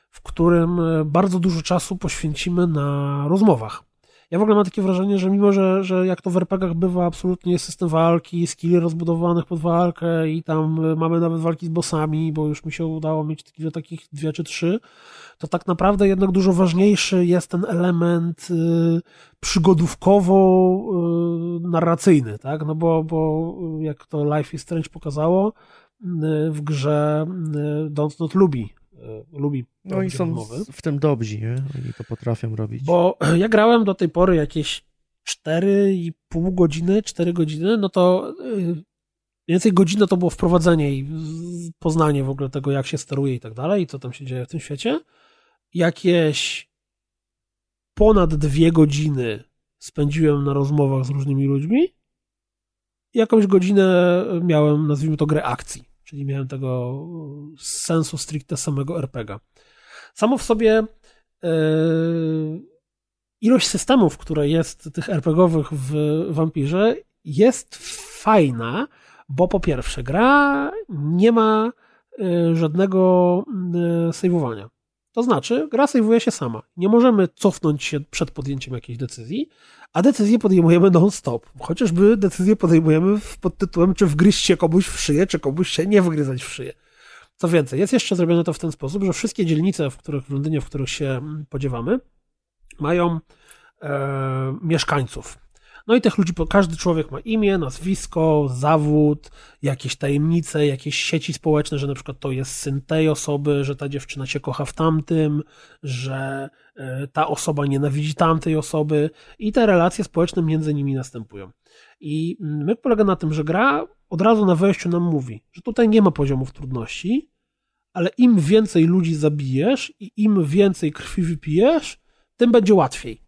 w którym bardzo dużo czasu poświęcimy na rozmowach. Ja w ogóle mam takie wrażenie, że mimo, że jak to w RPG-ach bywa, absolutnie jest system walki, skilli rozbudowanych pod walkę i tam mamy nawet walki z bossami, bo już mi się udało mieć takich 2 czy 3, to tak naprawdę jednak dużo ważniejszy jest ten element przygodówkowo-narracyjny, tak? No bo jak to Life is Strange pokazało, w grze Dontnod lubi. No i są rozmowy. W tym dobrzy, nie? Oni to potrafią robić. Bo ja grałem do tej pory jakieś 4,5 godziny, 4 godziny, no to mniej więcej godzina to było wprowadzenie i poznanie w ogóle tego, jak się steruje i tak dalej, i co tam się dzieje w tym świecie. Jakieś ponad 2 godziny spędziłem na rozmowach z różnymi ludźmi. Jakąś godzinę miałem, nazwijmy to, grę akcji. Czyli miałem tego sensu stricte samego RPG-a. Samo w sobie ilość systemów, które jest tych RPG-owych w Vampyrze, jest fajna, bo po pierwsze gra nie ma żadnego sejwowania. To znaczy gra sejwuje się sama. Nie możemy cofnąć się przed podjęciem jakiejś decyzji, a decyzję podejmujemy non-stop. Chociażby decyzję podejmujemy pod tytułem, czy wgryźć się komuś w szyję, czy komuś się nie wgryzać w szyję. Co więcej, jest jeszcze zrobione to w ten sposób, że wszystkie dzielnice, w Londynie, w których się podziewamy, mają mieszkańców. No i tych ludzi, każdy człowiek ma imię, nazwisko, zawód, jakieś tajemnice, jakieś sieci społeczne, że na przykład to jest syn tej osoby, że ta dziewczyna się kocha w tamtym, że ta osoba nienawidzi tamtej osoby i te relacje społeczne między nimi następują. I myk polega na tym, że gra od razu na wejściu nam mówi, że tutaj nie ma poziomów trudności, ale im więcej ludzi zabijesz i im więcej krwi wypijesz, tym będzie łatwiej.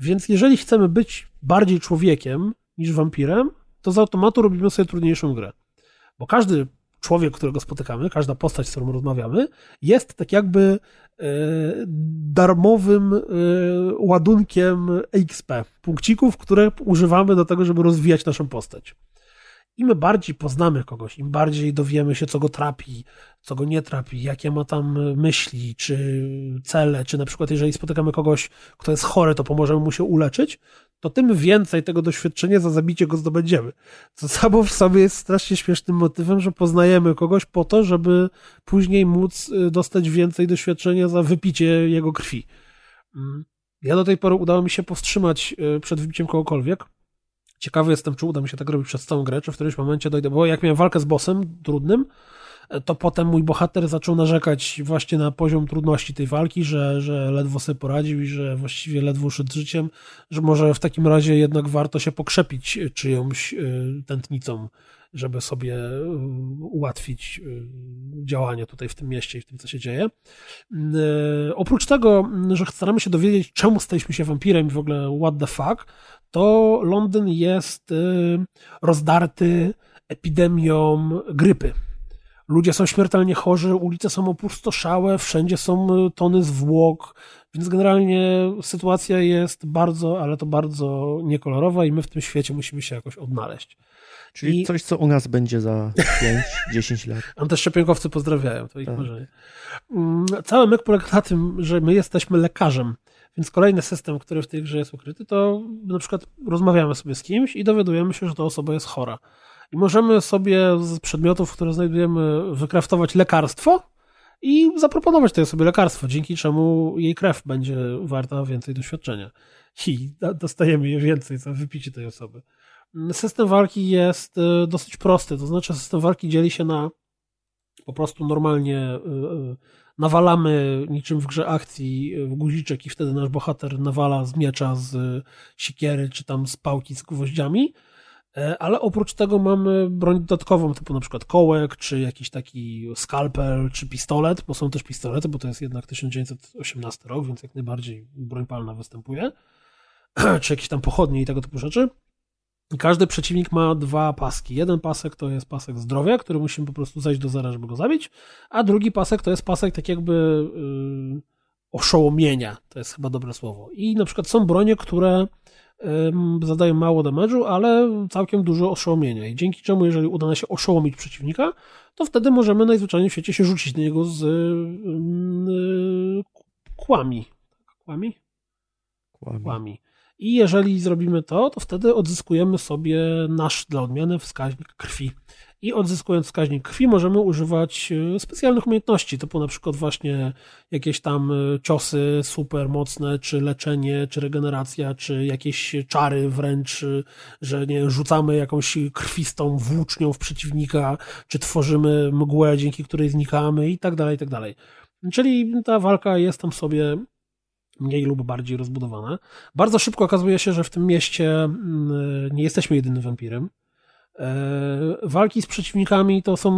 Więc jeżeli chcemy być bardziej człowiekiem niż wampirem, to z automatu robimy sobie trudniejszą grę. Bo każdy człowiek, którego spotykamy, każda postać, z którą rozmawiamy, jest tak jakby darmowym ładunkiem XP, punkcików, które używamy do tego, żeby rozwijać naszą postać. Im bardziej poznamy kogoś, im bardziej dowiemy się, co go trapi, co go nie trapi, jakie ma tam myśli, czy cele, czy na przykład jeżeli spotykamy kogoś, kto jest chory, to pomożemy mu się uleczyć, to tym więcej tego doświadczenia za zabicie go zdobędziemy. Co samo w sobie jest strasznie śmiesznym motywem, że poznajemy kogoś po to, żeby później móc dostać więcej doświadczenia za wypicie jego krwi. Ja do tej pory udało mi się powstrzymać przed wybiciem kogokolwiek. Ciekawy jestem, czy uda mi się tak robić przez całą grę, czy w którymś momencie dojdę, bo jak miałem walkę z bossem trudnym, to potem mój bohater zaczął narzekać właśnie na poziom trudności tej walki, że ledwo sobie poradził i że właściwie ledwo uszedł życiem, że może w takim razie jednak warto się pokrzepić czyjąś tętnicą, żeby sobie ułatwić działanie tutaj w tym mieście i w tym, co się dzieje. Oprócz tego, że staramy się dowiedzieć, czemu staliśmy się wampirem i w ogóle what the fuck, to Londyn jest rozdarty epidemią grypy. Ludzie są śmiertelnie chorzy, ulice są opustoszałe, wszędzie są tony zwłok, więc generalnie sytuacja jest bardzo, ale to bardzo niekolorowa i my w tym świecie musimy się jakoś odnaleźć. Czyli coś, co u nas będzie za 5-10 lat. A też szczepionkowcy pozdrawiają, to ich marzenie. Cały myk polega na tym, że my jesteśmy lekarzem, więc kolejny system, który w tej grze jest ukryty, to na przykład rozmawiamy sobie z kimś i dowiadujemy się, że ta osoba jest chora. I możemy sobie z przedmiotów, które znajdujemy, wykraftować lekarstwo i zaproponować tej osobie lekarstwo, dzięki czemu jej krew będzie warta więcej doświadczenia. I dostajemy je więcej za wypicie tej osoby. System walki jest dosyć prosty, to znaczy system walki dzieli się na po prostu normalnie nawalamy niczym w grze akcji w guziczek i wtedy nasz bohater nawala z miecza, z siekiery czy tam z pałki z gwoździami, ale oprócz tego mamy broń dodatkową typu na przykład kołek czy jakiś taki skalpel czy pistolet, bo są też pistolety, bo to jest jednak 1918 rok, więc jak najbardziej broń palna występuje, czy jakieś tam pochodnie i tego typu rzeczy. Każdy przeciwnik ma dwa paski. Jeden pasek to jest pasek zdrowia, który musimy po prostu zejść do zera, żeby go zabić, a drugi pasek to jest pasek tak jakby oszołomienia, to jest chyba dobre słowo. I na przykład są bronie, które zadają mało damage'u, ale całkiem dużo oszołomienia i dzięki czemu, jeżeli uda nam się oszołomić przeciwnika, to wtedy możemy najzwyczajniej w świecie się rzucić na niego z kłami. I jeżeli zrobimy to, to wtedy odzyskujemy sobie nasz, dla odmiany, wskaźnik krwi. I odzyskując wskaźnik krwi możemy używać specjalnych umiejętności, typu na przykład właśnie jakieś tam ciosy super mocne, czy leczenie, czy regeneracja, czy jakieś czary wręcz, że nie wiem, rzucamy jakąś krwistą włócznią w przeciwnika, czy tworzymy mgłę, dzięki której znikamy i tak dalej, i tak dalej. Czyli ta walka jest tam sobie mniej lub bardziej rozbudowane. Bardzo szybko okazuje się, że w tym mieście nie jesteśmy jedynym wampirem. Walki z przeciwnikami to są,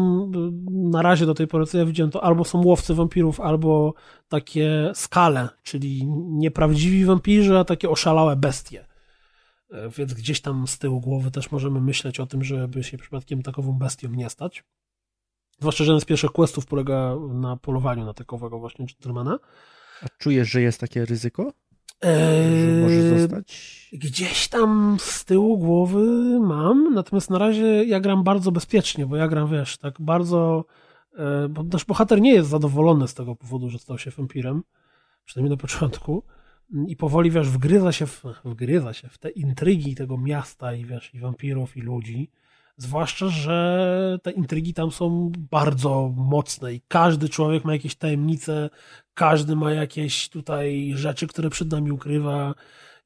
na razie do tej pory co ja widziałem, to albo są łowcy wampirów, albo takie skale, czyli nieprawdziwi wampirzy, a takie oszalałe bestie. Więc gdzieś tam z tyłu głowy też możemy myśleć o tym, żeby się przypadkiem takową bestią nie stać. Zwłaszcza, że jeden z pierwszych questów polega na polowaniu na takowego właśnie gentlemana. A czujesz, że jest takie ryzyko? Że może zostać? Gdzieś tam z tyłu głowy mam, natomiast na razie ja gram bardzo bezpiecznie, bo ja gram, wiesz, tak bardzo... Bo nasz bohater nie jest zadowolony z tego powodu, że stał się wampirem, przynajmniej na początku, i powoli, wiesz, wgryza się w te intrygi tego miasta i, wiesz, i wampirów, i ludzi. Zwłaszcza, że te intrygi tam są bardzo mocne i każdy człowiek ma jakieś tajemnice, każdy ma jakieś tutaj rzeczy, które przed nami ukrywa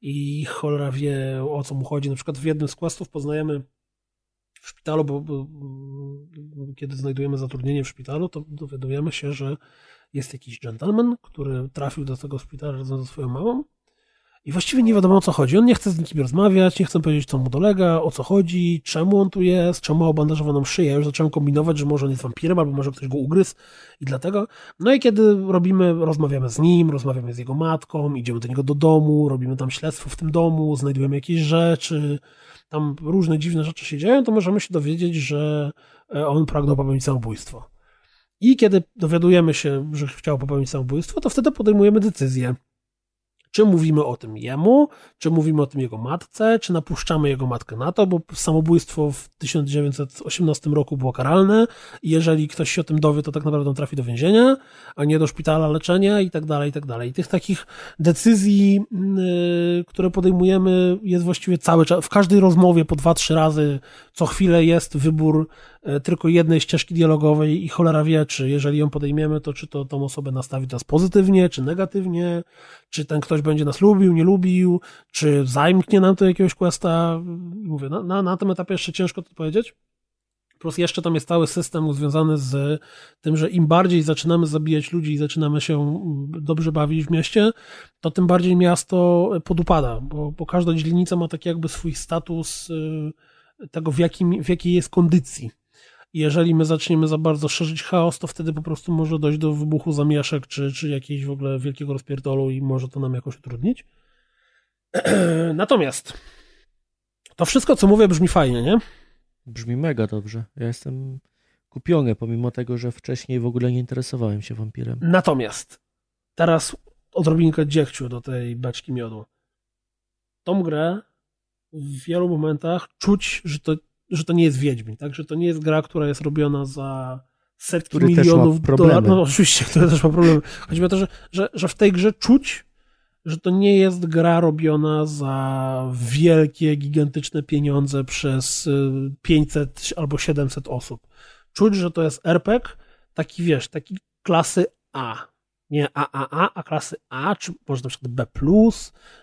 i cholera wie, o co mu chodzi. Na przykład w jednym z questów poznajemy w szpitalu, bo kiedy znajdujemy zatrudnienie w szpitalu, to dowiadujemy się, że jest jakiś gentleman, który trafił do tego szpitala razem ze swoją mamą. I właściwie nie wiadomo, o co chodzi. On nie chce z nikim rozmawiać, nie chce powiedzieć, co mu dolega, o co chodzi, czemu on tu jest, czemu ma obandażowaną szyję. Ja już zacząłem kombinować, że może on jest wampirem, albo może ktoś go ugryzł i dlatego. No i kiedy robimy, rozmawiamy z nim, rozmawiamy z jego matką, idziemy do niego do domu, robimy tam śledztwo w tym domu, znajdujemy jakieś rzeczy, tam różne dziwne rzeczy się dzieją, to możemy się dowiedzieć, że on pragnął popełnić samobójstwo. I kiedy dowiadujemy się, że chciał popełnić samobójstwo, to wtedy podejmujemy decyzję. Czy mówimy o tym jemu, czy mówimy o tym jego matce, czy napuszczamy jego matkę na to, bo samobójstwo w 1918 roku było karalne i jeżeli ktoś się o tym dowie, to tak naprawdę on trafi do więzienia, a nie do szpitala leczenia i tak dalej, i tak dalej. I tych takich decyzji, które podejmujemy, jest właściwie cały czas, w każdej rozmowie po 2-3 razy, co chwilę jest wybór tylko jednej ścieżki dialogowej i cholera wie, czy jeżeli ją podejmiemy, to czy to tą osobę nastawi nas pozytywnie, czy negatywnie, czy ten ktoś będzie nas lubił, nie lubił, czy zajmknie nam to jakiegoś questa. Mówię, na tym etapie jeszcze ciężko to powiedzieć. Plus jeszcze tam jest cały system związany z tym, że im bardziej zaczynamy zabijać ludzi i zaczynamy się dobrze bawić w mieście, to tym bardziej miasto podupada, bo każda dzielnica ma taki jakby swój status tego, w jakiej jest kondycji. Jeżeli my zaczniemy za bardzo szerzyć chaos, to wtedy po prostu może dojść do wybuchu zamieszek, czy jakiegoś w ogóle wielkiego rozpierdolu i może to nam jakoś utrudnić. Natomiast to wszystko, co mówię, brzmi fajnie, nie? Brzmi mega dobrze. Ja jestem kupiony, pomimo tego, że wcześniej w ogóle nie interesowałem się wampirem. Natomiast teraz odrobinkę dziegciu do tej beczki miodu. Tą grę w wielu momentach czuć, że to nie jest Wiedźmin, tak? Że to nie jest gra, która jest robiona za setki milionów dolarów. No oczywiście, która też ma problemy. Chodzi o to, że w tej grze czuć, że to nie jest gra robiona za wielkie, gigantyczne pieniądze przez 500 albo 700 osób. Czuć, że to jest RPG, taki wiesz, taki klasy A. Nie AAA, a klasy A, czy może na przykład B+,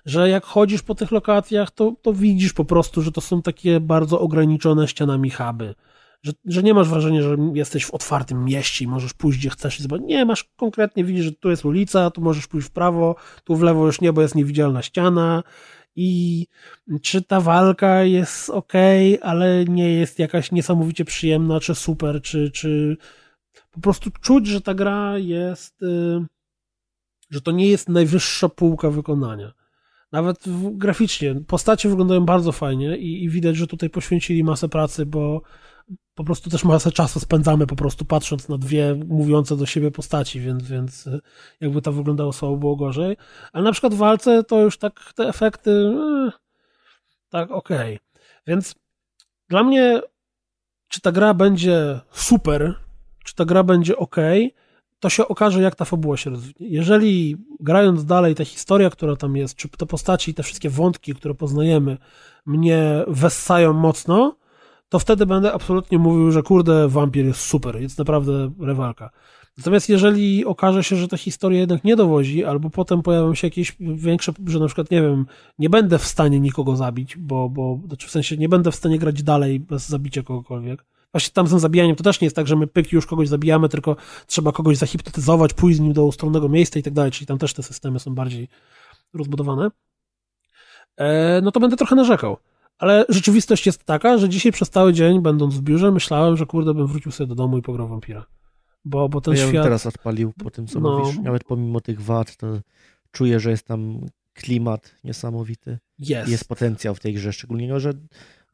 że jak chodzisz po tych lokacjach, to widzisz po prostu, że to są takie bardzo ograniczone ścianami huby. Że nie masz wrażenia, że jesteś w otwartym mieście i możesz pójść gdzie chcesz i zobaczyć. Nie, masz konkretnie, widzisz, że tu jest ulica, tu możesz pójść w prawo, tu w lewo już nie, bo jest niewidzialna ściana. I czy ta walka jest okej, ale nie jest jakaś niesamowicie przyjemna, czy super, czy... Po prostu czuć, że ta gra jest, że to nie jest najwyższa półka wykonania. Nawet graficznie. Postacie wyglądają bardzo fajnie i widać, że tutaj poświęcili masę pracy, bo po prostu też masę czasu spędzamy po prostu patrząc na dwie mówiące do siebie postaci, więc jakby to wyglądało słabo, było gorzej. Ale na przykład w walce to już tak te efekty tak okej. Więc dla mnie czy ta gra będzie super, czy ta gra będzie okej, to się okaże, jak ta fabuła się rozwinie. Jeżeli grając dalej, ta historia, która tam jest, czy te postaci, te wszystkie wątki, które poznajemy, mnie wessają mocno, to wtedy będę absolutnie mówił, że kurde, Vampyr jest super, jest naprawdę rewalka. Natomiast jeżeli okaże się, że ta historia jednak nie dowozi, albo potem pojawią się jakieś większe, że na przykład, nie wiem, nie będę w stanie nikogo zabić, bo znaczy w sensie nie będę w stanie grać dalej bez zabicia kogokolwiek. Właśnie tam z tym zabijaniem to też nie jest tak, że my pyk już kogoś zabijamy, tylko trzeba kogoś zahipnotyzować, pójść z nim do ustronnego miejsca i tak dalej, czyli tam też te systemy są bardziej rozbudowane. No to będę trochę narzekał. Ale rzeczywistość jest taka, że dzisiaj przez cały dzień, będąc w biurze, myślałem, że kurde, bym wrócił sobie do domu i pograł Vampyra. Bo ten świat... Ja bym teraz odpalił po tym, co mówisz. Nawet pomimo tych wad, to czuję, że jest tam klimat niesamowity. Jest potencjał w tej grze, szczególnie, że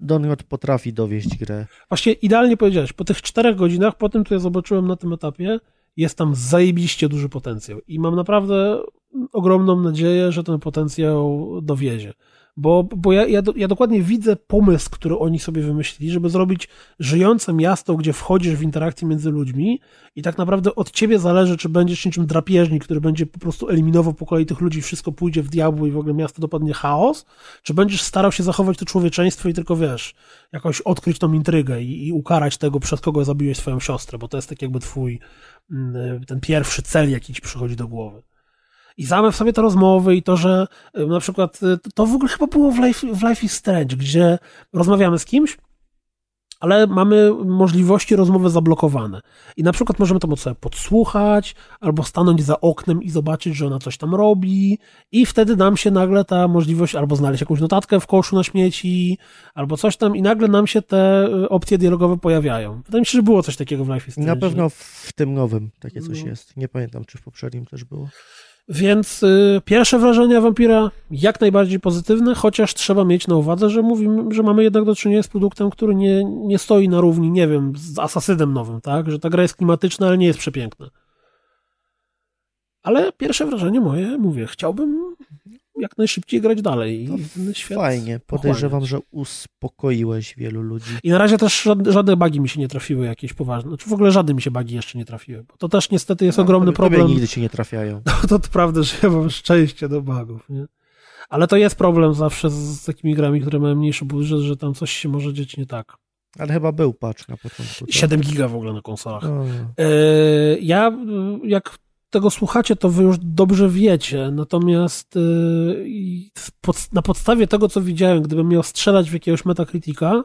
Dontnod potrafi dowieść grę. Właśnie idealnie powiedziałeś, po tych 4 godzinach, po tym, co ja zobaczyłem na tym etapie, jest tam zajebiście duży potencjał. I mam naprawdę ogromną nadzieję, że ten potencjał dowiezie. Bo ja dokładnie widzę pomysł, który oni sobie wymyślili, żeby zrobić żyjące miasto, gdzie wchodzisz w interakcję między ludźmi i tak naprawdę od ciebie zależy, czy będziesz niczym drapieżnik, który będzie po prostu eliminował po kolei tych ludzi, wszystko pójdzie w diabły i w ogóle miasto dopadnie chaos, czy będziesz starał się zachować to człowieczeństwo i tylko, wiesz, jakoś odkryć tą intrygę i ukarać tego, przez kogo zabiłeś swoją siostrę, bo to jest tak jakby twój, ten pierwszy cel, jaki ci przychodzi do głowy. I same w sobie te rozmowy i to, że na przykład to w ogóle chyba było w Life is Strange, gdzie rozmawiamy z kimś, ale mamy możliwości rozmowy zablokowane. I na przykład możemy to sobie podsłuchać, albo stanąć za oknem i zobaczyć, że ona coś tam robi i wtedy nam się nagle ta możliwość, albo znaleźć jakąś notatkę w koszu na śmieci, albo coś tam i nagle nam się te opcje dialogowe pojawiają. Wydaje mi się, że było coś takiego w Life is Strange. Na pewno w tym nowym takie coś jest. Nie pamiętam, czy w poprzednim też było. Więc pierwsze wrażenia Vampyra jak najbardziej pozytywne, chociaż trzeba mieć na uwadze, że mówimy, że mamy jednak do czynienia z produktem, który nie stoi na równi, nie wiem, z Assassinem nowym, tak? Że ta gra jest klimatyczna, ale nie jest przepiękna. Ale pierwsze wrażenie moje, mówię, chciałbym jak najszybciej grać dalej. I ten świat fajnie, podejrzewam, że uspokoiłeś wielu ludzi. I na razie też żadne bugi mi się nie trafiły jakieś poważne. Znaczy w ogóle żadne mi się bugi jeszcze nie trafiły. Bo to też niestety jest ogromny problem. Tobie nigdy się nie trafiają. No, to prawda, że ja mam szczęście do bugów, nie? Ale to jest problem zawsze z takimi grami, które mają mniejszy budżet, że tam coś się może dziać nie tak. Ale chyba był patch na początku. 7 giga w ogóle na konsolach. Ja jak tego słuchacie, to wy już dobrze wiecie, natomiast na podstawie tego, co widziałem, gdybym miał strzelać w jakiegoś Metacritica,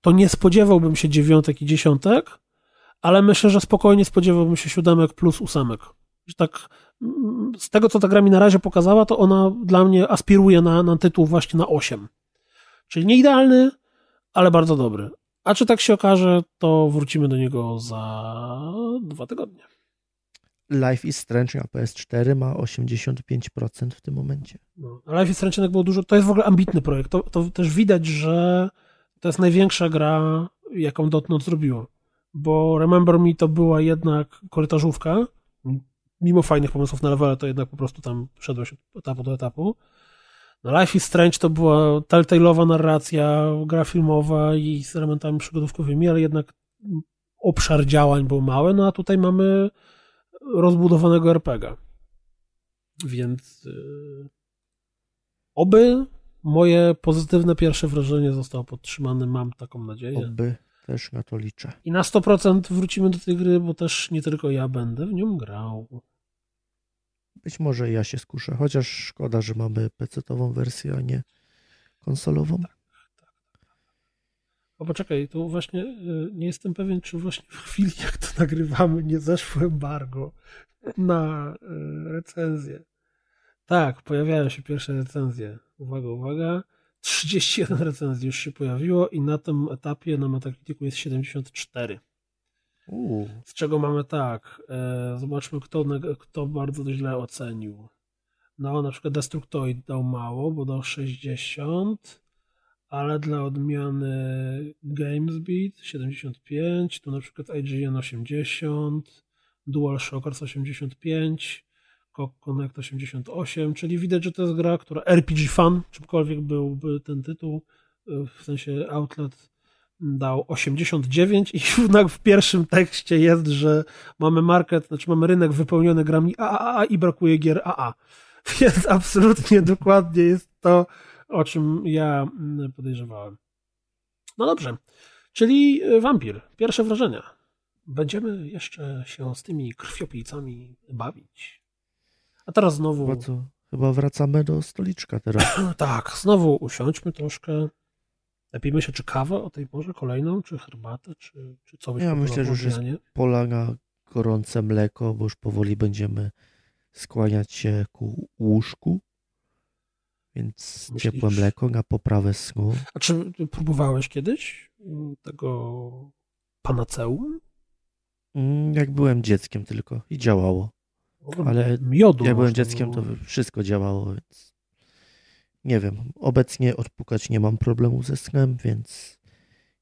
to nie spodziewałbym się 9 i 10, ale myślę, że spokojnie spodziewałbym się 7 plus 8. Tak, z tego, co ta gra mi na razie pokazała, to ona dla mnie aspiruje na tytuł właśnie na 8. Czyli nie idealny, ale bardzo dobry. A czy tak się okaże, to wrócimy do niego za 2 tygodnie. Life is Strange na PS4 ma 85% w tym momencie. No, Life is Strange było dużo. To jest w ogóle ambitny projekt. To też widać, że to jest największa gra, jaką Dontnod zrobiło. Bo Remember Me to była jednak korytarzówka. Mimo fajnych pomysłów na levele, to jednak po prostu tam szedłeś od etapu do etapu. No, Life is Strange to była telltale'owa narracja, gra filmowa i z elementami przygodówkowymi, ale jednak obszar działań był mały. No a tutaj mamy rozbudowanego RPGa. Więc oby moje pozytywne pierwsze wrażenie zostało podtrzymane, mam taką nadzieję. Oby, też na to liczę. I na 100% wrócimy do tej gry, bo też nie tylko ja będę w nią grał. Być może ja się skuszę, chociaż szkoda, że mamy PC-ową wersję, a nie konsolową. O, poczekaj, tu właśnie nie jestem pewien, czy właśnie w chwili, jak to nagrywamy, nie zeszło embargo na recenzję. Tak, pojawiają się pierwsze recenzje. Uwaga. 31 recenzji już się pojawiło i na tym etapie na Metacriticu jest 74. Z czego mamy tak. Zobaczmy, kto bardzo źle ocenił. No, na przykład Destructoid dał mało, bo dał 60, ale dla odmiany GamesBeat 75, tu na przykład IGN 80, DualShockers 85, Connect 88, czyli widać, że to jest gra, która RPG Fan, czymkolwiek byłby ten tytuł, w sensie Outlet dał 89 i jednak w pierwszym tekście jest, że mamy market, znaczy mamy rynek wypełniony grami AAA i brakuje gier AA. Więc absolutnie dokładnie jest to, o czym ja podejrzewałem. No dobrze, czyli Vampyr, pierwsze wrażenia. Będziemy jeszcze się z tymi krwiopijcami bawić. A teraz znowu... Chyba wracamy do stoliczka teraz. Tak, znowu usiądźmy troszkę. Napijmy się, czy kawę o tej porze kolejną, czy herbatę, czy co byś ja myślę, że już jest pola na gorące mleko, bo już powoli będziemy skłaniać się ku łóżku. Więc myślisz? Ciepłe mleko na poprawę snu. A czy próbowałeś kiedyś tego panaceum? Jak byłem dzieckiem tylko i działało. Ale miodu jak byłem dzieckiem, to wszystko działało, więc nie wiem. Obecnie odpukać nie mam problemu ze snem, więc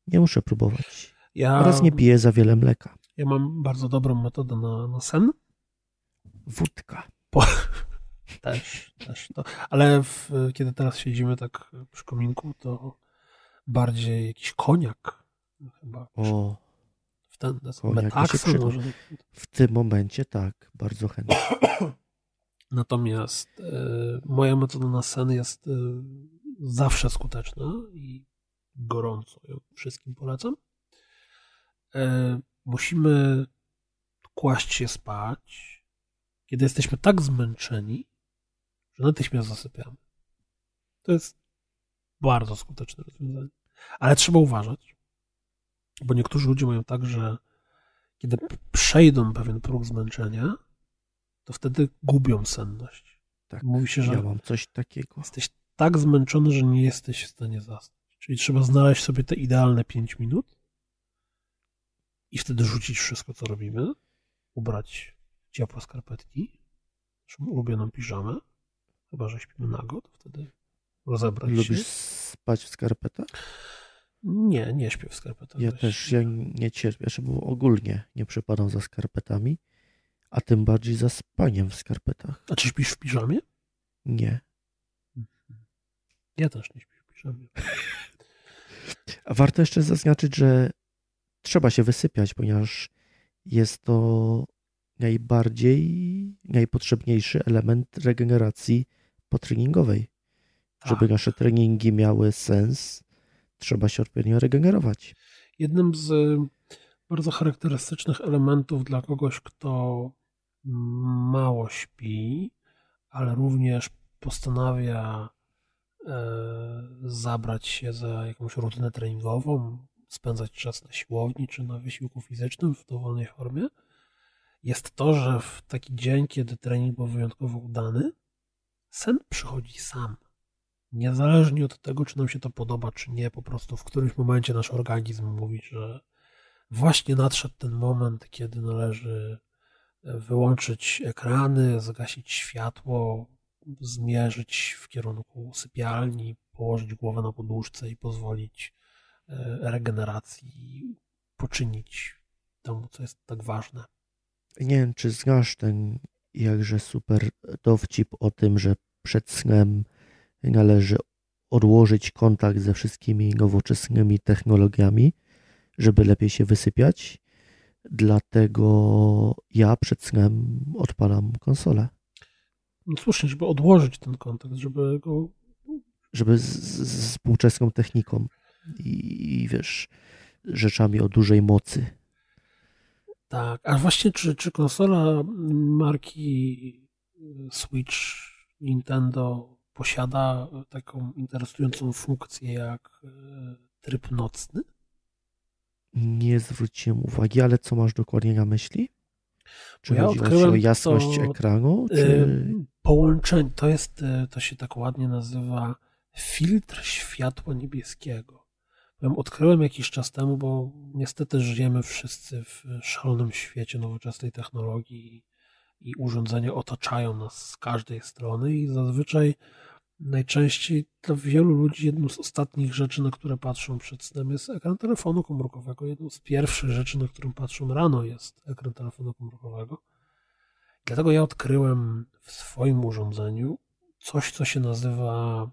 nie muszę próbować. Oraz nie piję za wiele mleka. Ja mam bardzo dobrą metodę na sen. Wódka. Też to. Ale kiedy teraz siedzimy tak przy kominku, to bardziej jakiś koniak chyba. O. W tym momencie tak, bardzo chętnie. Natomiast moja metoda na sen jest zawsze skuteczna i gorąco ją wszystkim polecam. Musimy kłaść się spać, kiedy jesteśmy tak zmęczeni, że natychmiast zasypiamy. To jest bardzo skuteczne rozwiązanie. Ale trzeba uważać, bo niektórzy ludzie mają tak, że kiedy przejdą pewien próg zmęczenia, to wtedy gubią senność. Tak, mówi się, że ja mam coś takiego. Jesteś tak zmęczony, że nie jesteś w stanie zasnąć. Czyli trzeba znaleźć sobie te idealne 5 minut i wtedy rzucić wszystko, co robimy, ubrać ciepłe skarpetki, naszą ulubioną piżamę, chyba że śpimy nago, to wtedy rozebrać się. Lubisz spać w skarpetach? Nie śpię w skarpetach. Ja też, ja nie cierpię, bo ogólnie nie przepadam za skarpetami, a tym bardziej za spaniem w skarpetach. A czy śpisz w piżamie? Nie. Ja też nie śpię w piżamie. A warto jeszcze zaznaczyć, że trzeba się wysypiać, ponieważ jest to najpotrzebniejszy element regeneracji potreningowej. Żeby nasze treningi miały sens, trzeba się odpowiednio regenerować. Jednym z bardzo charakterystycznych elementów dla kogoś, kto mało śpi, ale również postanawia zabrać się za jakąś rutynę treningową, spędzać czas na siłowni czy na wysiłku fizycznym w dowolnej formie, jest to, że w taki dzień, kiedy trening był wyjątkowo udany, sen przychodzi sam. Niezależnie od tego, czy nam się to podoba, czy nie, po prostu w którymś momencie nasz organizm mówi, że właśnie nadszedł ten moment, kiedy należy wyłączyć ekrany, zgasić światło, zmierzyć w kierunku sypialni, położyć głowę na poduszce i pozwolić regeneracji poczynić temu, co jest tak ważne. Nie wiem, czy znasz ten jakże super dowcip o tym, że przed snem należy odłożyć kontakt ze wszystkimi nowoczesnymi technologiami, żeby lepiej się wysypiać. Dlatego ja przed snem odpalam konsolę. No słusznie, żeby odłożyć ten kontakt, żeby go... Żeby z współczesną techniką i wiesz, rzeczami o dużej mocy. Tak, a właśnie czy konsola marki Switch, Nintendo posiada taką interesującą funkcję jak tryb nocny? Nie zwróciłem uwagi, ale co masz dokładnie na myśli? Czy ja chodziło się o jasność ekranu? Czy... Połączenie, to się tak ładnie nazywa filtr światła niebieskiego. Odkryłem jakiś czas temu, bo niestety żyjemy wszyscy w szalonym świecie nowoczesnej technologii i urządzenia otaczają nas z każdej strony i zazwyczaj najczęściej dla wielu ludzi jedną z ostatnich rzeczy, na które patrzą przed snem, jest ekran telefonu komórkowego. Jedną z pierwszych rzeczy, na którą patrzą rano, jest ekran telefonu komórkowego. Dlatego ja odkryłem w swoim urządzeniu coś, co się nazywa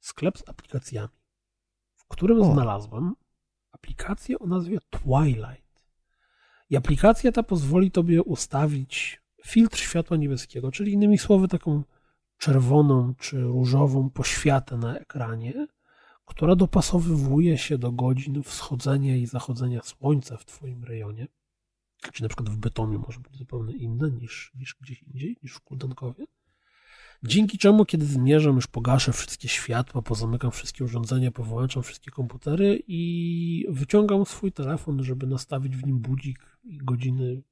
sklep z aplikacjami, w którym znalazłem aplikację o nazwie Twilight. I aplikacja ta pozwoli tobie ustawić filtr światła niebieskiego, czyli innymi słowy taką czerwoną czy różową poświatę na ekranie, która dopasowywuje się do godzin wschodzenia i zachodzenia słońca w twoim rejonie. Czy na przykład w Bytomiu może być zupełnie inna niż gdzieś indziej, niż w Kuldankowie. Dzięki czemu, kiedy zmierzam, już pogaszę wszystkie światła, pozamykam wszystkie urządzenia, powyłączam wszystkie komputery i wyciągam swój telefon, żeby nastawić w nim budzik i godziny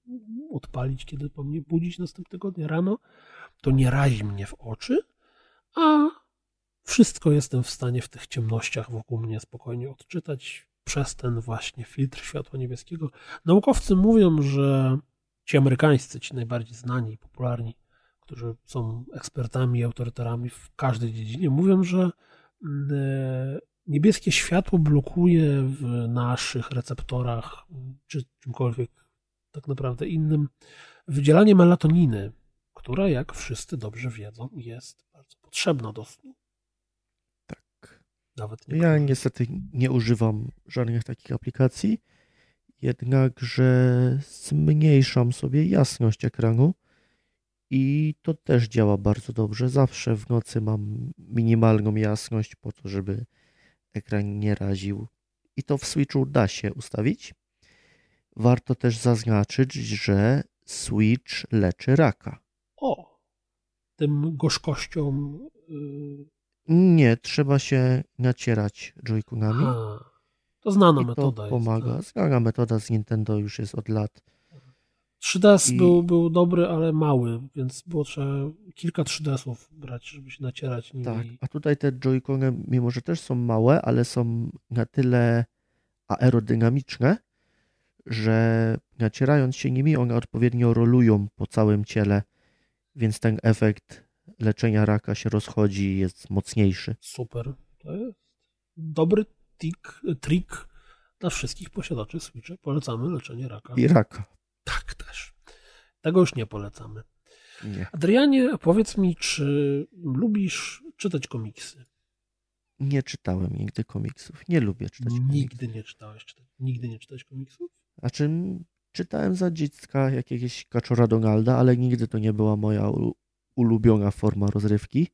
odpalić, kiedy po mnie budzić następnego dnia rano. To nie razi mnie w oczy, a wszystko jestem w stanie w tych ciemnościach wokół mnie spokojnie odczytać przez ten właśnie filtr światła niebieskiego. Naukowcy mówią, że ci amerykańscy, ci najbardziej znani i popularni, którzy są ekspertami i autorytarami w każdej dziedzinie, mówią, że niebieskie światło blokuje w naszych receptorach czy czymkolwiek tak naprawdę innym wydzielanie melatoniny, która, jak wszyscy dobrze wiedzą, jest bardzo potrzebna do snu. Tak. Nawet nie ja niestety nie używam żadnych takich aplikacji, jednakże zmniejszam sobie jasność ekranu i to też działa bardzo dobrze. Zawsze w nocy mam minimalną jasność po to, żeby ekran nie raził. I to w Switchu da się ustawić. Warto też zaznaczyć, że Switch leczy raka. O, tym gorzkością... Nie, trzeba się nacierać joyconami. To znana i metoda. To pomaga. Jest, tak? Znana metoda z Nintendo już jest od lat. 3DS był dobry, ale mały, więc było trzeba kilka 3DS-ów brać, żeby się nacierać nimi. Tak, a tutaj te joycony, mimo że też są małe, ale są na tyle aerodynamiczne, że nacierając się nimi, one odpowiednio rolują po całym ciele, więc ten efekt leczenia raka się rozchodzi i jest mocniejszy. Super. To jest dobry trik dla wszystkich posiadaczy Switcha. Polecamy leczenie raka. I raka. Tak też. Tego już nie polecamy. Nie. Adrianie, powiedz mi, czy lubisz czytać komiksy? Nie czytałem nigdy komiksów. Nie lubię czytać komiksów. Nigdy nie czytałeś komiksów? A czym... Czytałem za dziecka jakiegoś Kaczora Donalda, ale nigdy to nie była moja ulubiona forma rozrywki,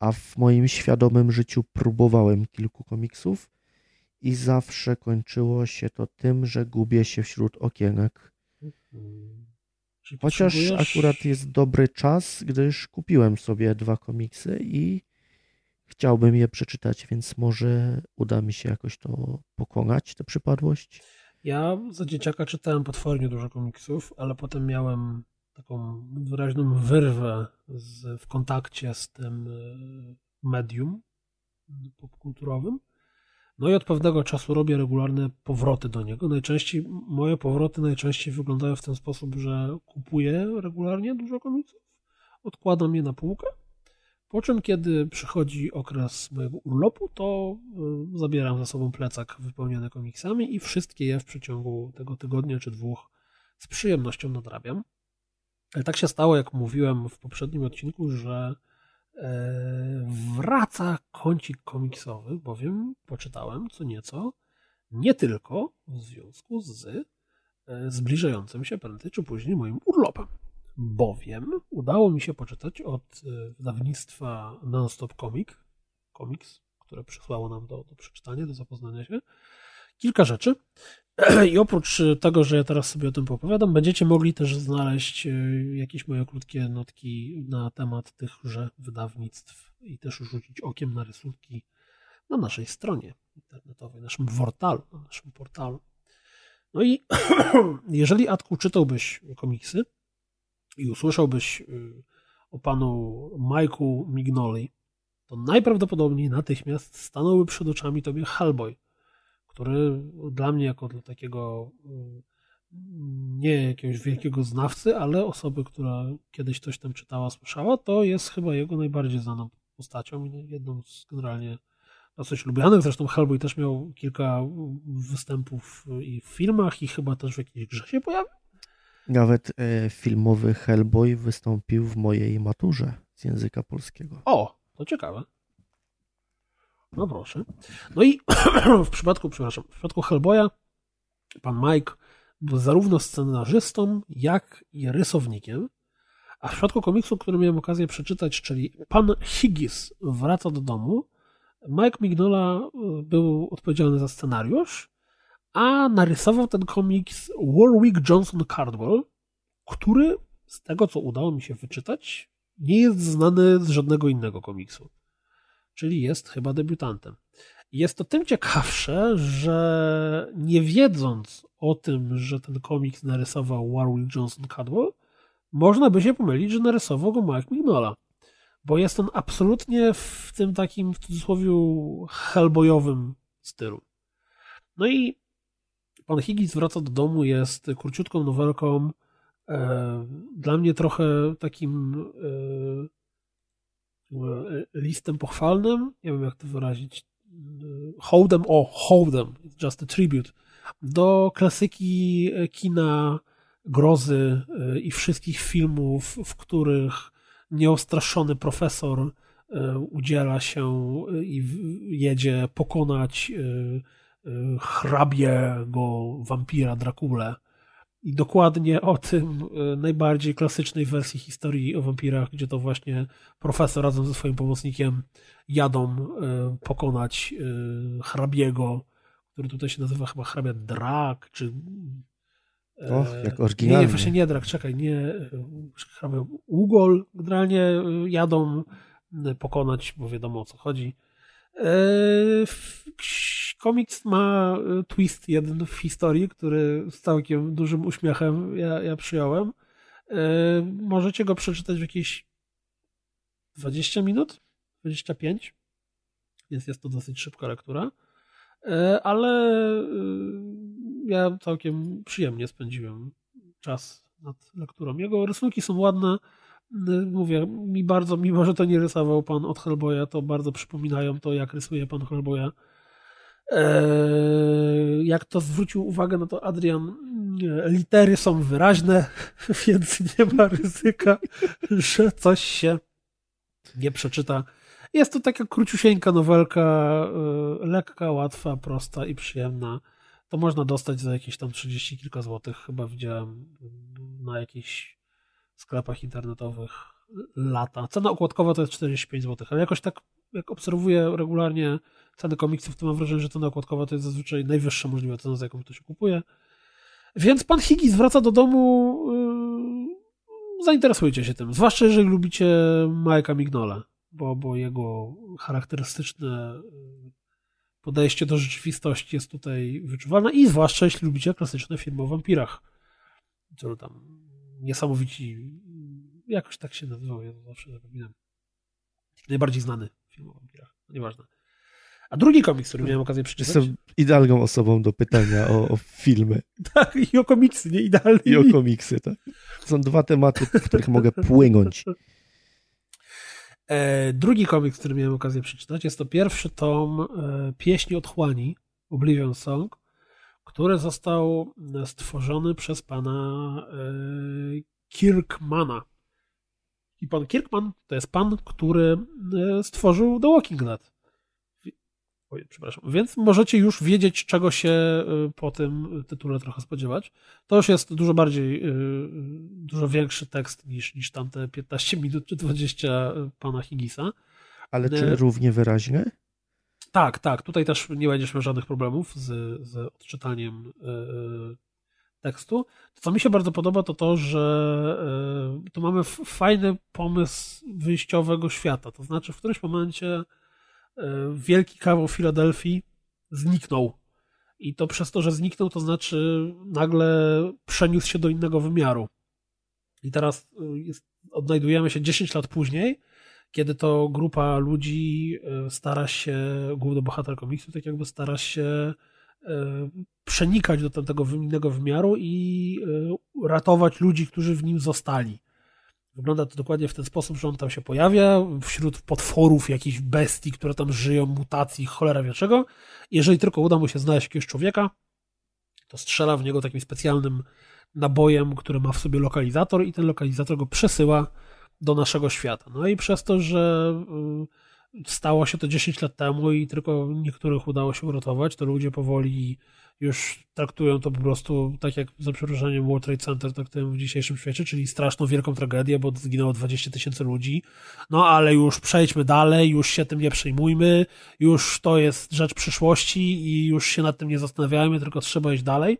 a w moim świadomym życiu próbowałem kilku komiksów i zawsze kończyło się to tym, że gubię się wśród okienek. Chociaż akurat jest dobry czas, gdyż kupiłem sobie 2 komiksy i chciałbym je przeczytać, więc może uda mi się jakoś to pokonać, tę przypadłość. Ja za dzieciaka czytałem potwornie dużo komiksów, ale potem miałem taką wyraźną wyrwę w kontakcie z tym medium popkulturowym. No i od pewnego czasu robię regularne powroty do niego. Moje powroty najczęściej wyglądają w ten sposób, że kupuję regularnie dużo komiksów, odkładam je na półkę, po czym kiedy przychodzi okres mojego urlopu, to zabieram ze sobą plecak wypełniony komiksami i wszystkie je w przeciągu tego tygodnia czy 2 z przyjemnością nadrabiam. Ale tak się stało, jak mówiłem w poprzednim odcinku, że wraca kącik komiksowy, bowiem poczytałem co nieco, nie tylko w związku z zbliżającym się prędzej czy później moim urlopem. Bowiem udało mi się poczytać od wydawnictwa Nonstop Comics, które przysłało nam do przeczytania, do zapoznania się, kilka rzeczy. I oprócz tego, że ja teraz sobie o tym opowiadam, będziecie mogli też znaleźć jakieś moje krótkie notki na temat tychże wydawnictw i też rzucić okiem na rysunki na naszej stronie internetowej, na naszym portalu. No i jeżeli, Adku, czytałbyś komiksy, i usłyszałbyś o panu Mike'u Mignoli, to najprawdopodobniej natychmiast stanąłby przed oczami tobie Hellboy, który dla mnie, jako dla takiego nie jakiegoś wielkiego znawcy, ale osoby, która kiedyś coś tam czytała, słyszała, to jest chyba jego najbardziej znaną postacią, jedną z generalnie dosyć lubianych. Zresztą Hellboy też miał kilka występów i w filmach, i chyba też w jakiejś grze się pojawił. Nawet filmowy Hellboy wystąpił w mojej maturze z języka polskiego. O, to ciekawe. No proszę. No i w przypadku Hellboya pan Mike był zarówno scenarzystą, jak i rysownikiem, a w przypadku komiksu, który miałem okazję przeczytać, czyli Pan Higgins wraca do domu, Mike Mignola był odpowiedzialny za scenariusz, a narysował ten komiks Warwick Johnson Cardwell, który, z tego co udało mi się wyczytać, nie jest znany z żadnego innego komiksu. Czyli jest chyba debiutantem. Jest to tym ciekawsze, że nie wiedząc o tym, że ten komiks narysował Warwick Johnson Cardwell, można by się pomylić, że narysował go Mike Mignola, bo jest on absolutnie w tym takim, w cudzysłowie, hellboyowym stylu. No i Pan Higgins wraca do domu, jest króciutką nowelką, dla mnie trochę takim listem pochwalnym, nie wiem jak to wyrazić, hołdem, just a tribute, do klasyki kina, grozy i wszystkich filmów, w których nieostraszony profesor udziela się i jedzie pokonać hrabiego wampira Drakulę. I dokładnie o tym najbardziej klasycznej wersji historii o wampirach, gdzie to właśnie profesor razem ze swoim pomocnikiem jadą pokonać hrabiego, który tutaj się nazywa chyba hrabia Drak, czy... Och, jak oryginalnie. Nie, właśnie nie Drak, czekaj, nie, hrabia Ugol. Generalnie jadą pokonać, bo wiadomo o co chodzi. Komiks ma twist jeden w historii, który z całkiem dużym uśmiechem ja przyjąłem. Możecie go przeczytać w jakieś 20 minut, 25, więc jest to dosyć szybka lektura, ale ja całkiem przyjemnie spędziłem czas nad lekturą. Jego rysunki są ładne. Mówię, mi bardzo, mimo że to nie rysował pan od Hellboya, to bardzo przypominają to, jak rysuje pan Hellboya. Jak to zwrócił uwagę na to Adrian, litery są wyraźne, więc nie ma ryzyka, że coś się nie przeczyta. Jest to taka króciusieńka nowelka, lekka, łatwa, prosta i przyjemna. To można dostać za jakieś tam 30 kilka złotych, chyba widziałem na jakiejś sklepach internetowych lata. Cena okładkowa to jest 45 zł, ale jakoś tak jak obserwuję regularnie ceny komiksów, to mam wrażenie, że cena okładkowa to jest zazwyczaj najwyższa możliwa cena, za jaką to się kupuje. Więc Pan Higgins wraca do domu. Zainteresujcie się tym, zwłaszcza jeżeli lubicie Mike'a Mignolę, bo jego charakterystyczne podejście do rzeczywistości jest tutaj wyczuwalne i zwłaszcza jeśli lubicie klasyczne filmy o wampirach. Co tam... Niesamowici, jakoś tak się nazywał, ja zawsze zapominam. Najbardziej znany film o wampirach, nieważne. A drugi komiks, który miałem okazję przeczytać... Jestem idealną osobą do pytania o filmy. Tak, i o komiksy, nie? Idealnie. I o komiksy, tak. Są dwa tematy, w których mogę płynąć. Drugi komiks, który miałem okazję przeczytać, jest to pierwszy tom Pieśni Otchłani, Oblivion Song, który został stworzony przez pana Kirkmana. I pan Kirkman to jest pan, który stworzył The Walking Dead. Więc możecie już wiedzieć, czego się po tym tytule trochę spodziewać. To już jest dużo bardziej, dużo większy tekst niż tamte 15 minut czy 20 pana Higginsa. Ale czy równie wyraźny? Tak. Tutaj też nie będziesz miał żadnych problemów z odczytaniem tekstu. To, co mi się bardzo podoba, to to, że tu mamy fajny pomysł wyjściowego świata. To znaczy, w którymś momencie wielki kawał Filadelfii zniknął. I to przez to, że zniknął, to znaczy nagle przeniósł się do innego wymiaru. I teraz odnajdujemy się 10 lat później, kiedy to grupa ludzi stara się, główny bohater komiksu tak jakby stara się przenikać do tamtego innego wymiaru i ratować ludzi, którzy w nim zostali. Wygląda to dokładnie w ten sposób, że on tam się pojawia wśród potworów, jakichś bestii, które tam żyją, mutacji, cholera wie czego. Jeżeli tylko uda mu się znaleźć jakiegoś człowieka, to strzela w niego takim specjalnym nabojem, który ma w sobie lokalizator i ten lokalizator go przesyła do naszego świata. No i przez to, że stało się to 10 lat temu i tylko niektórych udało się uratować, to ludzie powoli już traktują to po prostu tak jak za przeproszeniem World Trade Center traktują w dzisiejszym świecie, czyli straszną wielką tragedię, bo zginęło 20 000 ludzi. No ale już przejdźmy dalej, już się tym nie przejmujmy, już to jest rzecz przyszłości i już się nad tym nie zastanawiajmy, tylko trzeba iść dalej.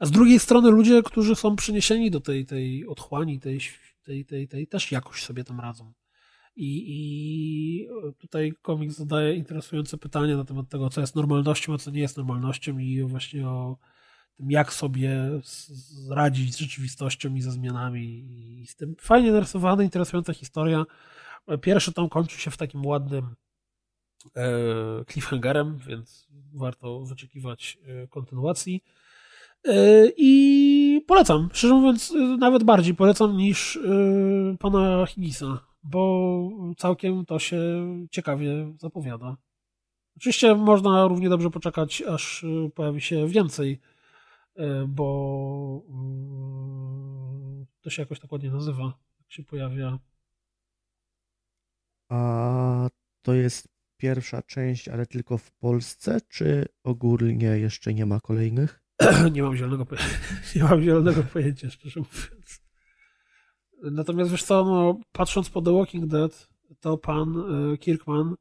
A z drugiej strony ludzie, którzy są przyniesieni do tej otchłani, tej też jakoś sobie tam radzą. I tutaj komiks zadaje interesujące pytanie na temat tego, co jest normalnością, a co nie jest normalnością i właśnie o tym, jak sobie radzić z rzeczywistością i ze zmianami i z tym. Fajnie narysowana, interesująca historia. Pierwszy tom kończy się w takim ładnym cliffhangerem, więc warto wyczekiwać kontynuacji. I polecam, szczerze mówiąc, nawet bardziej polecam niż pana Higgisa, bo całkiem to się ciekawie zapowiada. Oczywiście można równie dobrze poczekać, aż pojawi się więcej, bo to się jakoś tak ładnie nazywa, jak się pojawia. A to jest pierwsza część, ale tylko w Polsce, czy ogólnie jeszcze nie ma kolejnych? Nie mam zielonego pojęcia, szczerze mówiąc. Natomiast wiesz co, no, patrząc po The Walking Dead, to pan Kirkman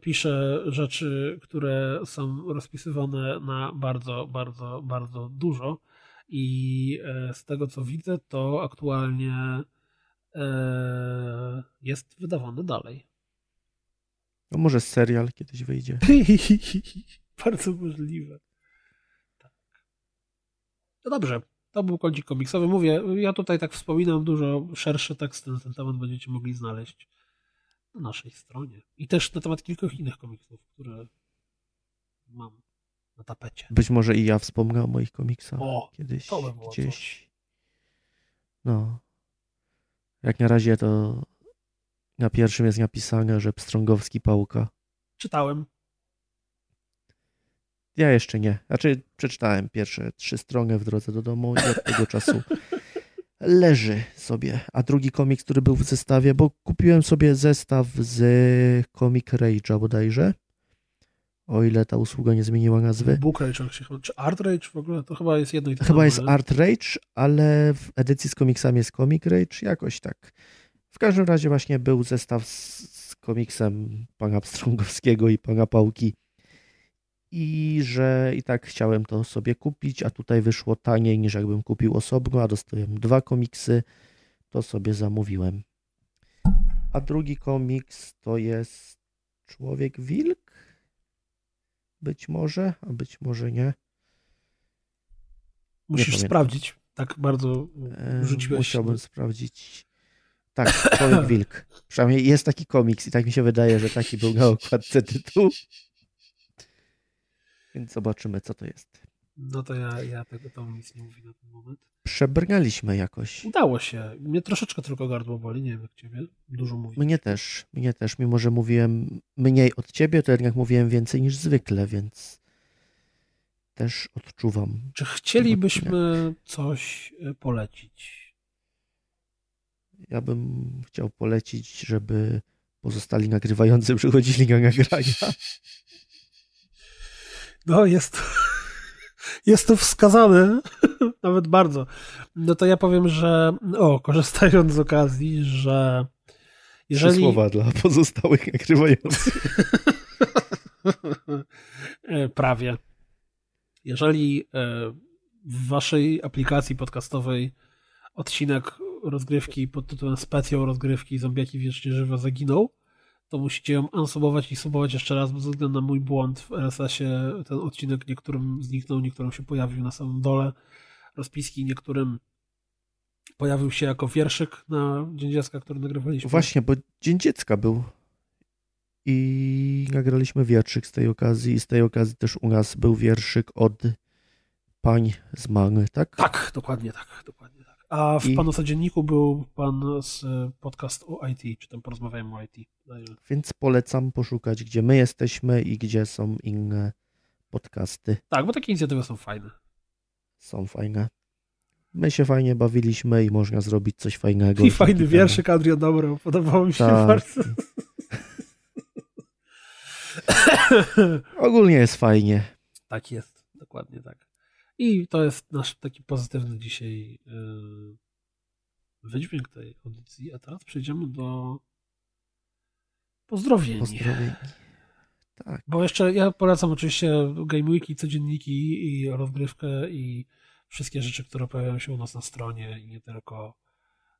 pisze rzeczy, które są rozpisywane na bardzo, bardzo, bardzo dużo i z tego co widzę, to aktualnie jest wydawane dalej. No może serial kiedyś wyjdzie. Bardzo możliwe. Tak. No dobrze. To był kącik komiksowy. Mówię, ja tutaj tak wspominam, dużo szerszy tekst na ten temat będziecie mogli znaleźć na naszej stronie. I też na temat kilku innych komiksów, które mam na tapecie. Być może i ja wspomnę o moich komiksach kiedyś. To by było gdzieś. Coś. No. Jak na razie to na pierwszym jest napisane, że Pstrągowski Pałka. Czytałem. Ja jeszcze nie. Znaczy przeczytałem pierwsze 3 strony w drodze do domu i od tego czasu leży sobie. A drugi komiks, który był w zestawie, bo kupiłem sobie zestaw z Comic Rage'a bodajże, o ile ta usługa nie zmieniła nazwy. Book Rage, czy Art Rage w ogóle? To chyba jest jedno i to samo. Chyba jest Art Rage, ale w edycji z komiksami jest Comic Rage, jakoś tak. W każdym razie właśnie był zestaw z komiksem pana Pstrągowskiego i pana Pałki. I że i tak chciałem to sobie kupić, a tutaj wyszło taniej niż jakbym kupił osobno, a dostałem 2 komiksy, to sobie zamówiłem. A drugi komiks to jest Człowiek-Wilk? Być może, a być może nie. Musisz sprawdzić, tak bardzo rzuciłeś. Musiałbym sprawdzić. Tak, Człowiek-Wilk. Przynajmniej jest taki komiks i tak mi się wydaje, że taki był na okładce tytułu. Więc zobaczymy, co to jest. No to ja tego tam nic nie mówię na ten moment. Przebrnęliśmy jakoś. Udało się. Mnie troszeczkę tylko gardło boli, nie wiem jak ciebie. Dużo mówię. Mnie też. Mimo, że mówiłem mniej od ciebie, to jednak mówiłem więcej niż zwykle, więc też odczuwam. Czy chcielibyśmy coś polecić? Ja bym chciał polecić, żeby pozostali nagrywający przychodzili na nagrania. No, jest to wskazane, nawet bardzo. No to ja powiem, że korzystając z okazji, że jeżeli... 3 słowa dla pozostałych nagrywających. Prawie. Jeżeli w waszej aplikacji podcastowej odcinek rozgrywki pod tytułem Specjał rozgrywki Zombiaki wiecznie żywe zaginął, to musicie ją unsubować i subować jeszcze raz, bo ze względu na mój błąd w RSS-ie ten odcinek niektórym zniknął, niektórym się pojawił na samym dole rozpiski, niektórym pojawił się jako wierszyk na Dzień Dziecka, który nagrywaliśmy. Właśnie, bo Dzień Dziecka był i nagraliśmy wierszyk z tej okazji i z tej okazji też u nas był wierszyk od pań z Many, tak? Tak, dokładnie tak. Dokładnie tak. A w pana codzienniku był pan z podcastu o IT, czy tam porozmawiałem o IT. Więc polecam poszukać, gdzie my jesteśmy i gdzie są inne podcasty. Tak, bo takie inicjatywy są fajne. Są fajne. My się fajnie bawiliśmy i można zrobić coś fajnego. I fajny wierszyk Adrian dobrał, podobało mi się bardzo. Ogólnie jest fajnie. Tak jest, dokładnie tak. I to jest nasz taki pozytywny dzisiaj wydźwięk tej audycji. A teraz przejdziemy do pozdrowień. Tak. Bo jeszcze ja polecam oczywiście Game Weeki, codzienniki i rozgrywkę i wszystkie rzeczy, które pojawiają się u nas na stronie i nie tylko,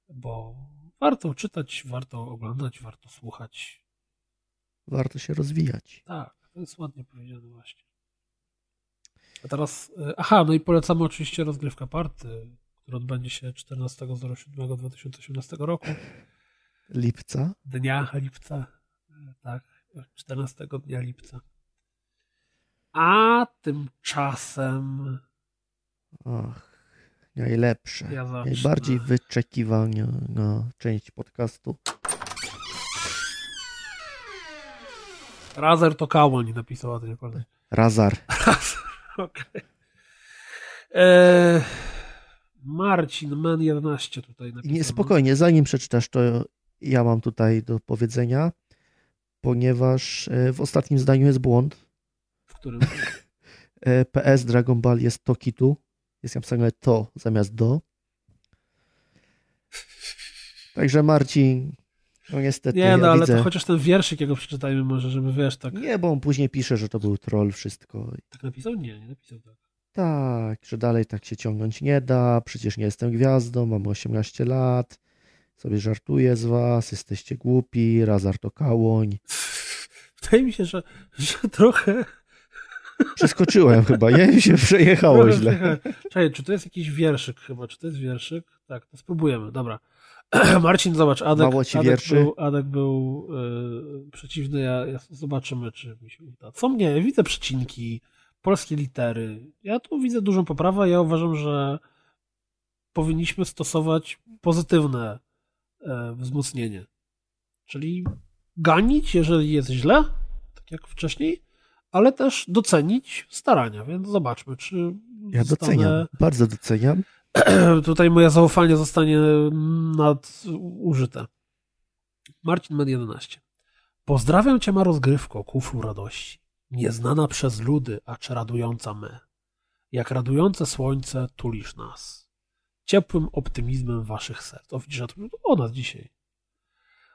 bo warto czytać, warto oglądać, warto słuchać. Warto się rozwijać. Tak, to jest ładnie powiedziane właśnie. A teraz, no i polecamy oczywiście rozgrywkę party, która odbędzie się 14.07.2018 roku. Lipca. Dnia lipca, tak. 14 dnia lipca. A tymczasem... Ach, najlepsze. Ja najbardziej wyczekiwania na część podcastu. Razar to Kałoń napisał Adrian Kornas. Razar. Okej. Marcin Men 11 tutaj napisał. Nie, spokojnie, zanim przeczytasz, to ja mam tutaj do powiedzenia, ponieważ w ostatnim zdaniu jest błąd. W którym? PS Dragon Ball jest Tokitu. Jest napisane to zamiast do. Także Marcin, no niestety... Nie, no ja ale widzę... to chociaż ten wierszyk jego przeczytajmy może, żeby wiesz tak... Nie, bo on później pisze, że to był troll wszystko. Tak napisał? Nie, nie napisał tak. Tak, że dalej tak się ciągnąć nie da, przecież nie jestem gwiazdą, mam 18 lat, sobie żartuję z was, jesteście głupi, Razar to Kałoń. Wydaje mi się, że trochę... Przeskoczyłem chyba, nie? Mi się przejechało no, źle. Czekaj, czy to jest jakiś wierszyk chyba? Czy to jest wierszyk? Tak, to spróbujemy, dobra. Marcin, zobacz, Adek był przeciwny, ja zobaczymy, czy mi się uda. Co mnie? Ja widzę przecinki, polskie litery. Ja tu widzę dużą poprawę, ja uważam, że powinniśmy stosować pozytywne wzmocnienie. Czyli ganić, jeżeli jest źle, tak jak wcześniej, ale też docenić starania, więc zobaczmy, czy... Ja doceniam, bardzo doceniam. Tutaj moje zaufanie zostanie nadużyte. Marcin Med 11. Pozdrawiam cię, ma rozgrywko, kuflu radości. Nieznana przez ludy, acz radująca me. Jak radujące słońce tulisz nas. Ciepłym optymizmem waszych serc. O, widzisz, o nas dzisiaj.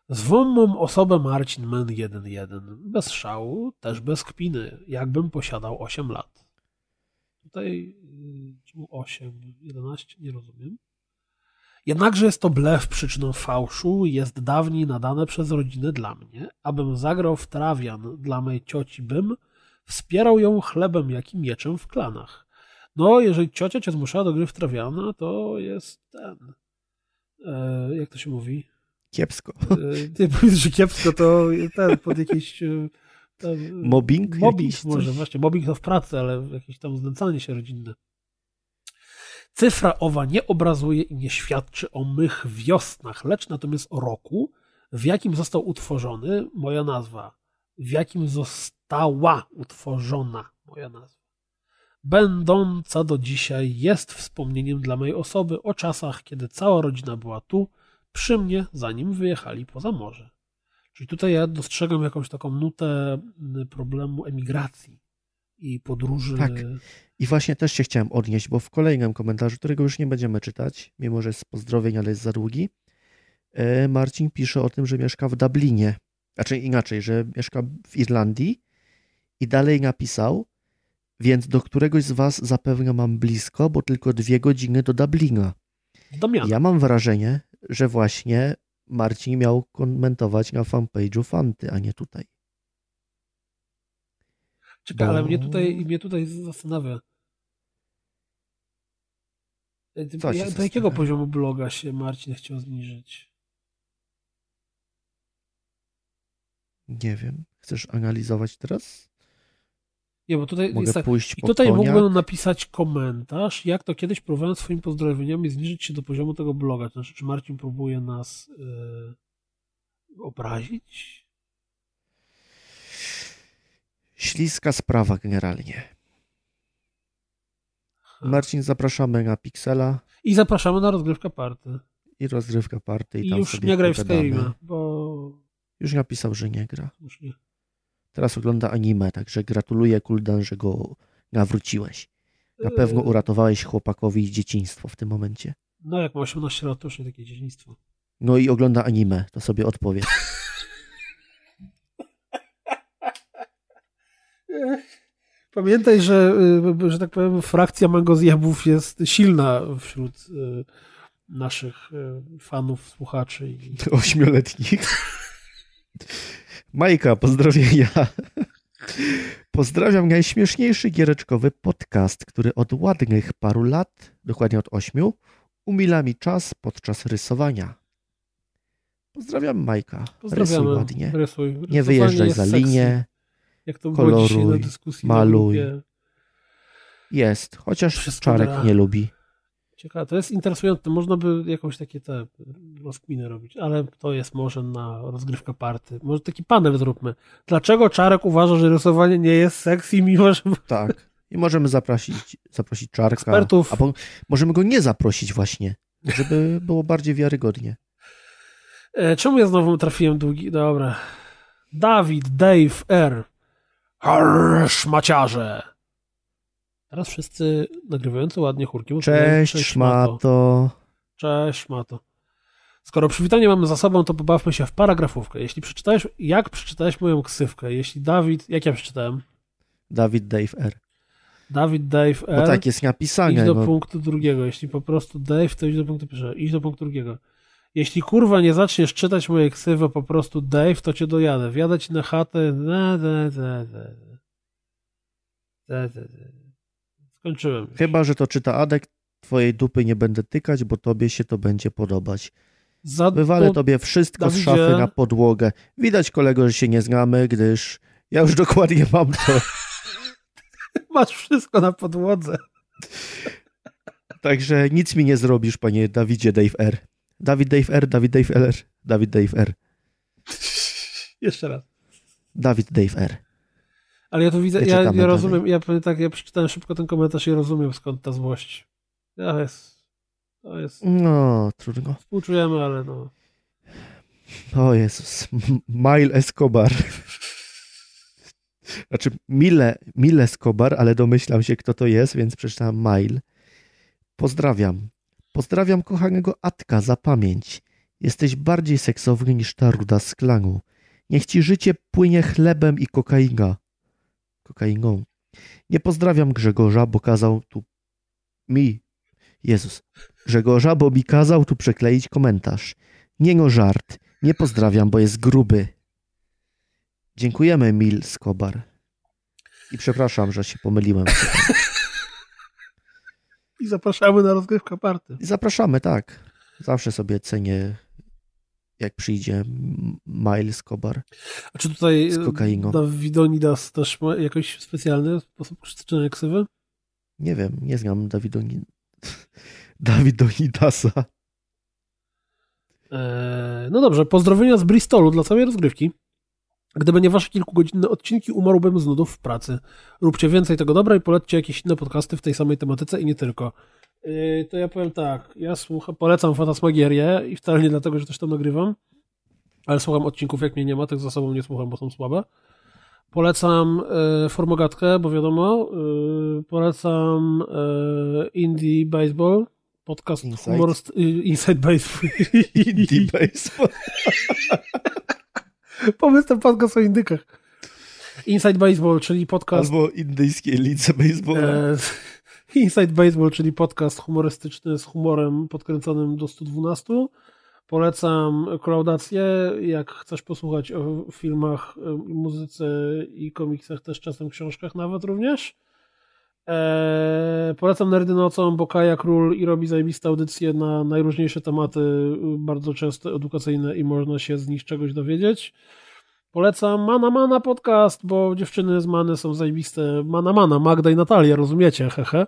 Zwomną osobę Marcin Men 1.1. Bez szału, też bez kpiny. Jakbym posiadał 8 lat. Tutaj 8, 11, nie rozumiem. Jednakże jest to blef przyczyną fałszu. Jest dawniej nadane przez rodzinę dla mnie. Abym zagrał w trawian dla mej cioci bym, wspierał ją chlebem jak i mieczem w klanach. No, jeżeli ciocia cię zmuszała do gry w trawiana, to jest ten... jak to się mówi? Kiepsko. Ty powiedz, że kiepsko to ten pod jakiś... Tam, mobbing może, coś? Właśnie. Mobbing to w pracy, ale jakieś tam znęcanie się rodzinne. Cyfra owa nie obrazuje i nie świadczy o mych wiosnach, lecz natomiast o roku, w jakim został utworzony moja nazwa. W jakim została utworzona moja nazwa. Będąca do dzisiaj jest wspomnieniem dla mojej osoby o czasach, kiedy cała rodzina była tu, przy mnie, zanim wyjechali poza morze. Czyli tutaj ja dostrzegam jakąś taką nutę problemu emigracji i podróży. Tak. I właśnie też się chciałem odnieść, bo w kolejnym komentarzu, którego już nie będziemy czytać, mimo że jest pozdrowień, ale jest za długi, Marcin pisze o tym, że mieszka w Dublinie. Znaczy inaczej, że mieszka w Irlandii i dalej napisał, więc do któregoś z was zapewne mam blisko, bo tylko 2 godziny do Dublina. Damian. Ja mam wrażenie, że właśnie Marcin miał komentować na fanpage'u Fanty, a nie tutaj. Czekaj, ale mnie tutaj zastanawia. Do jakiego poziomu bloga się Marcin chciał zniżyć? Nie wiem. Chcesz analizować teraz? Nie, bo tutaj jest tak. I tutaj mógłbym napisać komentarz, jak to kiedyś próbowałem swoimi pozdrowieniami zniżyć się do poziomu tego bloga. To znaczy, czy Marcin próbuje nas obrazić? Śliska sprawa generalnie. Marcin, zapraszamy na Pixela. I zapraszamy na rozgrywkę party. I rozgrywka party. I tam już sobie nie graj w Skyrim'a, bo... Już napisał, że nie gra. Już nie. Teraz ogląda anime, także gratuluję Kuldan, że go nawróciłeś. Na pewno uratowałeś chłopakowi dzieciństwo w tym momencie. No jak ma 18 lat, to już nie takie dzieciństwo. No i ogląda anime, to sobie odpowiedz. Pamiętaj, że tak powiem, frakcja mangozjabów jest silna wśród naszych fanów, słuchaczy. I... 8-letnich. Majka, pozdrowienia. Pozdrawiam najśmieszniejszy giereczkowy podcast, który od ładnych paru lat, dokładnie od 8, umila mi czas podczas rysowania. Pozdrawiam Majka. Rysuj ładnie. Rysuj. Nie wyjeżdżaj za linię. Jak to koloruj, na dyskusji maluj. Jest, chociaż wszystko Czarek gra. Nie lubi. Ciekawe, to jest interesujące. Można by jakąś takie te rozkminę robić, ale to jest może na rozgrywkę party. Może taki panel zróbmy. Dlaczego Czarek uważa, że rysowanie nie jest sexy, mimo że... Tak. I możemy zaprosić Czarka. Ekspertów. Albo możemy go nie zaprosić właśnie, żeby było bardziej wiarygodnie. Czemu ja znowu trafiłem długi? Dobra. Dawid, Dave, R. Arr, szmaciarze. Teraz wszyscy nagrywający ładnie chórkiem. Cześć, szmato. Cześć, szmato. Skoro przywitanie mamy za sobą, to pobawmy się w paragrafówkę. Jeśli przeczytałeś, jak przeczytałeś moją ksywkę? Jeśli Dawid, jak ja przeczytałem? Dawid, Dave, R. Dawid, Dave, R. No tak jest napisane. Idź do punktu drugiego. Jeśli po prostu Dave, to idź do punktu pierwszego. Idź do punktu drugiego. Jeśli kurwa nie zaczniesz czytać mojej ksywy po prostu Dave, to cię dojadę. Wjadę ci na chatę. Skończyłem. Chyba, że to czyta Adek, twojej dupy nie będę tykać, bo tobie się to będzie podobać. Wywalę tobie wszystko z szafy na podłogę. Widać, kolego, że się nie znamy, gdyż ja już dokładnie mam to. Masz wszystko na podłodze. Także nic mi nie zrobisz, panie Dawidzie Dave R. Dawid Dave R, Dawid Dave LR, Dawid Dave R. Jeszcze raz. Dawid Dave R. Ale ja to widzę, ja rozumiem, ja przeczytałem szybko ten komentarz i rozumiem, skąd ta złość. To jest. No, trudno. Współczujemy, ale no. O Jezus. Mile Escobar. Znaczy, Mile Escobar, ale domyślam się, kto to jest, więc przeczytałem Mile. Pozdrawiam. Pozdrawiam kochanego Atka za pamięć. Jesteś bardziej seksowny niż ta ruda z klanu. Niech ci życie płynie chlebem i kokainą. Nie pozdrawiam Grzegorza, bo kazał tu mi... Jezus. Grzegorza, bo mi kazał tu przekleić komentarz. Nie no żart. Nie pozdrawiam, bo jest gruby. Dziękujemy, Mil Skobar. I przepraszam, że się pomyliłem. I zapraszamy na rozgrywkę party. I zapraszamy, tak. Zawsze sobie cenię, jak przyjdzie Miles Kobar. A czy tutaj Dawidonidas też ma jakiś specjalny sposób krzyczenia ksywy? Nie wiem, nie znam Dawidonidasa. No dobrze, pozdrowienia z Bristolu dla całej rozgrywki. Gdyby nie wasze kilkugodzinne odcinki, umarłbym z nudów w pracy. Róbcie więcej tego dobra i polećcie jakieś inne podcasty w tej samej tematyce i nie tylko. To ja powiem tak, ja polecam Fantasmagierię i wcale nie dlatego, że też tam nagrywam, ale słucham odcinków, jak mnie nie ma, tych za sobą nie słucham, bo są słabe. Polecam Formogatkę, bo wiadomo. Polecam Indie Baseball, podcast Inside Baseball. Indie Baseball. Pomysł ten podcast o indykach. Inside Baseball, czyli podcast... Albo indyjskiej lidze baseballa. Inside Baseball, czyli podcast humorystyczny z humorem podkręconym do 112. Polecam Klaudację. Jak chcesz posłuchać o filmach, muzyce i komiksach, też czasem książkach nawet również. Polecam Nerdy Nocą, bo Kaja Król i robi zajebiste audycje na najróżniejsze tematy, bardzo często edukacyjne i można się z nich czegoś dowiedzieć. Polecam Mana podcast, bo dziewczyny z Many są zajebiste. Mana, Magda i Natalia, rozumiecie, hehe.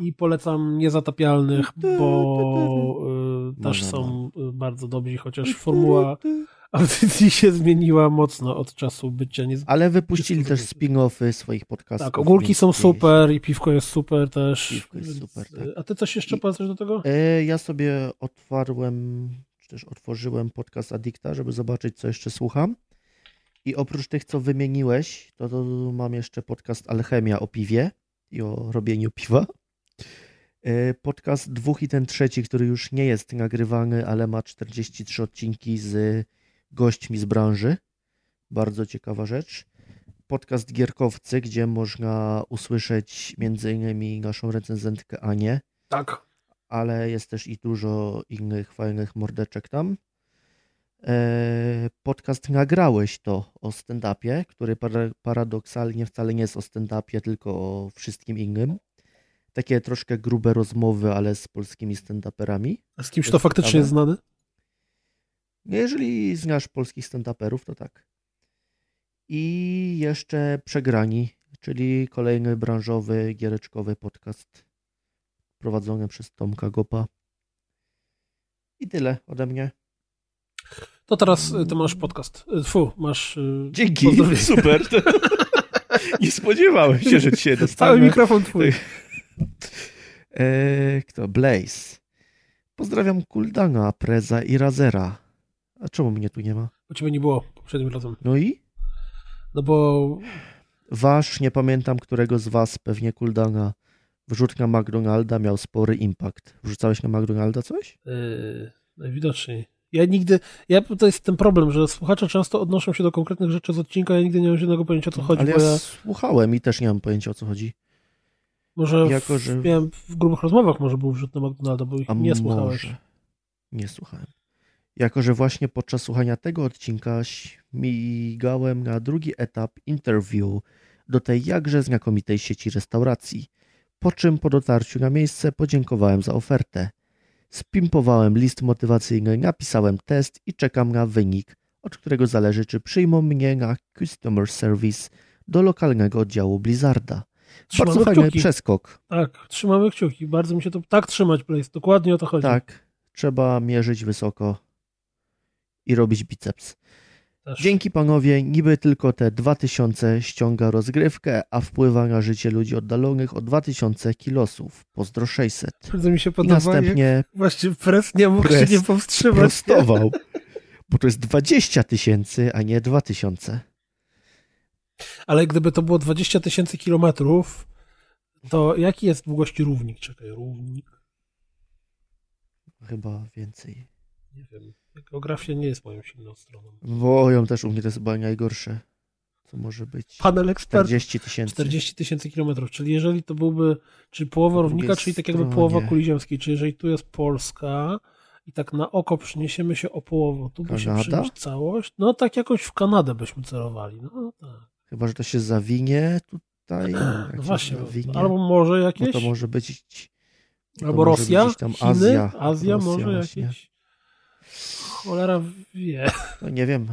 I polecam Niezatapialnych, bo też są bardzo dobrzy, chociaż formuła audycji się zmieniła mocno od czasu bycia. Ale wypuścili też spin-offy swoich podcastów. Tak, Ogórki są super i Piwko jest super też. Piwko jest super, tak. A ty coś jeszcze polecasz do tego? Ja sobie otworzyłem podcast Addicta, żeby zobaczyć, co jeszcze słucham. I oprócz tych, co wymieniłeś, to mam jeszcze podcast Alchemia o piwie i o robieniu piwa. Podcast 2 i 3, który już nie jest nagrywany, ale ma 43 odcinki z gośćmi z branży. Bardzo ciekawa rzecz. Podcast Gierkowcy, gdzie można usłyszeć m.in. naszą recenzentkę Anię. Tak. Ale jest też i dużo innych fajnych mordeczek tam. Podcast Nagrałeś to o stand-upie, który paradoksalnie wcale nie jest o stand-upie, tylko o wszystkim innym. Takie troszkę grube rozmowy, ale z polskimi stand-uperami. A z kimś to faktycznie jest znany? Jeżeli znasz polskich stand-uperów, to tak. I jeszcze Przegrani, czyli kolejny branżowy, giereczkowy podcast prowadzony przez Tomka Gopa. I tyle ode mnie. To teraz ty masz podcast. Masz... Dzięki, pozdrowie. Super. Nie spodziewałem się, że dzisiaj dostanę. Cały mikrofon twój. Kto? Blaze. Pozdrawiam Kuldana, Preza i Razera. A czemu mnie tu nie ma? Bo ciebie nie było poprzednim razem. No i? No bo... Wasz, nie pamiętam którego z was, pewnie Kuldana. Wrzut na McDonalda miał spory impact. Wrzucałeś na McDonalda coś? Najwidoczniej. To jest ten problem, że słuchacze często odnoszą się do konkretnych rzeczy z odcinka, ja nigdy nie mam żadnego pojęcia, o co chodzi. Ale ja słuchałem i też nie mam pojęcia, o co chodzi. Może miałem w grubych rozmowach, może był wrzut na McDonalda, bo ich nie słuchałeś. Może. Nie słuchałem. Jako że właśnie podczas słuchania tego odcinka śmigałem na drugi etap interview do tej jakże znakomitej sieci restauracji, po czym po dotarciu na miejsce podziękowałem za ofertę. Spimpowałem list motywacyjny, napisałem test i czekam na wynik, od którego zależy, czy przyjmą mnie na customer service do lokalnego oddziału Blizzarda. Trzymamy bardzo fajny przeskok. Tak, trzymamy kciuki. Bardzo mi się to... Tak trzymać, Blaze. Dokładnie o to chodzi. Tak. Trzeba mierzyć wysoko i robić biceps. Też. Dzięki panowie, niby tylko te 2000 ściąga rozgrywkę, a wpływa na życie ludzi oddalonych o 2000 kilosów. Pozdro 600. Bardzo mi się podoba, następnie właśnie Prez nie mógł się nie powstrzymać. Prostował, bo to jest 20 000, a nie 2000. Ale gdyby to było 20 000 kilometrów, to jaki jest długości równik? Czekaj, równik? Chyba więcej. Nie wiem. Geografia nie jest moją silną stroną. Bo ją też u mnie to jest chyba najgorsze, co może być. Panel ekspert. 40 000 kilometrów, czyli jeżeli to byłby, czyli połowa równika, czyli tak jakby połowa kuli ziemskiej, czyli jeżeli tu jest Polska i tak na oko przeniesiemy się o połowę, tu by się przenieść całość, no tak jakoś w Kanadę byśmy celowali. No, tak. Chyba, że to się zawinie tutaj. No właśnie, zawinie, albo może jakieś. To może być... Albo Rosja, tam Chiny, Azja może właśnie. Jakieś... Cholera wie. No nie wiem.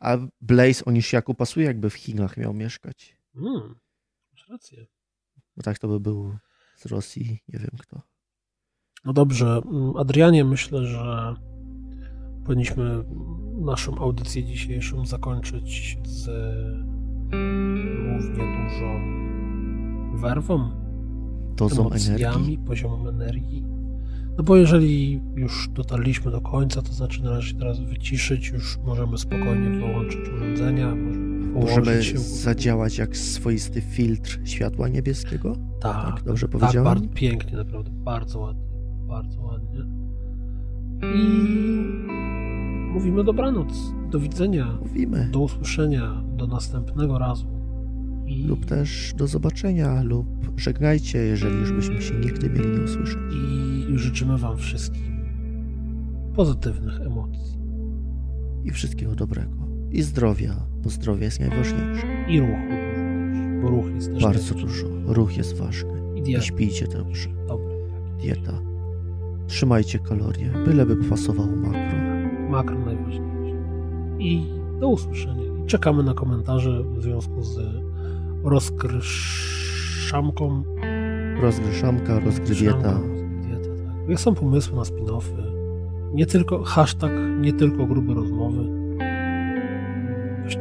A Blaze o Nishiaku pasuje, jakby w Chinach miał mieszkać. Masz rację. Bo tak to by był z Rosji, nie wiem kto. No dobrze, Adrianie, myślę, że powinniśmy naszą audycję dzisiejszą zakończyć z równie dużą werwą, dozą energii, poziomem energii. No bo jeżeli już dotarliśmy do końca, to znaczy należy się teraz wyciszyć, już możemy spokojnie wyłączyć urządzenia, możemy się... zadziałać jak swoisty filtr światła niebieskiego? Tak dobrze powiedziałem? Tak, bardzo pięknie, naprawdę, bardzo ładnie. I mówimy dobranoc, do widzenia, do usłyszenia, do następnego razu. Lub też do zobaczenia, lub żegnajcie, jeżeli już byśmy się nigdy mieli nie usłyszeć. I życzymy wam wszystkim pozytywnych emocji. I wszystkiego dobrego. I zdrowia, bo zdrowie jest najważniejsze. I ruchu, bo ruch jest też bardzo dużo. Ruch jest ważny. I śpijcie dobrze. Dobre. Dieta. Trzymajcie kalorie, byleby pasowało makro. Makro najważniejsze. i do usłyszenia. I czekamy na komentarze w związku z rozgryszamką. Rozgryszamka, rozgrywieta. Jak są pomysły na spin-offy? Nie tylko hashtag, nie tylko grube rozmowy.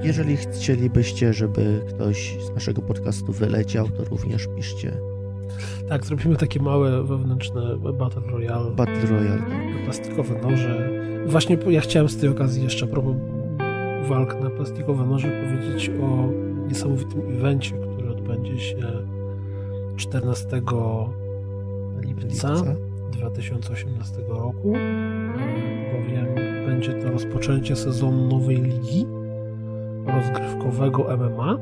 Jeżeli chcielibyście, żeby ktoś z naszego podcastu wyleciał, to również piszcie. Tak, zrobimy takie małe wewnętrzne Battle Royale. Battle Royale. Plastikowe noże. Właśnie ja chciałem z tej okazji jeszcze a propos walk na plastikowe noże powiedzieć o niesamowitym evencie, który odbędzie się 14 lipca 2018 roku. Bowiem będzie to rozpoczęcie sezonu nowej ligi rozgrywkowego MMA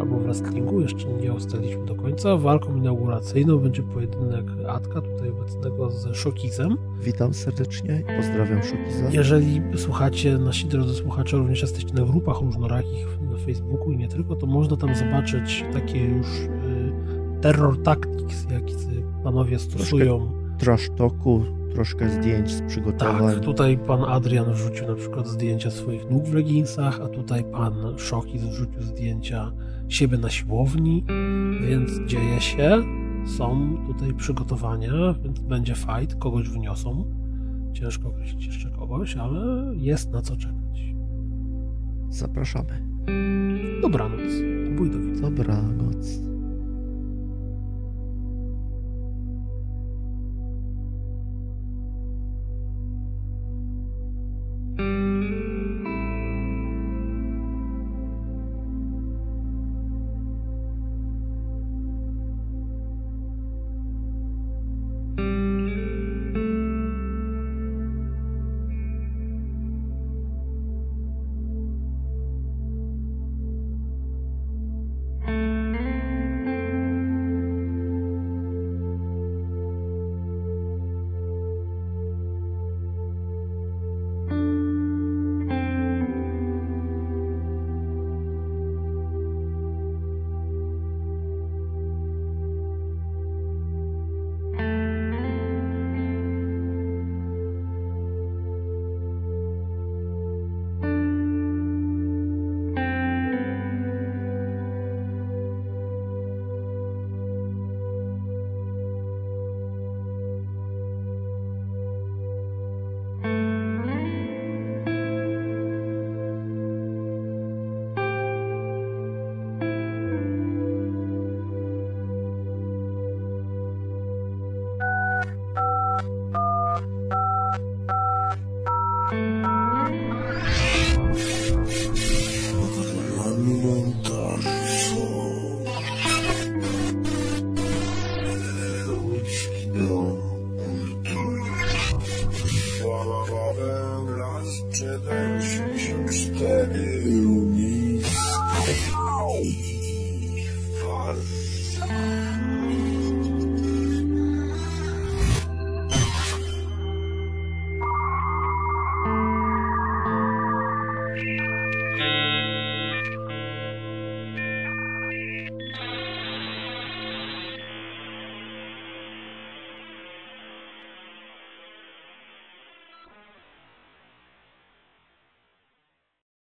albo w wrestlingu, jeszcze nie ustaliliśmy do końca. Walką inauguracyjną będzie pojedynek Atka, tutaj obecnego z Szokizem. Witam serdecznie i pozdrawiam Szokiza. Jeżeli słuchacie, nasi drodzy słuchacze, również jesteście na grupach różnorakich na Facebooku i nie tylko, to można tam zobaczyć takie już terror tactics, jakie panowie stosują. Trash talku, troszkę zdjęć z przygotowań. Tak, tutaj pan Adrian wrzucił na przykład zdjęcia swoich nóg w leginsach, a tutaj pan Szokiz wrzucił zdjęcia siebie na siłowni, więc dzieje się, są tutaj przygotowania, więc będzie fight, kogoś wyniosą. Ciężko określić jeszcze kogoś, ale jest na co czekać. Zapraszamy. Dobranoc. Bój do widzenia. Dobranoc.